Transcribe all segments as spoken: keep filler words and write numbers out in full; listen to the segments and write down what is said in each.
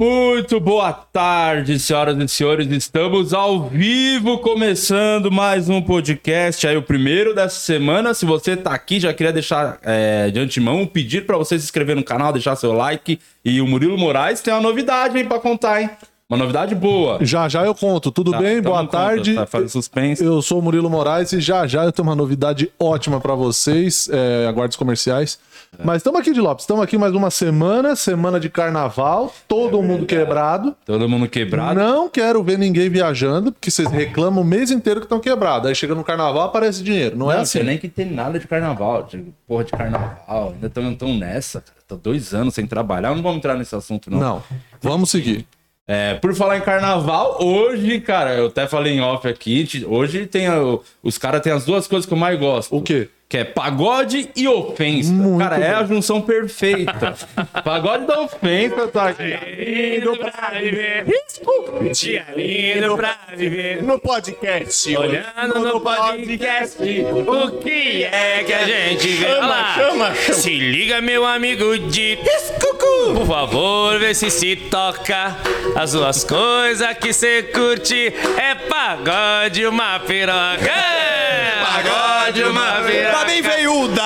Muito boa tarde, senhoras e senhores, estamos ao vivo começando mais um podcast, aí o primeiro dessa semana. Se você tá aqui, já queria deixar é, de antemão, pedir para você se inscrever no canal, deixar seu like, e o Murilo Moraes tem uma novidade aí pra contar, hein? Uma novidade boa. Já já eu conto. Tudo tá, bem? Tá, boa tarde. Tá fazendo suspense. Eu sou o Murilo Moraes e já já eu tenho uma novidade ótima para vocês. É, aguarde os comerciais. É. Mas estamos aqui de Lopes. Estamos aqui mais uma semana. Semana de carnaval. Todo é mundo quebrado. Todo mundo quebrado. Não quero ver ninguém viajando, porque vocês reclamam o mês inteiro que estão quebrados. Aí chega no carnaval, aparece dinheiro. Não, não é assim. Não tem nem que ter nada de carnaval. De porra de carnaval. Ainda estão nessa. Cara. Tô dois anos sem trabalhar. Eu não vamos entrar nesse assunto, não. Não. Vamos seguir. É, por falar em carnaval, hoje, cara, eu até falei em off aqui, hoje tem a, os caras têm as duas coisas que eu mais gosto. O quê? Que é pagode e ofensa. Muito cara, bom. É a junção perfeita. Pagode da ofensa, tá aqui. Lindo pra viver. Dia lindo pra viver. No podcast. Olhando no podcast. O que é que a gente vê? Chama, chama, chama. Se liga, meu amigo de Piscucu. Por favor, vê se se toca. As duas coisas que cê curte é pagode e uma piroca. Pagode e uma piroca. Tá bem veiuda!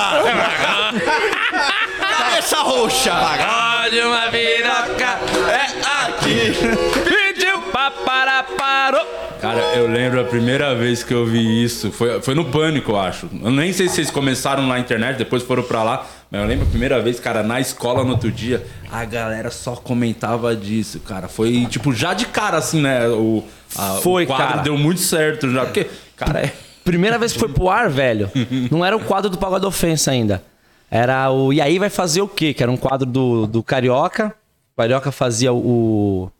Cabeça roxa! Pagode, uma piroca! É aqui! Pediu papará, parou! Cara, eu lembro a primeira vez que eu vi isso. Foi, foi no Pânico, eu acho. Eu nem sei se vocês começaram na internet, depois foram pra lá. Mas eu lembro a primeira vez, cara, na escola no outro dia. A galera só comentava disso, cara. Foi, tipo, já de cara, assim, né? O, a, foi, o quadro cara. Deu muito certo já. Porque, cara, é... Primeira vez que foi pro ar, velho, não era o quadro do Pagode da Ofensa ainda. Era o E aí vai fazer o quê? Que era um quadro do, do Carioca. O Carioca fazia o...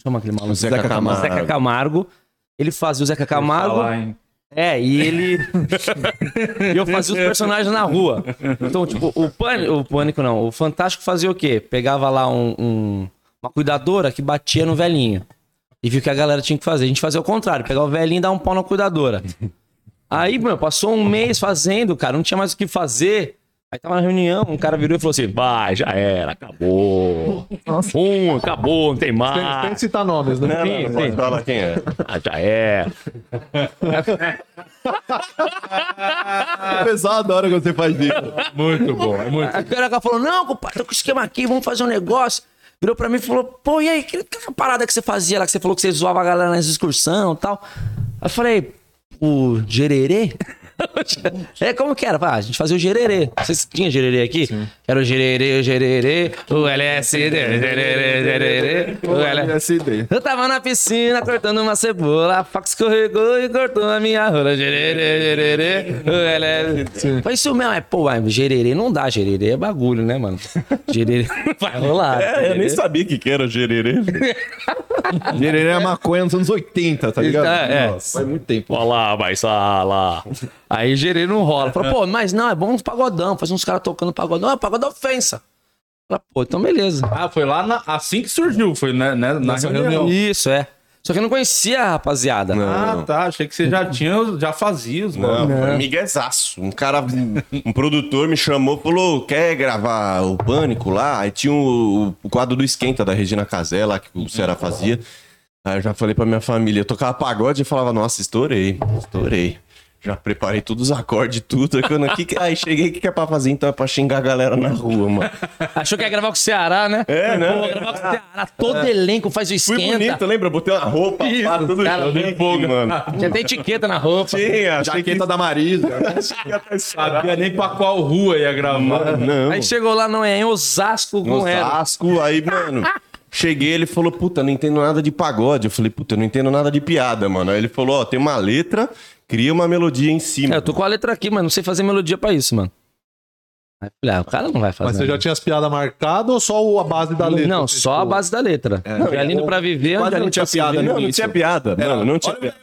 Chama aquele maluco. Zeca, Zeca Camargo. Zeca Camargo. Ele fazia o Zeca Camargo. Falar, é, e ele... e eu fazia os personagens na rua. Então, tipo, o Pânico... O Pânico não. O Fantástico fazia o quê? Pegava lá um, um, uma cuidadora que batia no velhinho. E viu que a galera tinha que fazer. A gente fazia o contrário. Pegar o velhinho e dar um pau na cuidadora. Aí, mano, passou um mês fazendo, cara, não tinha mais o que fazer. Aí tava na reunião, um cara virou e falou assim, vai, já era, acabou. Nossa. Um, acabou, não tem mais. Tem que citar nomes, né? Não, não, não, não, não fala quem é. Ah, já era. É pesado a hora que você faz isso. Muito bom, é muito bom. Aí o cara falou, não, compadre, tô com o esquema aqui, vamos fazer um negócio. Virou pra mim e falou, pô, e aí, que, que parada que você fazia lá, que você falou que você zoava a galera nas excursão e tal. Aí eu falei... O gererê? É, como que era? Ah, a gente fazia o gererê. Vocês tinham gererê aqui? Sim. Era o gererê, o gererê, o L S D, o gererê, gererê, o L S D. Eu tava na piscina cortando uma cebola, a faca escorregou e cortou a minha rola. Gererê, gererê, o L S D. Mas isso mesmo é, pô, gererê não dá, gererê é bagulho, né, mano? Gererê não vai rolar. É, gererê. Eu nem sabia o que, que era gererê. Gererê é maconha nos anos oitenta, tá ligado? É, nossa, faz muito tempo. Olha lá, vai, olha lá. Aí gerei não rola. Fala, pô, mas não, é bom uns pagodão. Faz uns caras tocando pagodão. É pagode da ofensa. Fala, pô, então beleza. Ah, foi lá na, assim que surgiu. Foi né, né, na reunião. Isso, é. Só que eu não conhecia a rapaziada. Não, ah, não. Tá. Achei que você já tinha, já fazia os mano. Não, foi miguezaço. Um cara, um produtor me chamou, falou, quer gravar o Pânico lá? Aí tinha o, o quadro do Esquenta, da Regina Casé, lá que o Ceará fazia. Aí eu já falei pra minha família. Eu tocava pagode e falava, nossa, estourei, estourei. Já preparei todos os acordes, tudo. Aqui, que... Aí cheguei, o que, que é pra fazer? Então é pra xingar a galera na rua, mano. Achou que ia gravar com o Ceará, né? É, né? Pô, gravar com o Ceará. Todo é. Elenco faz o esquenta. Fui bonito, lembra? Botei uma roupa, isso, pá, tudo de fogo, mano. Tinha até etiqueta na roupa. Tinha, jaqueta que... da Marisa. Não sabia nem pra qual rua ia gravar. Não. Aí chegou lá, não é em Osasco com ela. Osasco, aí, mano... Cheguei, ele falou, puta, não entendo nada de pagode. Eu falei, puta, eu não entendo nada de piada, mano. Aí ele falou, ó, tem uma letra, cria uma melodia em cima. É, eu tô com a letra aqui, mas não sei fazer melodia pra isso, mano. Aí eu falei, ah, o cara não vai fazer. Mas você já tinha as piadas marcadas ou só a base da letra? Não, só a base da letra. É, não, é lindo pra viver, não, não tinha piada. Não, não tinha piada. Não, não tinha piada.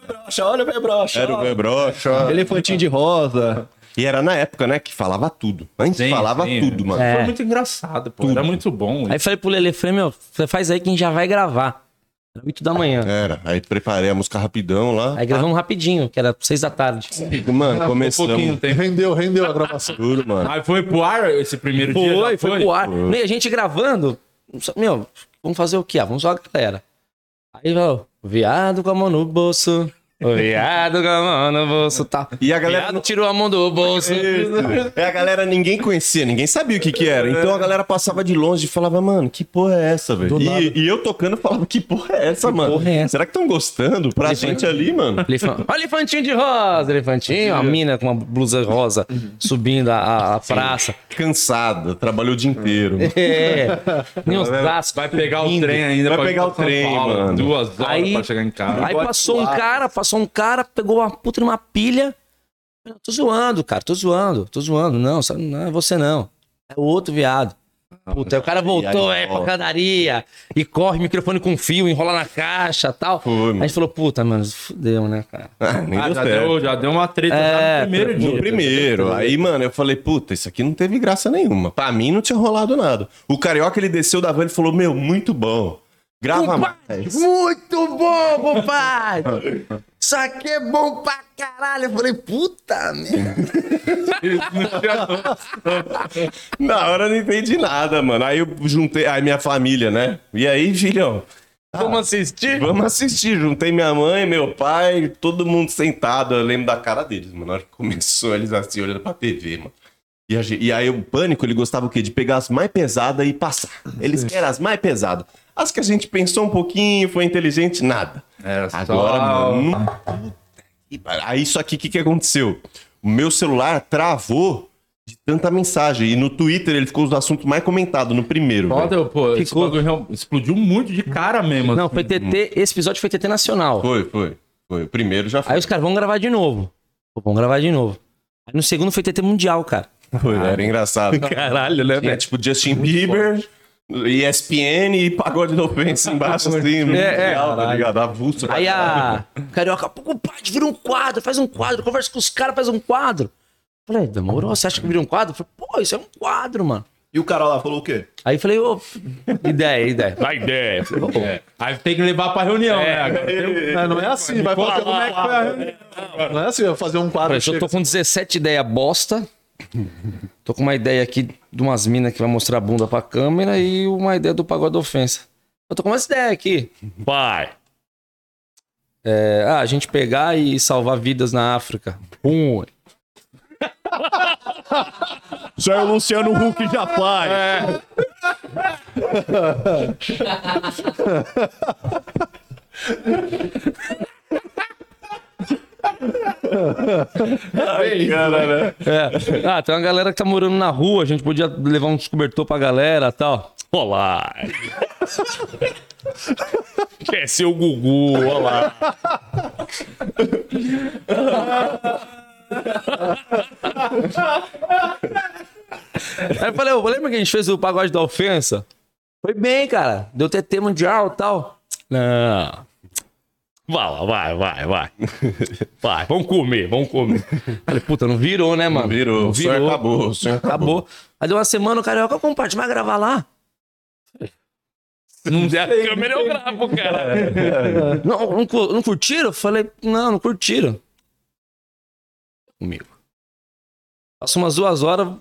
Olha o Vé Brocha, olha o Vé Brocha. Era o Vé Brocha. Elefantinho de rosa. E era na época, né, que falava tudo. Antes sim, falava sim, tudo, mano. É. Foi muito engraçado, pô. Tudo. Era muito bom. Isso. Aí falei pro Lelê, falei, meu, você faz aí quem já vai gravar. Era oito da manhã. Era. Aí preparei a música rapidão lá. Aí gravamos ah. rapidinho, que era seis da tarde. Mano, começamos. Um pouquinho, tem... Rendeu, rendeu a gravação. Tudo, mano. Aí foi pro ar esse primeiro foi, dia? Foi, foi pro ar. Foi. E a gente gravando, meu, Vamos fazer o quê? Ah, vamos jogar a galera. Aí, ó, viado com a mão no bolso. O viado com a mão no bolso, tá? E a galera não tirou a mão do bolso. É, a galera ninguém conhecia, ninguém sabia o que que era. Então a galera passava de longe e falava, mano, que porra é essa, velho? E, e eu tocando falava, que porra é essa, que mano? Porra é essa? Será que estão gostando? Pra Elefant... gente ali, mano. Elefant... Olha o elefantinho de rosa, elefantinho, a mina com uma blusa rosa subindo a, a, a praça. Cansada, trabalhou o dia inteiro. É. Uns braços, vai pegar o trem ainda. Vai pegar o trem, mano. Duas horas aí, pra chegar em casa. Aí passou um cara, passou Só um cara, pegou uma puta numa pilha. Tô zoando, cara, tô zoando, tô zoando. Não, sabe, não é você não. É o outro viado. Puta, aí o cara voltou, é, pra cadaria. E corre, microfone com fio, enrola na caixa e tal. Pô, aí a gente falou, puta, mano, fudeu, né, cara? Ah, nem ah, deu já, deu, já deu uma treta é, no primeiro dia. No primeiro. Aí, mano, eu falei, puta, isso aqui não teve graça nenhuma. Pra mim não tinha rolado nada. O Carioca, ele desceu da van e falou, meu, muito bom. Grava mais. Muito bom, compadre! Isso aqui é bom pra caralho. Eu falei, puta merda. Na hora eu não entendi nada, mano. Aí eu juntei a minha família, né? E aí, filhão? Ah, vamos assistir? Vamos assistir. Juntei minha mãe, meu pai, todo mundo sentado. Eu lembro da cara deles, mano. Na hora que começou, eles assim, olhando pra T V, mano. E, a gente, e aí o Pânico, ele gostava o quê? De pegar as mais pesadas e passar. Eles querem as mais pesadas. As que a gente pensou um pouquinho, foi inteligente, nada. Era só... Agora, mano... Aí isso aqui, o que, que aconteceu? O meu celular travou de tanta mensagem. E no Twitter ele ficou os assuntos mais comentados, no primeiro. Foda, pô. Ficou... Explodiu muito de cara mesmo. Não, assim. Foi T T... Esse episódio foi T T nacional. Foi, foi. Foi. O primeiro já foi. Aí os caras vão gravar de novo. Vão gravar de novo. Aí no segundo foi T T mundial, cara. Foi, ah, era engraçado. Caralho, né? Tinha, tipo Justin Bieber... E S P N e Pagode da Ofensa embaixo, assim, no é, mundial, é, tá ligado? Avulso. Aí a Carioca, pô, compadre, vira um quadro, faz um quadro, conversa com os caras, faz um quadro. Falei, demorou, você acha que vira um quadro? Falei, pô, isso é um quadro, mano. E o cara lá falou o quê? Aí falei, ô, ideia, ideia. Dá ideia. É. Aí tem que levar pra reunião, é, né? É, é, não, não é assim, vai falar como é que foi a reunião. Não, não é assim, eu vou fazer um quadro. Pera, eu tô com dezessete ideias bosta. Tô com uma ideia aqui de umas minas que vai mostrar a bunda pra câmera e uma ideia do Pagode da Ofensa. Eu tô com umas ideias aqui. Vai. É, ah, a gente pegar e salvar vidas na África. Um. Só é o Luciano Huck já faz. É. Ai, cara, né? É. Ah, tem uma galera que tá morando na rua. A gente podia levar um cobertor pra galera e tal. Olá. Quer ser o Gugu, olá. Aí eu falei, lembra que a gente fez o Pagode da Ofensa? Foi bem, cara. Deu T T mundial e tal. Não. Vai, vai, vai, vai. Vai, vamos comer, vamos comer. Falei, puta, não virou, né, mano? Não virou, não virou. O sonho acabou, o sonho acabou. acabou. Aí deu uma semana, o Carioca, compadre, vai gravar lá? Não der a câmera, eu gravo, cara. Não, não, não curtiram? Falei, não, não curtiram. Comigo. Passou umas duas horas, o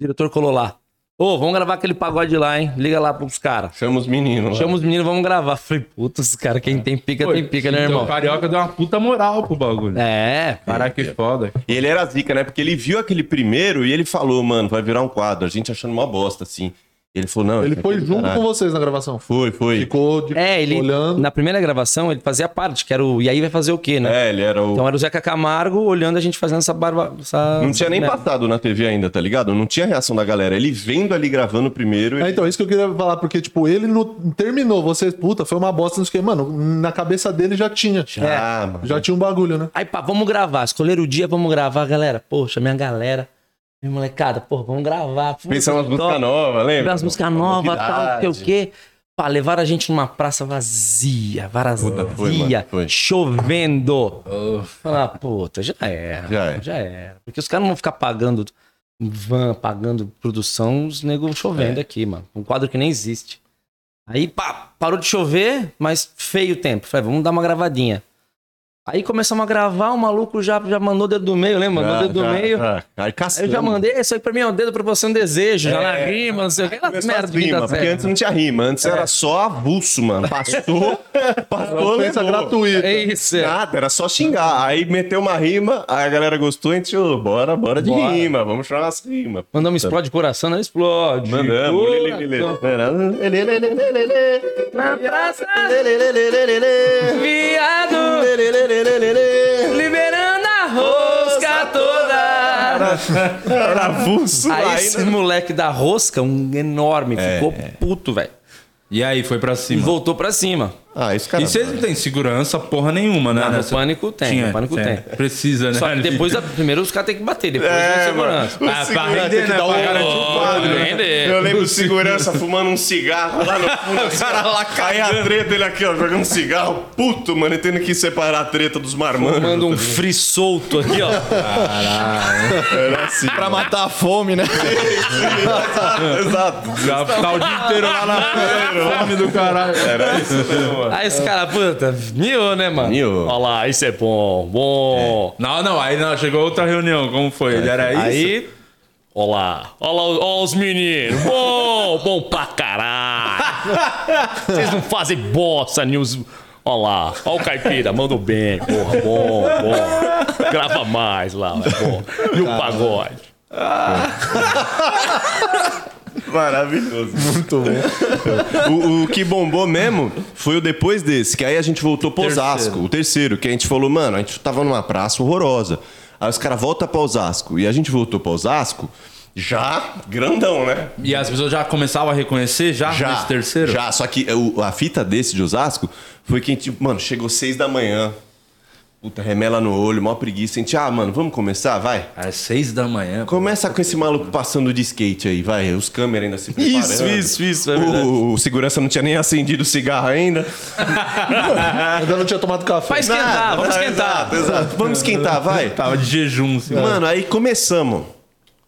diretor colou lá. Ô, oh, vamos gravar aquele pagode lá, hein? Liga lá pros caras. Chama os meninos. Chama os meninos, vamos gravar. Falei, puta, os caras, quem tem pica, pô, tem pica, né, irmão? O Carioca deu uma puta moral pro bagulho. É. Caraca, que foda. E ele era zica, né? Porque ele viu aquele primeiro e ele falou, mano, vai virar um quadro. A gente achando uma bosta, assim. Ele falou, não... Ele foi junto caralho. Com vocês na gravação. Foi, foi. Ficou de... é, ele, olhando. Na primeira gravação, ele fazia parte, que era o... E aí vai fazer o quê, né? É, ele era o... Então era o Zeca Camargo olhando a gente fazendo essa barba... Essa... Não tinha nem né? passado na T V ainda, tá ligado? Não tinha reação da galera. Ele vendo ali gravando primeiro... Ele... É, então, isso que eu queria falar, porque, tipo, ele não terminou. Vocês, puta, foi uma bosta, não sei o quê. Mano, na cabeça dele já tinha. Já, é, mano. Já tinha um bagulho, né? Aí, pá, vamos gravar. Escolheram o dia, vamos gravar, galera. Poxa, minha galera... Minha molecada, pô, vamos gravar. Pensar umas músicas novas, lembra? Umas músicas novas, tal, sei o quê. Pá, levaram a gente numa praça vazia, vazia, puta, foi, mano, foi. Chovendo. Oh. Falar, puta, já era, já era, já era. Porque os caras não vão ficar pagando van, pagando produção, os negros chovendo é. Aqui, mano. Um quadro que nem existe. Aí, pá, parou de chover, mas feio o tempo. Falei, vamos dar uma gravadinha. Aí começamos a gravar, o maluco já, já mandou o dedo do meio, lembra? Mandou o dedo já, do meio. Já, aí, aí eu já mandei, isso aí pra mim é um dedo pra você um desejo, é, já na rima, não sei o que. Rima, porque certo. Antes não tinha rima, antes é. era só avulso, mano. Passou, passou, ofensa gratuita. É isso. É. Nada, era só xingar. Aí meteu uma rima, aí a galera gostou, a gente, oh, bora, bora de bora. rima, vamos chamar as rimas. Mandamos explode coração, não explode. Mandamos. Na praça, viado. Liberando a rosca toda. Era avulso. Aí esse moleque da rosca, um enorme, é. ficou puto, velho. E aí foi pra cima. E voltou pra cima. Ah, isso cara. E vocês não tem segurança porra nenhuma, né? Não, o pânico tem, Tinha, o pânico tem. tem. Precisa, né? Só que depois, a, primeiro os caras têm que bater, depois é, tem segurança. Mano, ah, segurança pra render, né? Dar um cara de um quadro. Eu lembro o segurança fumando um cigarro lá no fundo. O cara lá caindo. Aí a treta, ele aqui, ó, jogando um cigarro. Puto, mano, e tendo que separar a treta dos marmanjos. Fumando um fri solto aqui, ó. Caralho. Era assim. Pra matar a fome, né? Exato. Já ficava o dia inteiro lá na fome do caralho. Era isso, né? Aí esse cara, puta, miou, né, mano? Miou. Olha lá, isso é bom, bom. É. Não, não, aí não, chegou outra reunião, como foi? É. Ele era isso? Aí, olha lá, olha lá os meninos, bom, bom pra caralho. Vocês não fazem bosta, News. Olha lá, olha o caipira, mandou bem, porra, bom, bom. Grava mais lá, é bom. E o pagode? Ah. Maravilhoso. Muito bom. o, o que bombou mesmo foi o depois desse, que aí a gente voltou para Osasco, o terceiro, que a gente falou, mano, a gente tava numa praça horrorosa. Aí os caras voltam para Osasco e a gente voltou para Osasco já grandão, né? E as pessoas já começavam a reconhecer já, já nesse terceiro? Já, só que a fita desse de Osasco foi que a gente, mano, chegou seis da manhã. Puta, remela no olho, mó preguiça. A gente, ah, mano, vamos começar, vai? Às seis da manhã. Começa com esse maluco passando de skate aí, vai. Os câmeras ainda se preparando. Isso, isso, isso. É o, o segurança não tinha nem acendido o cigarro ainda. Ainda não tinha tomado café. Vai esquentar, Nada, vamos não, esquentar. Exato, exato. Vamos esquentar, vai. Tava de jejum. Assim, mano, aí começamos.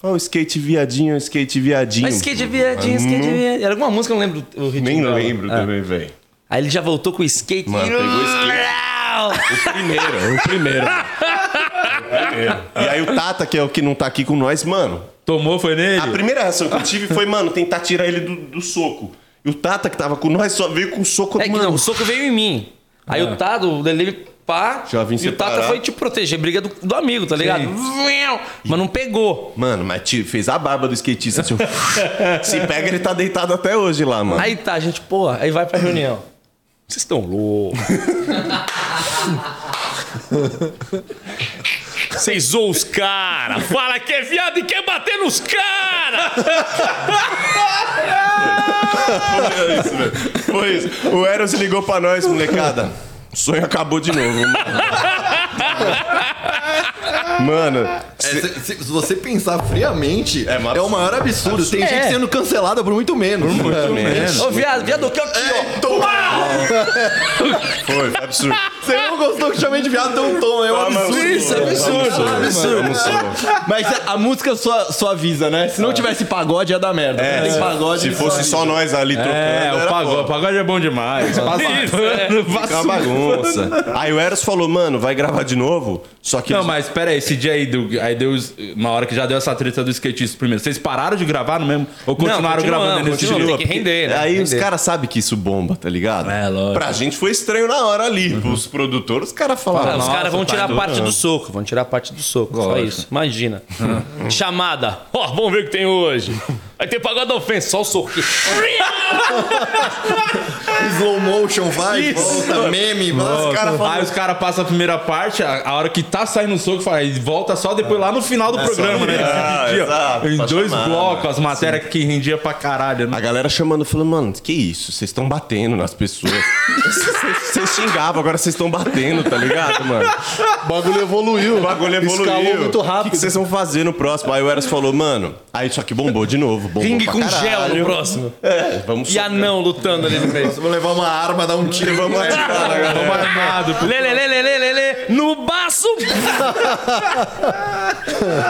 Ó, oh, skate viadinho, skate viadinho. Mas skate viadinho, hum. skate viadinho. Era alguma música, eu não lembro o ritmo. Nem dela. lembro ah. também, velho. Aí ele já voltou com o skate. Mano, pegou o skate. O primeiro, o primeiro. O primeiro. E aí o Tata, que é o que não tá aqui com nós, mano... Tomou, foi nele? A primeira reação que eu tive foi, mano, tentar tirar ele do, do soco. E o Tata, que tava com nós, só veio com o soco... É mano. que não, o soco veio em mim. Aí ah. o Tata, o Lelê, pá... Já vim e separar. O Tata foi te proteger, briga do, do amigo, tá ligado? Sim. Mas não pegou. Mano, mas te fez a barba do skatista. Assim, se pega, ele tá deitado até hoje lá, mano. Aí tá, a gente, porra, aí vai pra reunião. Vocês estão loucos. Vocês zoam os caras. Fala que é viado e quer bater nos caras. Foi isso, velho. Foi isso. O Eros ligou pra nós, molecada. O sonho acabou de novo. Mano, se... É, se, se você pensar friamente, é, mas... é o maior absurdo. Tem é. gente sendo cancelada por muito menos. Por muito é, menos. Ô, viado, viado, o que eu aqui, ó? Tom. Foi, foi absurdo. Você não gostou que chamei de viado, deu um tom. É um absurdo. Isso, é absurdo. absurdo. Mas a música só, só avisa, né? Se não tivesse pagode, ia dar merda. É, tem pagode, se fosse só avisa. nós ali trocando. É, o pagode, o pagode é bom demais. Passa, isso, é. Fica uma bagunça. Aí o Eros falou, mano, vai gravar de novo? Só que. Não, eles... mas pera aí, esse dia aí, do, aí deu uma hora que já deu essa treta do skatista primeiro. Vocês pararam de gravar no mesmo? Ou continuaram não, gravando nesse dia? Tem que render, né? Aí render. Os caras sabem que isso bomba, tá ligado? É, lógico. Pra gente foi estranho na hora ali. Uhum. Os produtores, os caras falaram. Os caras vão tirar tá parte do soco, vão tirar parte do soco. Lógico. Só isso. Imagina. Uhum. Chamada. Ó, oh, vamos ver o que tem hoje. Aí tem pagode da ofensa, só o soco. Slow motion, vai, isso. volta, meme, vai. Os cara fala... Aí os caras passam a primeira parte, a, a hora que tá saindo o soco, fala, e volta só depois lá no final do é programa, né? Ah, exato, em dois chamar, blocos, as matérias sim. que rendia pra caralho. Né? A galera chamando, falando, mano, que isso? Vocês estão batendo nas pessoas. Vocês xingavam, agora vocês estão batendo, tá ligado, mano? O bagulho evoluiu. O bagulho evoluiu. Escalou muito rápido. O que vocês vão fazer no próximo? Aí o Eros falou, mano, aí só que bombou de novo. Bombou Ringue com caralho. gel no próximo. É, vamos E anão lutando ali no meio. Vou levar uma arma, dar um tiro, vamos atirar, galera. Vamos armado. Lê, lê, lê, lê, lê, lê, lê. No baço!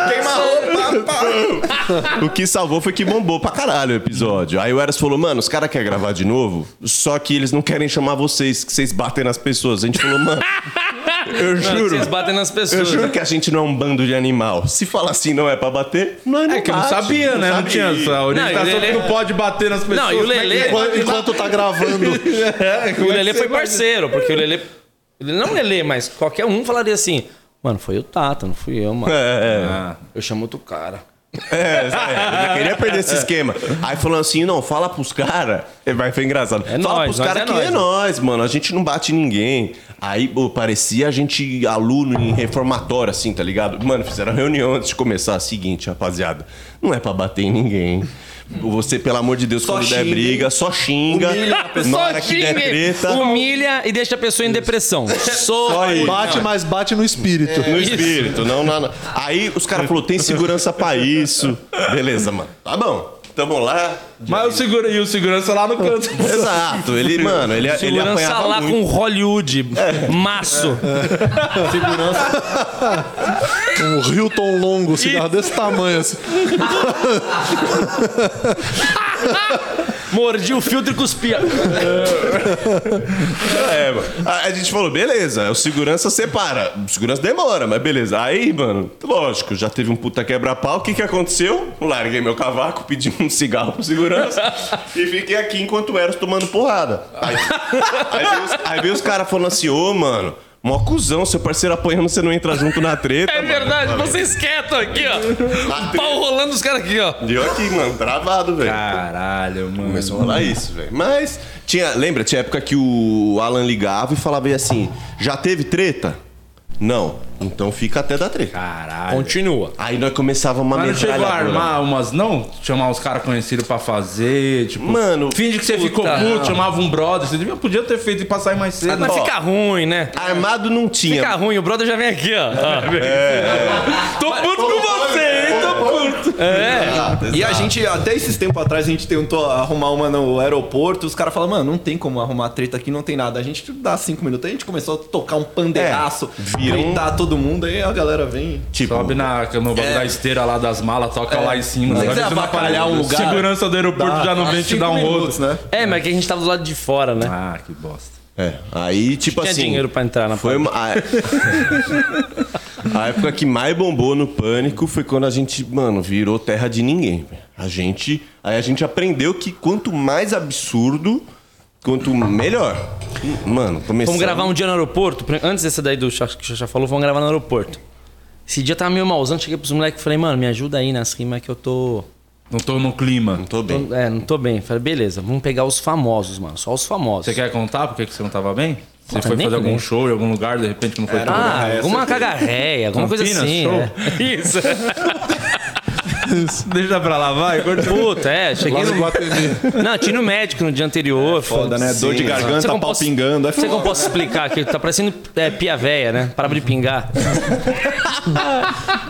Queima roupa! O que salvou foi que bombou pra caralho o episódio. Aí o Eros falou, mano, os caras querem gravar de novo, só que eles não querem chamar vocês, que vocês batem nas pessoas. A gente falou, mano... Eu juro. Não, vocês batem nas pessoas. Eu juro que a gente não é um bando de animal. Se falar assim não é pra bater, não é não É que bate, não sabia, não né? Sabia. Não tinha essa orientação Lelê... que não pode bater nas pessoas. Não, e o Lelê... Enquanto, enquanto tá gravando. É, o Lelê foi parceiro, porque o Lelê... Não o Lelê, mas qualquer um falaria assim... Mano, foi o Tata, não fui eu, mano. É, ah, eu chamo outro cara. É, é, eu já queria perder esse esquema. Aí falando assim, não, fala pros caras. Vai ser engraçado. É fala nós, pros caras é que nós, é nós, mano. A gente não bate ninguém. Aí, pô, parecia a gente aluno em reformatório, assim, tá ligado? Mano, fizeram a reunião antes de começar. Seguinte, rapaziada, não é pra bater em ninguém. Você, pelo amor de Deus, só quando xingue. Der briga, só xinga. Humilha a pessoa. Na hora que der treta. Humilha e deixa a pessoa em depressão. Só, só aí. Bate, não. Mas bate no espírito. É, no isso. espírito, não na. Aí os caras falaram, tem segurança pra isso. Beleza, mano. Tá bom. Tamo lá. Mas o, segura, e o segurança lá no canto. Exato. Ele, mano, ele, ele apanhava muito. Segurança lá com Hollywood. É. Maço. É. É. Segurança. Um Hilton longo, cigarro e... desse tamanho, assim. Mordi o filtro e cuspia. É, mano. A gente falou, beleza, o segurança separa. O segurança demora, mas beleza. Aí, mano, lógico, já teve um puta quebra-pau. O que que aconteceu? Eu larguei meu cavaco, pedi um cigarro pro segurança e fiquei aqui enquanto o Eros tomando porrada. Aí, aí veio os, aí veio os caras falando assim, ô, mano, mó cuzão, seu parceiro apanhando, você não entra junto na treta. É mano, verdade, mano. Vocês quietos aqui, ó. O pau rolando os caras aqui, ó. Deu aqui, mano, travado, velho. Caralho, mano. Começou a rolar isso, velho. Mas, tinha, lembra, tinha época que o Alan ligava e falava assim, já teve treta? Não. Então fica até da treta. Caralho. Continua. Aí nós começava uma metralha. Mas não chegou a armar umas, não? Chamar os caras conhecidos pra fazer, tipo... Mano... Finge que você ficou puto, chamava um brother. Você podia ter feito e passar aí mais cedo. Mas fica ruim, né? Armado não tinha. Fica ruim, o brother já vem aqui, ó. É. Tô puto com você, hein? Tô puto. É. E a gente, até esses tempos atrás, a gente tentou arrumar uma no aeroporto. Os caras falam, mano, não tem como arrumar treta aqui, não tem nada. A gente dá cinco minutos. Aí a gente começou a tocar um pandeiraço, gritar tudo. Todo mundo, aí a galera vem. Tipo, sobe na, no, é, na esteira lá das malas, toca é, lá em cima. Se quiser abacalhar um lugar. Segurança do aeroporto dá, já não vem te dar um minutos, outro. Né? É, é, mas que a gente tava do lado de fora, né? Ah, que bosta. É, aí tipo assim. Tinha dinheiro pra entrar na foi uma, a... a época que mais bombou no Pânico foi quando a gente, mano, virou terra de ninguém. A gente. Aí a gente aprendeu que quanto mais absurdo, quanto melhor. Mano, começamos... Vamos gravar um dia no aeroporto. Antes dessa daí do Chachá que o Chachá falou, vamos gravar no aeroporto. Esse dia tava meio mauzão, cheguei pros moleques e falei, mano, me ajuda aí nas rimas que eu tô... Não tô no clima. Não tô bem. Tô, é, não tô bem. Falei, beleza, vamos pegar os famosos, mano. Só os famosos. Você quer contar por que você não tava bem? Você Puta, foi fazer algum show em algum lugar, de repente não foi tudo? Ah, alguma cagarreia, alguma Campinas, coisa assim. Show? Né? Isso. Deixa pra lá, vai. Puta, é, cheguei no... Não, tinha no médico no dia anterior. É, foda, né? Sim, dor de garganta, pau posso... pingando. É foda. Não sei como eu posso explicar aqui. Tá parecendo é, pia véia, né? Parava de pingar.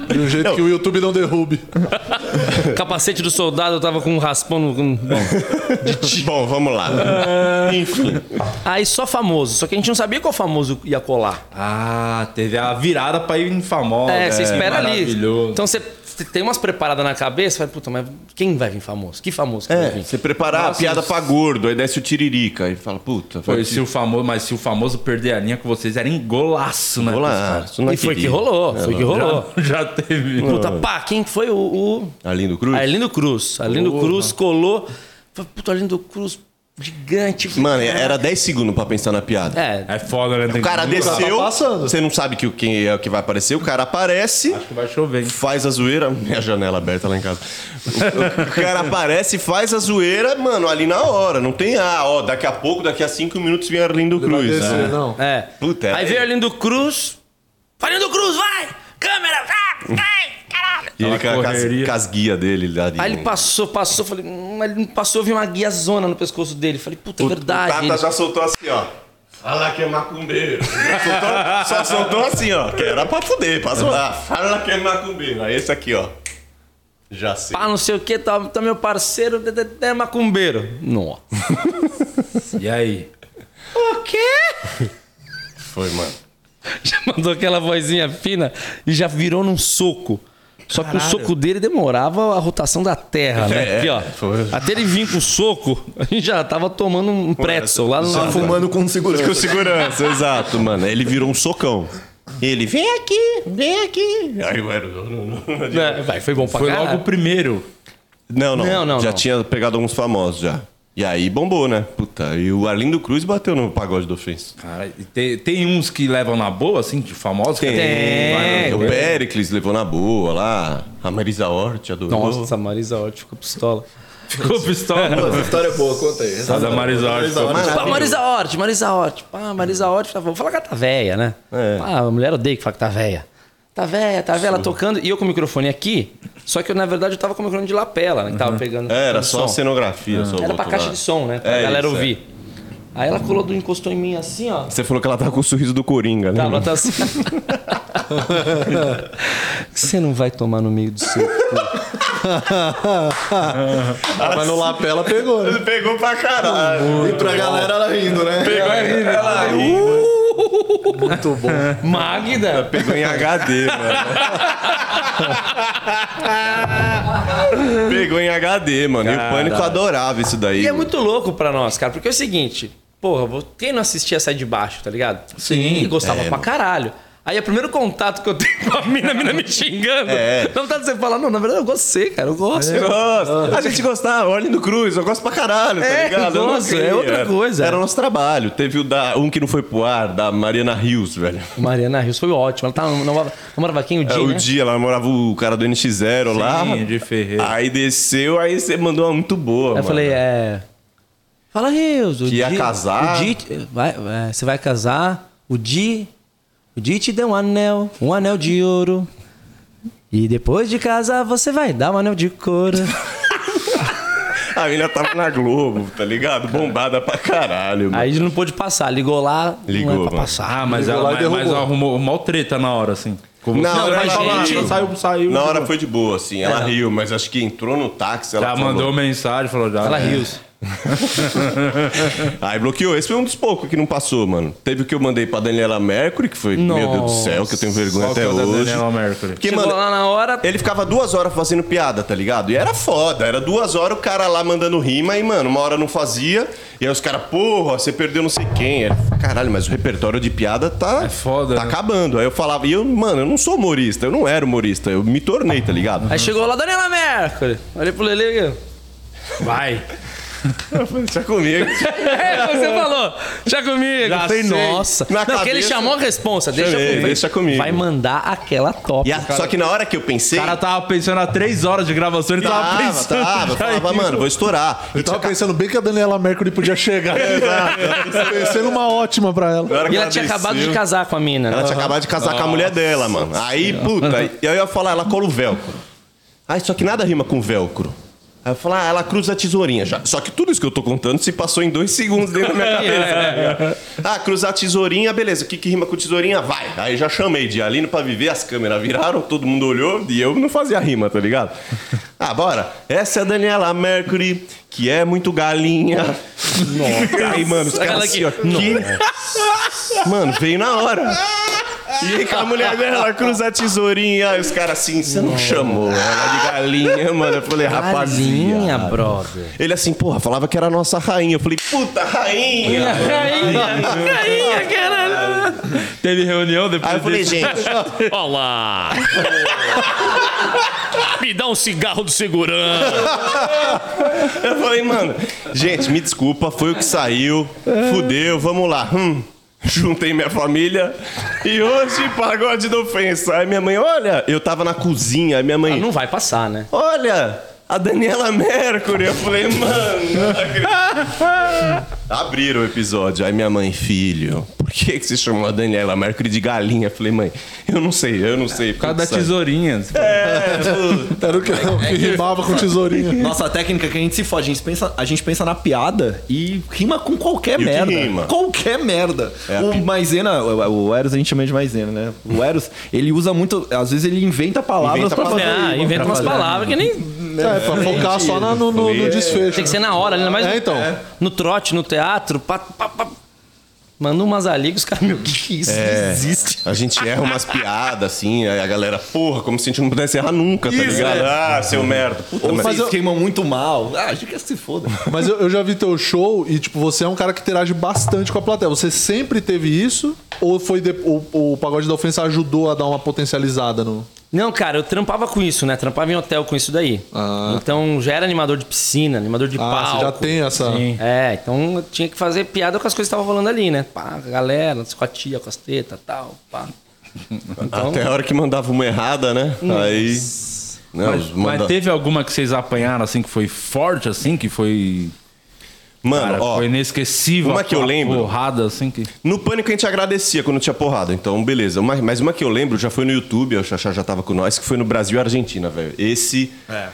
De um jeito não. que o YouTube não derrube. Capacete do soldado, eu tava com um raspão no... Bom, de... Bom vamos lá. É... Enfim. Aí só famoso. Só que a gente não sabia qual famoso ia colar. Ah, teve a virada pra ir em famoso. É, você é, espera ali. Então você... Tem umas preparadas na cabeça, vai, puta, mas quem vai vir famoso? Que famoso que é, vai vir? Você preparar a piada pra gordo, aí desce o tiririca, aí fala, puta... Foi que... se o famoso, mas se o famoso perder a linha com vocês, era engolaço, né? Golaço, não é? E foi que rolou, foi que rolou. Já, já teve. Puta, pá, quem foi o... o... Arlindo Cruz? Arlindo Cruz. Arlindo Cruz, Cruz colou... Puta, Arlindo Cruz... Gigante. Mano, era dez segundos pra pensar na piada. É, é foda, né? O cara desceu, você não sabe que o quem é o que vai aparecer, o cara aparece. Acho que vai chover, hein? Faz a zoeira. Minha janela aberta lá em casa. O, o cara aparece, faz a zoeira, mano, ali na hora. Não tem, ah, ó, daqui a pouco, daqui a cinco minutos vem Arlindo Cruz. Descer, é. Não. É. Puta, aí veio Arlindo Cruz. Arlindo Cruz, vai! Câmera, vai! Vai! E ele com as guias dele lá de... Aí ele passou, passou, falei, ele não passou, eu vi uma guiazona no pescoço dele. Falei, puta, é verdade. O Tata ele... já soltou assim, ó. Fala que é macumbeiro. Soltou, só soltou assim, ó. Que era pra fuder, pra zoar. Fala que é macumbeiro. Aí esse aqui, ó. Já sei. Pá, não sei o que, tá, tá meu parceiro, é macumbeiro. Nossa. E aí? O quê? Foi, mano. Já mandou aquela vozinha fina e já virou num soco. Só que Caralho. o soco dele demorava a rotação da terra, né? É, aqui, ó. Foi. Até ele vir com o soco, a gente já tava tomando um pretzel lá no... Só fumando com segurança. Com segurança, exato, mano. Ele virou um socão. Ele, vem aqui, vem aqui. Aí, mano... Vai, foi bom pra caralho. Foi logo o primeiro. Não, não. não, não já não. Tinha pegado alguns famosos, já. E aí bombou, né? Puta, e o Arlindo Cruz bateu no Pagode da Ofensa. Cara, tem, tem uns que levam na boa, assim, de famosos? Tem. tem. O Péricles levou na boa lá. A Marisa Orth adorou. Nossa, a Marisa Orth ficou pistola. Ficou pistola? Não, a história é boa, conta aí. Essa da Marisa Orth. Pá, Marisa Orth, Marisa Orth. Pá, Marisa Orth. Vamos falar que ela tá velha, né? É. Pá, a mulher odeia que fala que tá velha. Tá velha, tá velha, ela tocando. E eu com o microfone aqui... Só que, eu, na verdade, eu tava com o microfone de lapela, né? Que tava uhum. pegando... É, era só som. A cenografia. Ah. Só era pra caixa lá. De som, né? Pra é galera isso, ouvir. É. Aí ela colou, encostou em mim assim, ó. Você falou que ela tá com o sorriso do Coringa, né? Tá, ela tá assim... Você não vai tomar no meio do seu... ah, mas no lapela pegou, né? Pegou pra caralho. Muito e pra bom. Galera ela rindo, né? Pegou ela rindo. Ela rindo. Muito bom. Magda. Ela pegou em H D, mano. Pegou em H D, mano. Cara, e o Pânico adorava isso daí. E é muito louco pra nós, cara. Porque é o seguinte... Porra, quem não assistia Sai de Baixo, tá ligado? Sim. E gostava é, pra caralho. Aí é o primeiro contato que eu tenho com a mina, a mina me xingando. É. Não tá dizendo, falar, não, na verdade eu gosto de você, cara, eu gosto. Eu gosto. Ah, a gente gostava, o Arlindo Cruz, eu gosto pra caralho, é, tá ligado? Eu nossa, é outra coisa. Era o nosso trabalho. Teve o da, um que não foi pro ar, da Mariana Rios, velho. Mariana Rios foi ótimo. Ela tava, namorava, namorava quem? O dia, é, o né? dia, ela namorava o cara do N X zero Sim, lá. De Ferreira. Aí desceu, aí você mandou uma muito boa, aí mano. Eu falei, é... Fala, Rios. Que ia dia, casar. O dia, vai, é, você vai casar, o dia... O Di te deu um anel, um anel de ouro. E depois de casar você vai dar um anel de couro. A menina tava na Globo, tá ligado? Bombada pra caralho, mano. Aí ele não pôde passar, ligou lá, ligou, não é pra passar. Ah, mas ligou ela lá, mas, mas arrumou uma treta na hora, assim. Como não, não, mas gente, ela saiu, saiu. Na hora foi de boa, assim. Ela é. riu, mas acho que entrou no táxi. Ela já falou. Mandou mensagem, falou já. Ela é. riu. Aí bloqueou. Esse foi um dos poucos que não passou, mano. Teve o que eu mandei pra Daniela Mercury, que foi, nossa, meu Deus do céu, que eu tenho vergonha até hoje. Daniela Mercury. Porque, chegou mano, lá na hora... Ele ficava duas horas fazendo piada, tá ligado? E era foda. Era duas horas o cara lá mandando rima e, mano, uma hora não fazia. E aí os caras, porra, você perdeu não sei quem. Aí, caralho, mas o repertório de piada tá... É foda, tá né? acabando. Aí eu falava, e eu, mano, eu não sou humorista. Eu não era humorista. Eu me tornei, tá ligado? Aí chegou lá Daniela Mercury. Olhei pro Lelê. Vai. Já comigo. É, você falou. Já comigo. Já falei, nossa. Na não, cabeça, que ele chamou a responsa. Deixa, chamei, deixa comigo. Vai mandar aquela top. A, só que na hora que eu pensei... O cara tava pensando há três horas de gravação. Ele tava, tava pensando... Tava, eu falava, mano, vou estourar. Eu tava pensando bem que a Daniela Mercury podia chegar. Exato. Pensando uma ótima pra ela. E ela agradeceu. Tinha acabado de casar com a mina. Ela uhum. tinha acabado de casar nossa. com a mulher dela, mano. Aí, puta. Aí eu ia falar, ela cola o velcro. Aí, só que nada rima com velcro. Aí eu falo, ah, ela cruza a tesourinha já. Só que tudo isso que eu tô contando se passou em dois segundos dentro da minha cabeça. Né? Ah, cruzar a tesourinha, beleza. O que, que rima com tesourinha? Vai. Aí já chamei de Alino pra viver, as câmeras viraram, todo mundo olhou e eu não fazia rima, tá ligado? Ah, bora. Essa é a Daniela Mercury, que é muito galinha. Nossa. Aí, mano, os caras assim, ó. Que... Mano, veio na hora. E com a mulher dela cruza a tesourinha. Aí os caras assim, você não, não chamou ela de galinha, mano. Eu falei, rapazinha. Galinha, brother. Ele assim, porra, falava que era a nossa rainha. Eu falei, puta, rainha. Rainha, rainha, caralho. Teve reunião depois. Aí eu falei, desse... gente, olá. Me dá um cigarro do segurança. Eu falei, mano, gente, me desculpa, foi o que saiu. Fudeu, vamos lá. Hum. Juntei minha família e hoje Pagode da Ofensa. Aí minha mãe, olha, eu tava na cozinha, aí minha mãe... Ah, não vai passar, né? Olha, a Daniela Mercury. Eu falei, mano... Abriram o episódio. Aí minha mãe, filho, por que que você chamou a Daniela Mercury de galinha? Eu falei, mãe, eu não sei, eu não sei. Por causa da tesourinha. É, puta. Era o que eu rimava com tesourinha. Nossa, a técnica que a gente se fode, a gente pensa, a gente pensa na piada e rima com qualquer e merda. Rima. Qualquer merda. É o Maisena, o, o Eros a gente chama de Maisena, né? O Eros, ele usa muito, às vezes ele inventa palavras inventa pra fazer. Ah, rima, inventa umas palavras que nem... É, pra focar só na, no, no, no desfecho. Tem que ser na hora, ainda mais é, então. No trote, no teatro, pá, pá, pá. Manda umas ali que os caras, meu, que isso é, existe? A gente erra umas piadas, assim, aí a galera, porra, como se a gente não pudesse errar nunca, isso, tá ligado? É. Ah, seu merda. Puta, ou vocês eu... queimam muito mal. Ah, a gente quer se foda. Mas eu, eu já vi teu show e, tipo, você é um cara que interage bastante com a plateia. Você sempre teve isso? Ou foi de... ou, ou o Pagode da Ofensa ajudou a dar uma potencializada no... Não, cara, eu trampava com isso, né? Trampava em hotel com isso daí. Ah. Então já era animador de piscina, animador de ah, palco. Ah, você já tem essa... Sim. É, então eu tinha que fazer piada com as coisas que estavam rolando ali, né? Pá, a galera, com a tia, com as tetas, tal, pá. Então... Até a hora que mandava uma errada, né? Nossa. Aí... Não, mas, manda... mas teve alguma que vocês apanharam, assim, que foi forte, assim, que foi... Mano, cara, ó, foi inesquecível. Uma que eu lembro. Porrada, assim que... No Pânico a gente agradecia quando tinha porrada, então beleza. Uma, mas uma que eu lembro já foi no YouTube, o Chachá já tava com nós, que foi no Brasil e Argentina, velho. Esse. É.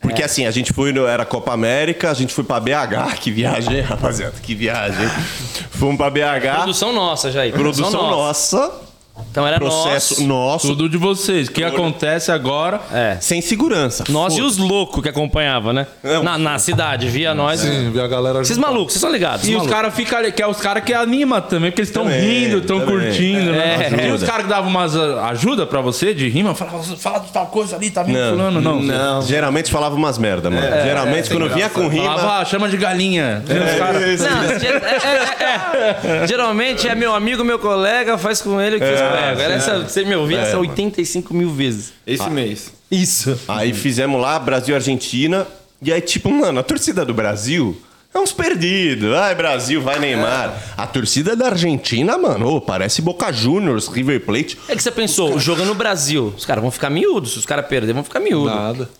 Porque é. assim, a gente foi, no, era Copa América, a gente foi pra B H, que viagem, rapaziada, que viagem. Fomos pra B H. Produção nossa, Jair. Produção nossa. nossa. Então era processo nosso. Tudo de vocês. O que acontece agora... É. Sem segurança. Nós foda. E os loucos que acompanhavam, né? Na, na cidade. Via nós. Sim, via a galera. Vocês malucos, vocês estão ligados. E os caras ficam... Que é os caras que animam também, porque eles estão rindo, estão curtindo. É, né? é, é. E os caras que davam umas ajuda pra você de rima, falavam, fala de tal coisa ali, tá me falando. Não, não. Geralmente falavam umas merda, mano. É, Geralmente, é, quando eu vinha com rima... Falava, chama de galinha. É, os cara... é, é, é, é. Geralmente é meu amigo, meu colega, faz com ele o que fez. É, é, essa, você me ouviu é, essa oitenta e cinco mil vezes. Esse ah, mês. Isso. Aí fizemos lá, Brasil e Argentina. E aí, tipo, mano, a torcida do Brasil é uns perdidos. Ai, Brasil, vai Neymar. É. A torcida da Argentina, mano, oh, parece Boca Juniors, River Plate. É que você pensou, cara... joga no Brasil. Os caras vão ficar miúdos. Se os caras perderem, vão ficar miúdos. Nada.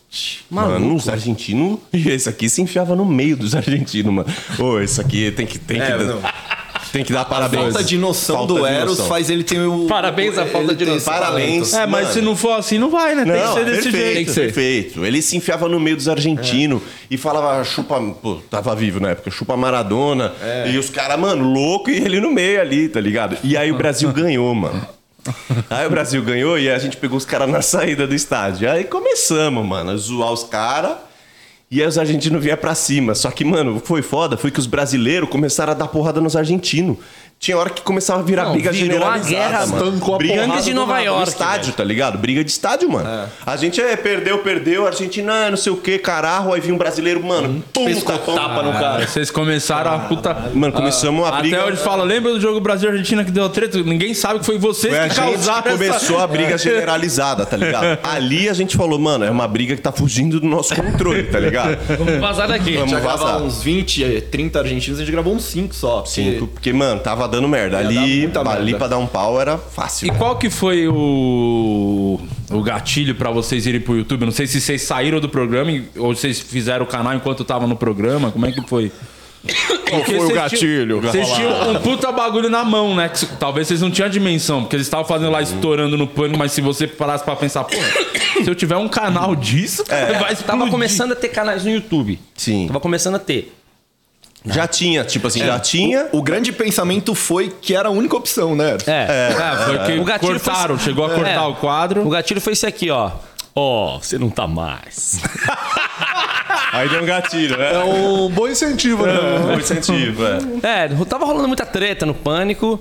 Maluco. Mano, os argentinos... E esse aqui se enfiava no meio dos argentinos, mano. Ô, oh, esse aqui tem que... Tem é, que... Não. Tem que dar parabéns. A falta de noção falta do Eros noção. faz ele ter o... Parabéns à falta de noção. Parabéns. É, mas mano. se não for assim, não vai, né? Tem não, que ser desse perfeito, jeito. Tem que ser. Perfeito. Ele se enfiava no meio dos argentinos é. e falava, chupa... Pô, tava vivo na época. Chupa Maradona. É. E os caras, mano, louco. E ele no meio ali, tá ligado? E aí o Brasil ganhou, mano. Aí o Brasil ganhou e a gente pegou os caras na saída do estádio. Aí começamos, mano, a zoar os caras. E aí os argentinos vinham pra cima. Só que, mano, foi foda. Foi que os brasileiros começaram a dar porrada nos argentinos. Tinha hora que começava a virar não, briga generalizada. Virou a guerra, mano. A briga de Nova York. No estádio, velho. Tá ligado? Briga de estádio, mano. É. A gente é, perdeu, perdeu. A Argentina, não sei o que, caralho. Aí vinha um brasileiro, mano, pum, tá, tapa ah, no cara. Vocês começaram ah, a puta... Mano, começamos ah, a briga... Até hoje fala, lembra do jogo Brasil-Argentina que deu treta? Ninguém sabe que foi vocês foi que causaram essa... Começou a briga generalizada, tá ligado? Ali a gente falou, mano, é uma briga que tá fugindo do nosso controle, tá ligado? Vamos vazar daqui. Vamos vazar. A gente gravava uns vinte, trinta argentinos, a gente gravou uns cinco só. cinco, porque, mano, tava dando merda. Ali, merda. ali pra dar um pau era fácil. E cara. Qual que foi o, o gatilho pra vocês irem pro YouTube? Eu não sei se vocês saíram do programa ou vocês fizeram o canal enquanto tava no programa. Como é que foi? Qual foi o gatilho? Tinham, vocês tinham um puta bagulho na mão, né? Que, talvez vocês não tinham a dimensão, porque eles estavam fazendo lá, estourando no Pânico, mas se você parasse pra pensar, pô, se eu tiver um canal disso, é. vai explodir. Tava começando a ter canais no YouTube. Sim. Tava começando a ter. Não. Já tinha, tipo assim, é, já tinha. O, o grande pensamento foi que era a única opção, né? É, é, é foi que o gatilho cortaram, foi... chegou a cortar é. o quadro. O gatilho foi esse aqui, ó. Ó, oh, você não tá mais. Aí deu um gatilho, né? É um bom incentivo, né? É um bom incentivo, é. É, tava rolando muita treta no Pânico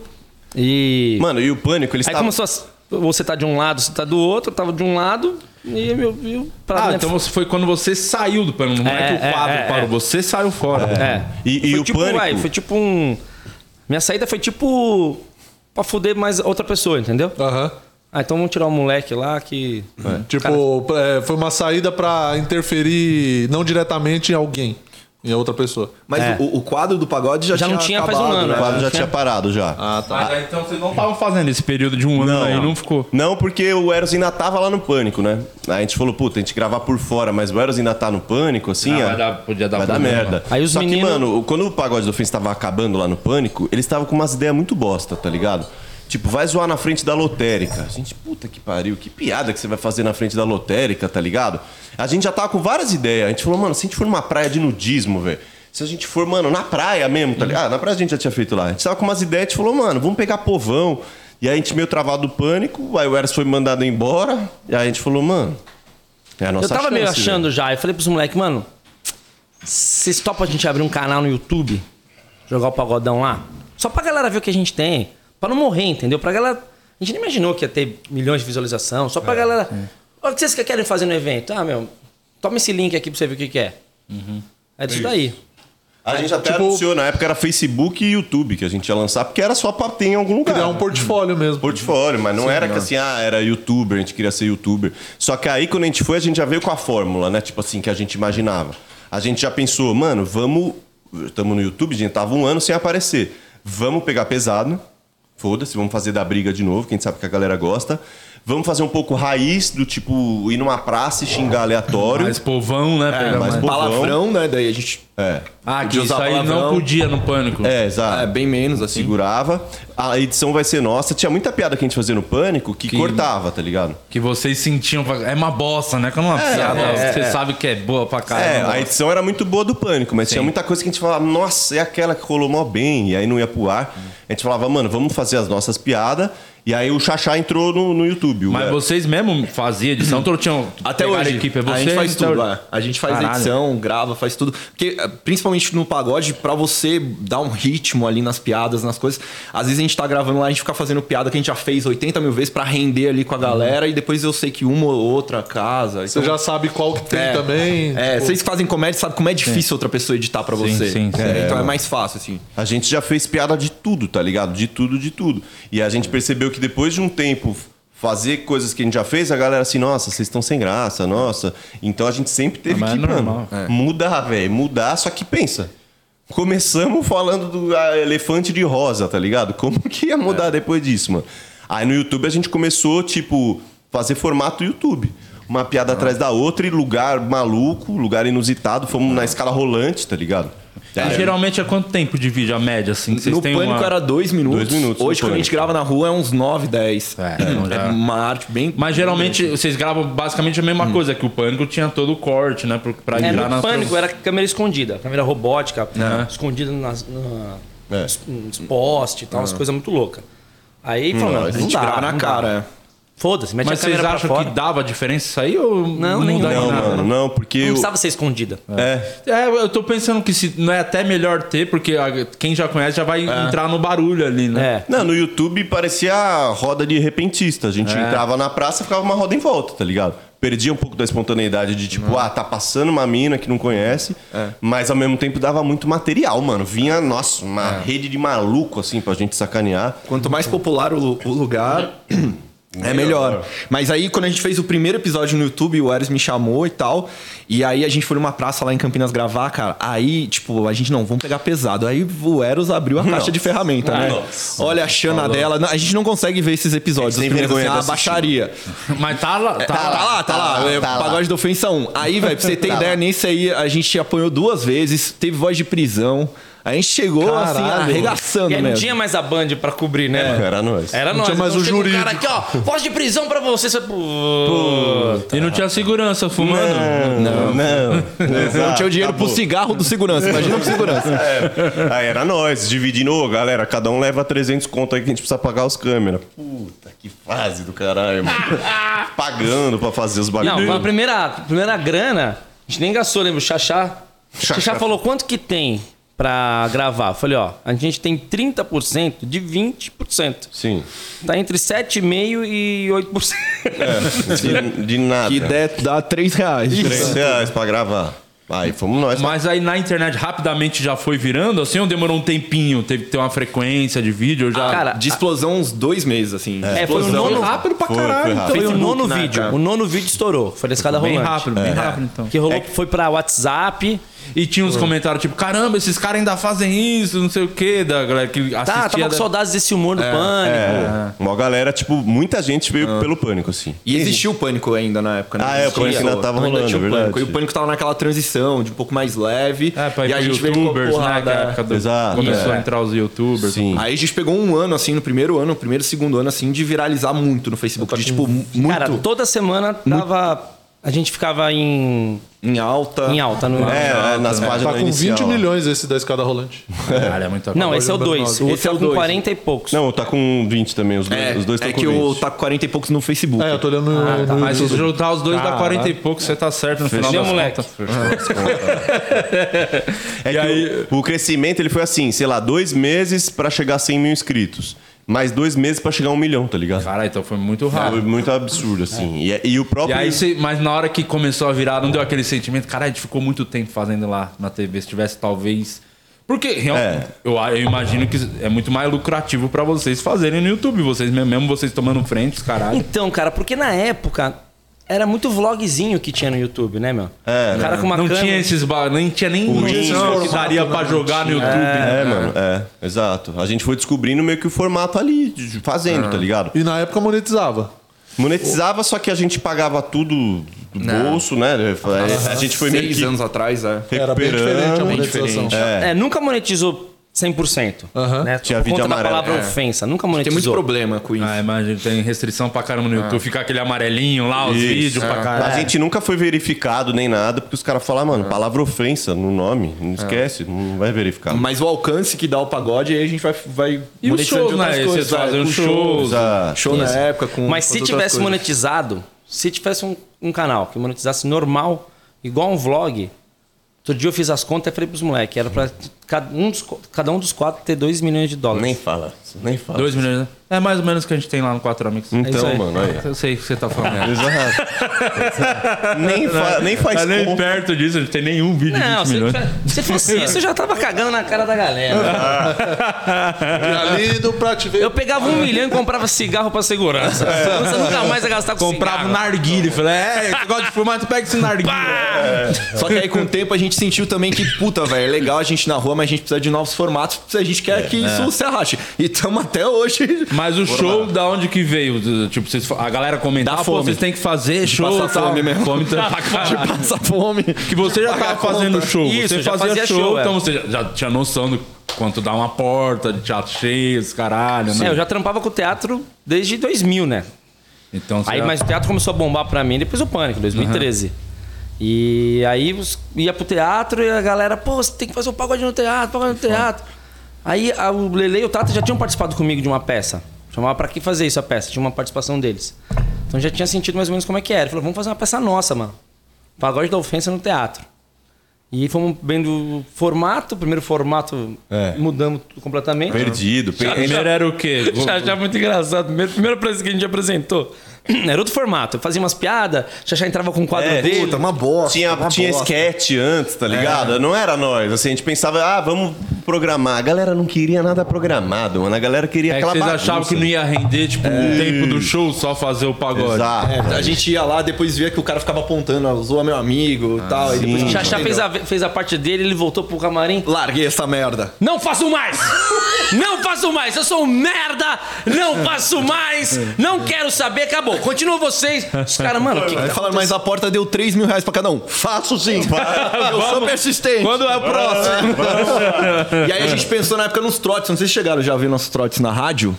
e... Mano, e o Pânico, eles estavam... Aí tavam... começou a... Você tá de um lado, você tá do outro, eu tava de um lado... E meu, meu, ah, então você foi quando você saiu do Pânico. Não é que o quadro é, parou, é. você saiu fora. É. É. E, e foi o tipo, Pânico... Uai, foi tipo um... Minha saída foi tipo... Pra fuder mais outra pessoa, entendeu? Aham. Uh-huh. Ah, então vamos tirar o moleque lá que... É. Tipo, cara... foi uma saída pra interferir não diretamente em alguém. Em outra pessoa. Mas é. o, o quadro do Pagode já, já tinha não tinha acabado, faz um ano. Né? O quadro já tinha parado já. Ah, tá. Ah, então vocês não estavam fazendo esse período de um ano não, aí, não. não ficou? Não, porque o Eros ainda tava lá no Pânico, né? Aí a gente falou, puta, a gente gravar por fora, mas o Eros ainda tá no Pânico, assim, ah, ó. Vai dar, podia dar, vai dar merda. Aí os Só meninos... que, mano, quando o Pagode da Ofensa tava acabando lá no Pânico, eles estavam com umas ideias muito bosta, tá ligado? Tipo, vai zoar na frente da lotérica. A gente, puta que pariu, que piada que você vai fazer na frente da lotérica, tá ligado? A gente já tava com várias ideias. A gente falou, mano, se a gente for numa praia de nudismo, velho. Se a gente for, mano, na praia mesmo, tá ligado? Ah, na praia a gente já tinha feito lá. A gente tava com umas ideias, a gente falou, mano, vamos pegar povão. E aí a gente meio travado do Pânico. Aí o Eros foi mandado embora. E aí a gente falou, mano, é a nossa Eu tava chance, meio achando véio. já. Eu falei pros moleques, mano, vocês topam a gente abrir um canal no YouTube? Jogar o pagodão lá? Só pra galera ver o que a gente tem. Pra não morrer, entendeu? Pra galera... A gente nem imaginou que ia ter milhões de visualização. Só pra é, galera... É. Olha, o que vocês querem fazer no evento? Ah, meu... Toma esse link aqui pra você ver o que que é. Uhum. É disso Isso. daí. A gente até tipo, anunciou, na época era Facebook e YouTube que a gente ia lançar, porque era só pra ter em algum lugar. Criar um portfólio mesmo. Portfólio, mas não Sim, era não. que assim, ah, era youtuber, a gente queria ser youtuber. Só que aí quando a gente foi, a gente já veio com a fórmula, né? Tipo assim, que a gente imaginava. A gente já pensou, mano, vamos... Estamos no YouTube, a gente tava um ano sem aparecer. Vamos pegar pesado, foda-se, vamos fazer da briga de novo, quem sabe que a galera gosta... Vamos fazer um pouco raiz, do tipo ir numa praça e xingar aleatório. Mais povão, né? É, mais povão. Palavrão, né? Daí a gente... É. Ah, que isso aí não podia no Pânico. É, exato. É, bem menos assim. Segurava. A edição vai ser nossa. Tinha muita piada que a gente fazia no Pânico que, que cortava, tá ligado? Que vocês sentiam... É uma bosta, né? Que é uma é, piada. É, você é. sabe que é boa pra caramba. É, a edição era muito boa do Pânico, mas Sim. tinha muita coisa que a gente falava, nossa, é aquela que rolou mó bem, e aí não ia pro ar. Hum. A gente falava, mano, vamos fazer as nossas piadas. E aí o Chachá entrou no, no YouTube. Mas velho. vocês mesmo faziam edição? Então, tinham até hoje. A, equipe, é você, a gente faz tudo. Hoje. A gente faz Caralho. edição, grava, faz tudo. Porque, principalmente no pagode, pra você dar um ritmo ali nas piadas, nas coisas... Às vezes a gente tá gravando lá, a gente fica fazendo piada que a gente já fez oitenta mil vezes pra render ali com a galera. Uhum. E depois eu sei que uma ou outra casa... Você então, já sabe qual que tem é, também. É, vocês que fazem comédia sabem como é difícil sim. outra pessoa editar pra sim, você. Sim, sim, é, então é mais fácil, assim. A gente já fez piada de tudo, tá ligado? De tudo, de tudo. E a gente percebeu que depois de um tempo fazer coisas que a gente já fez, a galera assim, nossa, vocês estão sem graça, nossa. Então a gente sempre teve Mas que, é mano, é. mudar, velho, mudar, só que pensa. Começamos falando do elefante de rosa, tá ligado? Como que ia mudar é. depois disso, mano? Aí no YouTube a gente começou, tipo, fazer formato YouTube. Uma piada ah. atrás da outra e lugar maluco, lugar inusitado. Fomos ah. na escala rolante, tá ligado? É. Geralmente é quanto tempo de vídeo, a média, assim? Vocês no têm Pânico uma... era dois minutos. Dois minutos Hoje, quando a gente grava na rua, é uns nove, dez. É, é já... uma arte bem... Mas geralmente bem... vocês gravam basicamente a mesma hum. coisa, que o Pânico tinha todo o corte, né? Pra é, no nas Pânico trans... era câmera escondida, câmera robótica, é. escondida nas, na... é. nos postes e tal, é. umas coisas muito loucas. Aí, hum, falando, a gente dá, grava na cara, é. Foda-se, mete Mas a câmera pra fora. Mas vocês acham que dava diferença isso aí ou não? Não, dá não, nada, mano, não, porque... Não eu... precisava ser escondida. É. é. Eu tô pensando que se não é até melhor ter, porque quem já conhece já vai é. entrar no barulho ali, né? É. Não, no YouTube parecia roda de repentista. A gente é. entrava na praça e ficava uma roda em volta, tá ligado? Perdia um pouco da espontaneidade de tipo, não. ah, tá passando uma mina que não conhece, é. mas ao mesmo tempo dava muito material, mano. Vinha, nossa, uma é. rede de maluco, assim, pra gente sacanear. Quanto mais popular o, o lugar... É melhor. Mas aí, quando a gente fez o primeiro episódio no YouTube, o Eros me chamou e tal. E aí, a gente foi numa praça lá em Campinas gravar, cara. Aí, tipo, a gente, não, vamos pegar pesado. Aí, o Eros abriu a caixa Nossa. de ferramenta, né? Nossa. Olha a chana Falou. dela. A gente não consegue ver esses episódios. Tem vergonha da baixaria. Mas tá lá, tá, é, tá, lá, tá lá. Tá lá, tá é, lá. Pagode da Ofensa um. Aí, velho, pra você ter tá ideia, lá. nesse aí, a gente apanhou duas vezes. Teve voz de prisão. A gente chegou Caralho. assim, arregaçando, né? Não tinha mais a Band pra cobrir, né? É, mano? Era nós. Era nós. Não tinha mais o jurídico. Um cara aqui, ó, voz de prisão pra você. você... Puta. E não tinha segurança fumando. Não, não. Não, não. não tinha o dinheiro Acabou. pro cigarro do segurança. Imagina pro segurança. É. Aí era nós, dividindo. Ô, galera, cada um leva trezentos conto aí que a gente precisa pagar os câmeras. Puta, que fase do caralho, mano. Pagando pra fazer os bagulhos. Não, a primeira, a primeira grana, a gente nem gastou, lembra? O Xaxá. Xaxá. Xaxá falou quanto que tem pra gravar. Falei, ó, a gente tem trinta por cento de vinte por cento. Sim. Tá entre sete vírgula cinco por cento e oito por cento. É, de, de nada. Que der, dá três reais. três reais pra gravar. Aí fomos nós. Mas aí na internet rapidamente já foi virando, assim, ou demorou um tempinho? Teve que ter uma frequência de vídeo? Já... Ah, cara, de explosão a... uns dois meses, assim. É, foi o nono rápido pra caralho. Foi, foi então, o nono nada. vídeo. O nono vídeo estourou. Foi da escada rolante. Bem rápido, é. bem rápido, então. Que rolou, é. foi pra WhatsApp... E tinha uns uhum. comentários tipo, caramba, esses caras ainda fazem isso, não sei o quê, da galera que assistia... Tá, tava com da... saudades desse humor do é, Pânico. É. Uma galera, tipo, muita gente veio uhum. pelo Pânico, assim. E existiu o Pânico ainda na época, né? Ah, é, o Pânico ainda tava rolando, ainda o Pânico. E o Pânico tava naveio naquela transição, de um pouco mais leve. É, pra ir e a gente youtubers, veio né? Da... época do... Exato. Começou é. a entrar os youtubers. Sim. Aí a gente pegou um ano, assim, no primeiro ano, no primeiro e segundo ano, assim, de viralizar muito no Facebook. De, tipo, muito... Cara, toda semana tava... A gente ficava em... Em alta. Em alta. No... É, alta, é, nas né? páginas tá com inicial. vinte milhões esse da escada rolante. Cara, é muita coisa. Não, esse é o dois. O outro é o com quarenta e poucos. Não, tá com vinte também. Os dois estão é, com vinte. É que o tá com quarenta e poucos no Facebook. É, eu tô olhando ah, no, tá. no Mas YouTube. Se juntar os dois ah, dá quarenta e poucos, você tá certo no final das contas. É que aí... o, o crescimento ele foi assim, sei lá, dois meses pra chegar a cem mil inscritos. Mais dois meses pra chegar a um milhão, tá ligado? Caralho, então foi muito rápido. Foi muito absurdo, assim. É. E, e o próprio... E aí, cê, mas na hora que começou a virar, não deu aquele sentimento? Caralho, a gente ficou muito tempo fazendo lá na T V. Se tivesse, talvez... Porque realmente, é. eu, eu imagino que é muito mais lucrativo pra vocês fazerem no YouTube. Vocês mesmo, vocês tomando frente, caralho. Então, cara, porque na época... Era muito vlogzinho que tinha no YouTube, né, meu? É. O cara com uma não câmera... tinha esses... Ba... Nem tinha nem o isso não, que daria não, pra não jogar tinha. no YouTube. É, né? é, mano. É, exato. A gente foi descobrindo meio que o formato ali, fazendo, é. tá ligado? E na época monetizava. Monetizava, só que a gente pagava tudo do bolso, né? A gente foi meio que... Seis anos atrás, é. Era bem diferente a monetização. É, é nunca monetizou... cem por cento. Uhum. Né? Tinha vídeo amarelo. Da palavra é. ofensa. Nunca monetizou. Tem muito problema com isso. Ah, imagina, tem restrição pra caramba no YouTube. Ah. Ficar aquele amarelinho lá, os isso. vídeos é. pra caramba. A gente nunca foi verificado nem nada, porque os caras falam, mano, é. palavra ofensa no nome, não esquece, é. não vai verificar. Mas o alcance que dá o pagode, aí a gente vai, vai e monetizando shows, né? coisas, vai, fazendo shows, shows, show isso. na época. Com, Mas com se tivesse coisas. monetizado, se tivesse um, um canal que monetizasse normal, igual um vlog... Outro dia eu fiz as contas e falei pros moleques, era pra cada um dos, cada um dos quatro ter dois milhões de dólares. Nem fala, nem fala. dois milhões, né? É mais ou menos o que a gente tem lá no quatro Amigos. Então, é mano, aí. Eu sei o que você tá falando. Exato. nem, fa nem faz tá conta. Nem perto disso, a gente tem nenhum vídeo não, de vinte milhões. Se fosse isso, eu já tava cagando na cara da galera. Galido pra te ver. Eu pegava um milhão e comprava cigarro pra segurança. É. Você nunca mais ia gastar com comprava cigarro. Comprava um narguilha e falei, é, você gosta de fumar, tu pega esse narguilha. É. Só que aí com o tempo a gente sentiu também que, puta, velho, é legal a gente na rua, mas a gente precisa de novos formatos, a gente quer é, que isso é. se arraste. E estamos até hoje. Mas o Bora show, lá. da onde que veio? Tipo, vocês, a galera comentava, pô, vocês têm que fazer de show. Passa fome mesmo. Fome tá pra caralho. De passa fome. Que você já tava fazendo show. Isso, você já fazia, fazia show, show então você já, já tinha noção do quanto dá uma porta, de teatro cheio, os caralho, né? É, eu já trampava com o teatro desde dois mil, né? Então, aí, já... mas o teatro começou a bombar pra mim, depois o Pânico, dois mil e treze. Uhum. E aí ia pro teatro e a galera, pô, você tem que fazer o pagode no teatro, pagode no teatro. Aí a, o Lelê e o Tata já tinham participado comigo de uma peça. Chamava pra que fazer isso a peça, tinha uma participação deles. Então já tinha sentido mais ou menos como é que era. Ele falou, vamos fazer uma peça nossa, mano. Pagode da Ofensa no teatro. E fomos vendo o formato, o primeiro formato é. mudamos completamente. Perdido. Per... Primeiro era o quê? Chachá muito engraçado. Primeiro, primeira peça que a gente apresentou. Era outro formato, eu fazia umas piadas, Chachá entrava com o quadro é, dele. Puta, uma bosta. Tinha, uma tinha bosta. sketch antes, tá ligado? É. Não era nós, assim, a gente pensava, ah, vamos programar. A galera não queria nada programado, mano. A galera queria é aquela que vocês bagunça. achavam que não ia render, tipo, o é. um tempo do show só fazer o pagode. Exato. É, a gente ia lá, depois via que o cara ficava apontando, zoa meu amigo ah, e tal. Sim. E Chachá fez a, fez a parte dele, ele voltou pro camarim. Larguei essa merda. Não faço mais! Não faço mais! Eu sou um merda! Não faço mais! Não quero saber, acabou. Continua vocês. Os caras, mano, o que, que tá falando? Mas a porta deu três mil reais pra cada um. Faço sim. Eu sou persistente. Quando é o próximo? E aí a gente pensou na época nos trotes. Não sei se chegaram já a ver nossos trotes na rádio.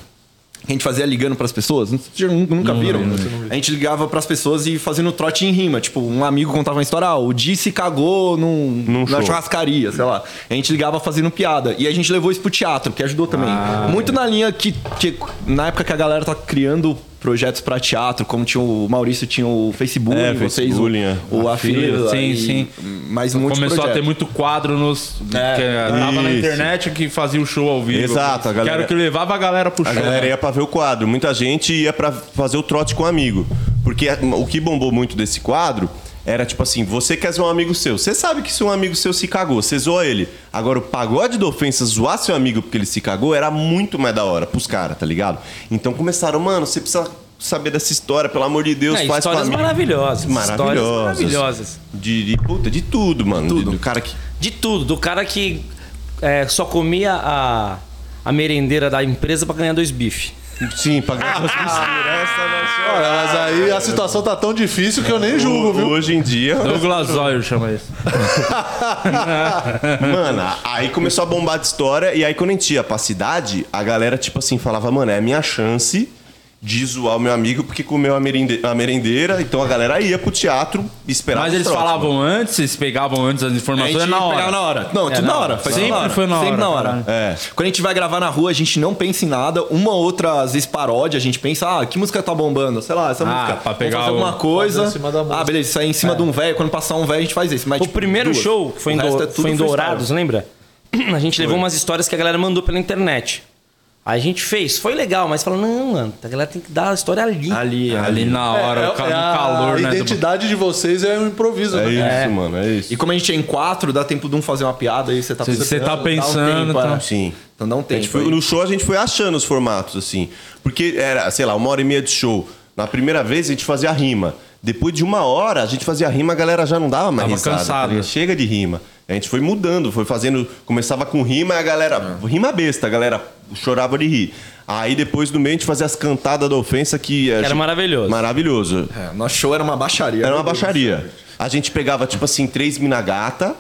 A gente fazia ligando pras pessoas. Vocês nunca viram? Não, não, não. A gente ligava pras pessoas e fazendo trote em rima. Tipo, um amigo contava uma história. Ah, o Di se cagou num, num na show. churrascaria, sei lá. A gente ligava fazendo piada. E a gente levou isso pro teatro, que ajudou também. Ah, Muito é. na linha que, que... Na época que a galera tá criando... projetos pra teatro, como tinha o Maurício, tinha o Facebook, é, vocês, o, o Afila. Sim, e, sim. Mas então, começou projetos. a ter muito quadro nos. É, que é, tava na internet que fazia o show ao vivo. Exato, a galera. Que era o que levava a galera pro show. A galera ia pra ver o quadro. Muita gente ia pra fazer o trote com um amigo. Porque o que bombou muito desse quadro era tipo assim: você quer zoar um amigo seu. Você sabe que se um amigo seu se cagou, você zoa ele. Agora, o pagode da ofensa, zoar seu amigo porque ele se cagou, era muito mais da hora pros caras, tá ligado? Então começaram, mano, você precisa saber dessa história, pelo amor de Deus, é, faz histórias família. maravilhosas. Maravilhosas. Histórias maravilhosas. De, de, puta, de tudo, mano. De tudo. De, do cara que... De tudo. Do cara que é, só comia a, a merendeira da empresa pra ganhar dois bifes. Sim, pra ganhar as ah, Olha, mas aí a situação tá tão difícil que eu nem julgo, viu? Hoje em dia... Douglas Oil chama isso. Mano, aí começou a bombar de história. E aí quando a gente ia pra cidade, a galera tipo assim, falava, mano, é a minha chance de zoar o meu amigo porque comeu a merendeira, então a galera ia pro teatro esperar. Mas eles próximo. falavam antes, eles pegavam antes as informações? A gente na hora. na hora. Não, é, tudo na hora. Foi sempre na hora. Foi na hora. Sempre na hora. É. Quando a gente vai gravar na rua, a gente não pensa em nada. Uma ou outra, às vezes, paródia, a gente pensa, ah, que música tá bombando? Sei lá, essa ah, música. Pra pegar vamos fazer alguma coisa. Ah, beleza, isso aí em cima é. de um velho. Quando passar um velho, a gente faz isso. Mas, o tipo, primeiro duas. show foi, do... é foi em Dourados, lembra? A gente foi. levou umas histórias que a galera mandou pela internet. A gente fez, foi legal, mas falou, não, mano, a galera tem que dar a história ali. Ali, ali na hora, é, o cara é a, calor, a né? A identidade do... de vocês é o um improviso, é né? É isso, mano, é isso. E como a gente é em quatro, dá tempo de um fazer uma piada aí, você tá pensando. Você tá pensando, tá? Um tá... Sim. Então dá um tempo. Foi, no show a gente foi achando os formatos, assim. Porque era, sei lá, uma hora e meia de show. Na primeira vez a gente fazia a rima. Depois de uma hora a gente fazia a rima, a galera já não dava mais risada. Tava cansado. Chega de rima. A gente foi mudando, foi fazendo... Começava com rima, a galera... É. Rima besta, a galera chorava de rir. Aí depois do meio a gente fazia as cantadas da ofensa que... que era gente, maravilhoso. Maravilhoso. É, nosso show era uma baixaria. Era uma baixaria. Deus. A gente pegava, tipo assim, três mina gata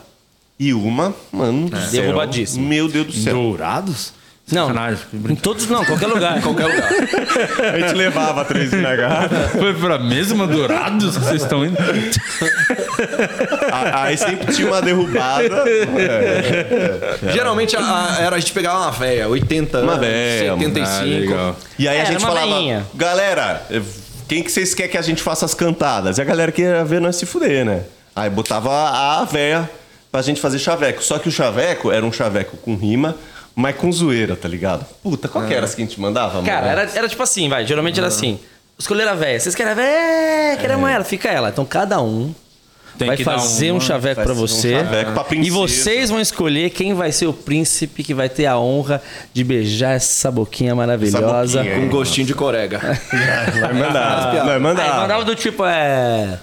e uma... Mano do é. céu. Derrubadíssimo. Meu Deus do céu. Dourados? Não, em todos, não, qualquer lugar. Qualquer lugar. A gente levava três mina gata. Foi pra mesma Dourados que vocês estão indo? a, aí sempre tinha uma derrubada. É, é. Geralmente a, a, era a gente pegava uma véia, oitenta anos, uma véia, setenta e cinco. Ah, e aí é, a gente falava, veinha. Galera, quem que vocês querem que a gente faça as cantadas? E a galera queria ver nós se fuder, né? Aí botava a, a véia pra gente fazer chaveco. Só que o chaveco era um chaveco com rima, mas com zoeira, tá ligado? Puta, qual ah. que era as que a gente mandava? Cara, era, era tipo assim, vai. Geralmente ah. era assim. Escolheram a véia. Vocês querem a véia? Queremos é. ela. Fica ela. Então cada um tem vai que fazer um, um chaveco pra você. Um chaveco ah. pra princesa. E vocês vão escolher quem vai ser o príncipe que vai ter a honra de beijar essa boquinha maravilhosa. Essa boquinha, com um gostinho de corega. Vai mandar. Vai mandar. Aí mandava do tipo, é...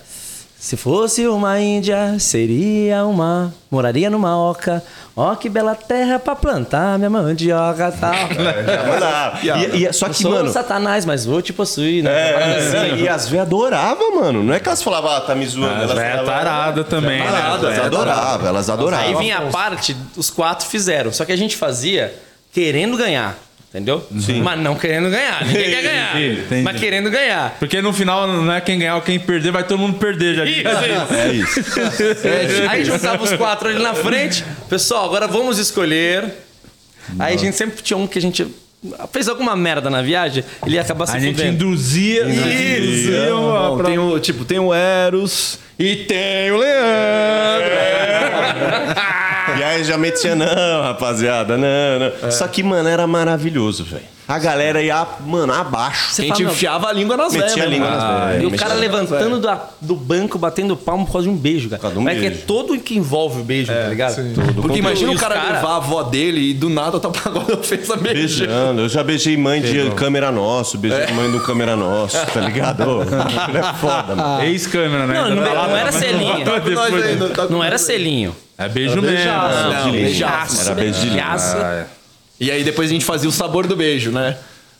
Se fosse uma índia, seria uma... Moraria numa oca... Ó, oh, que bela terra pra plantar minha mandioca tal. É, e, e, só que, eu sou mano, Satanás, mas vou te possuir, né? É, assim. E as velhas adoravam, mano. Não é que elas falavam, ah, tá me zoando. Ah, elas é tarada também. Né? Tarada, elas adoravam, elas adoravam. Aí vinha a parte, os quatro fizeram. Só que a gente fazia querendo ganhar. Entendeu? Sim. Mas não querendo ganhar. Ninguém quer ganhar. Entendi. Mas querendo ganhar. Porque no final não é quem ganhar ou quem perder, vai todo mundo perder. Já isso, isso. É isso. É, aí juntava os quatro ali na frente. Pessoal, agora vamos escolher. Nossa. Aí a gente sempre tinha um que a gente... Fez alguma merda na viagem, ele ia acabar se fudendo. A gente fudendo. induzia... induzia não, não, pra... tem o, tipo, tem o Eros e tem o Leandro. É. E aí já metia, não, rapaziada, não, não. É. Só que, mano, era maravilhoso, velho. A galera ia, mano, abaixo. Você a gente fala, enfiava a língua nas velhas. Metia a língua ah, nas velhas. E o cara levantando do, do banco, batendo palmo por causa de um beijo, cara. Um é beijo. Que é todo que envolve o beijo, é, tá ligado? Todo. Porque imagina o cara, cara levar a avó dele e do nada tá Pagode da Ofensa beijando. beijando. Eu já beijei mãe de Feijão. câmera nosso, beijei é. mãe do câmera nosso, tá ligado? É foda, mano. Ex-câmera, né? Não, não, não, não era selinho. Não era selinho. É beijo mesmo. Era beijaço. Era beijaço. E aí depois a gente fazia o sabor do beijo, né?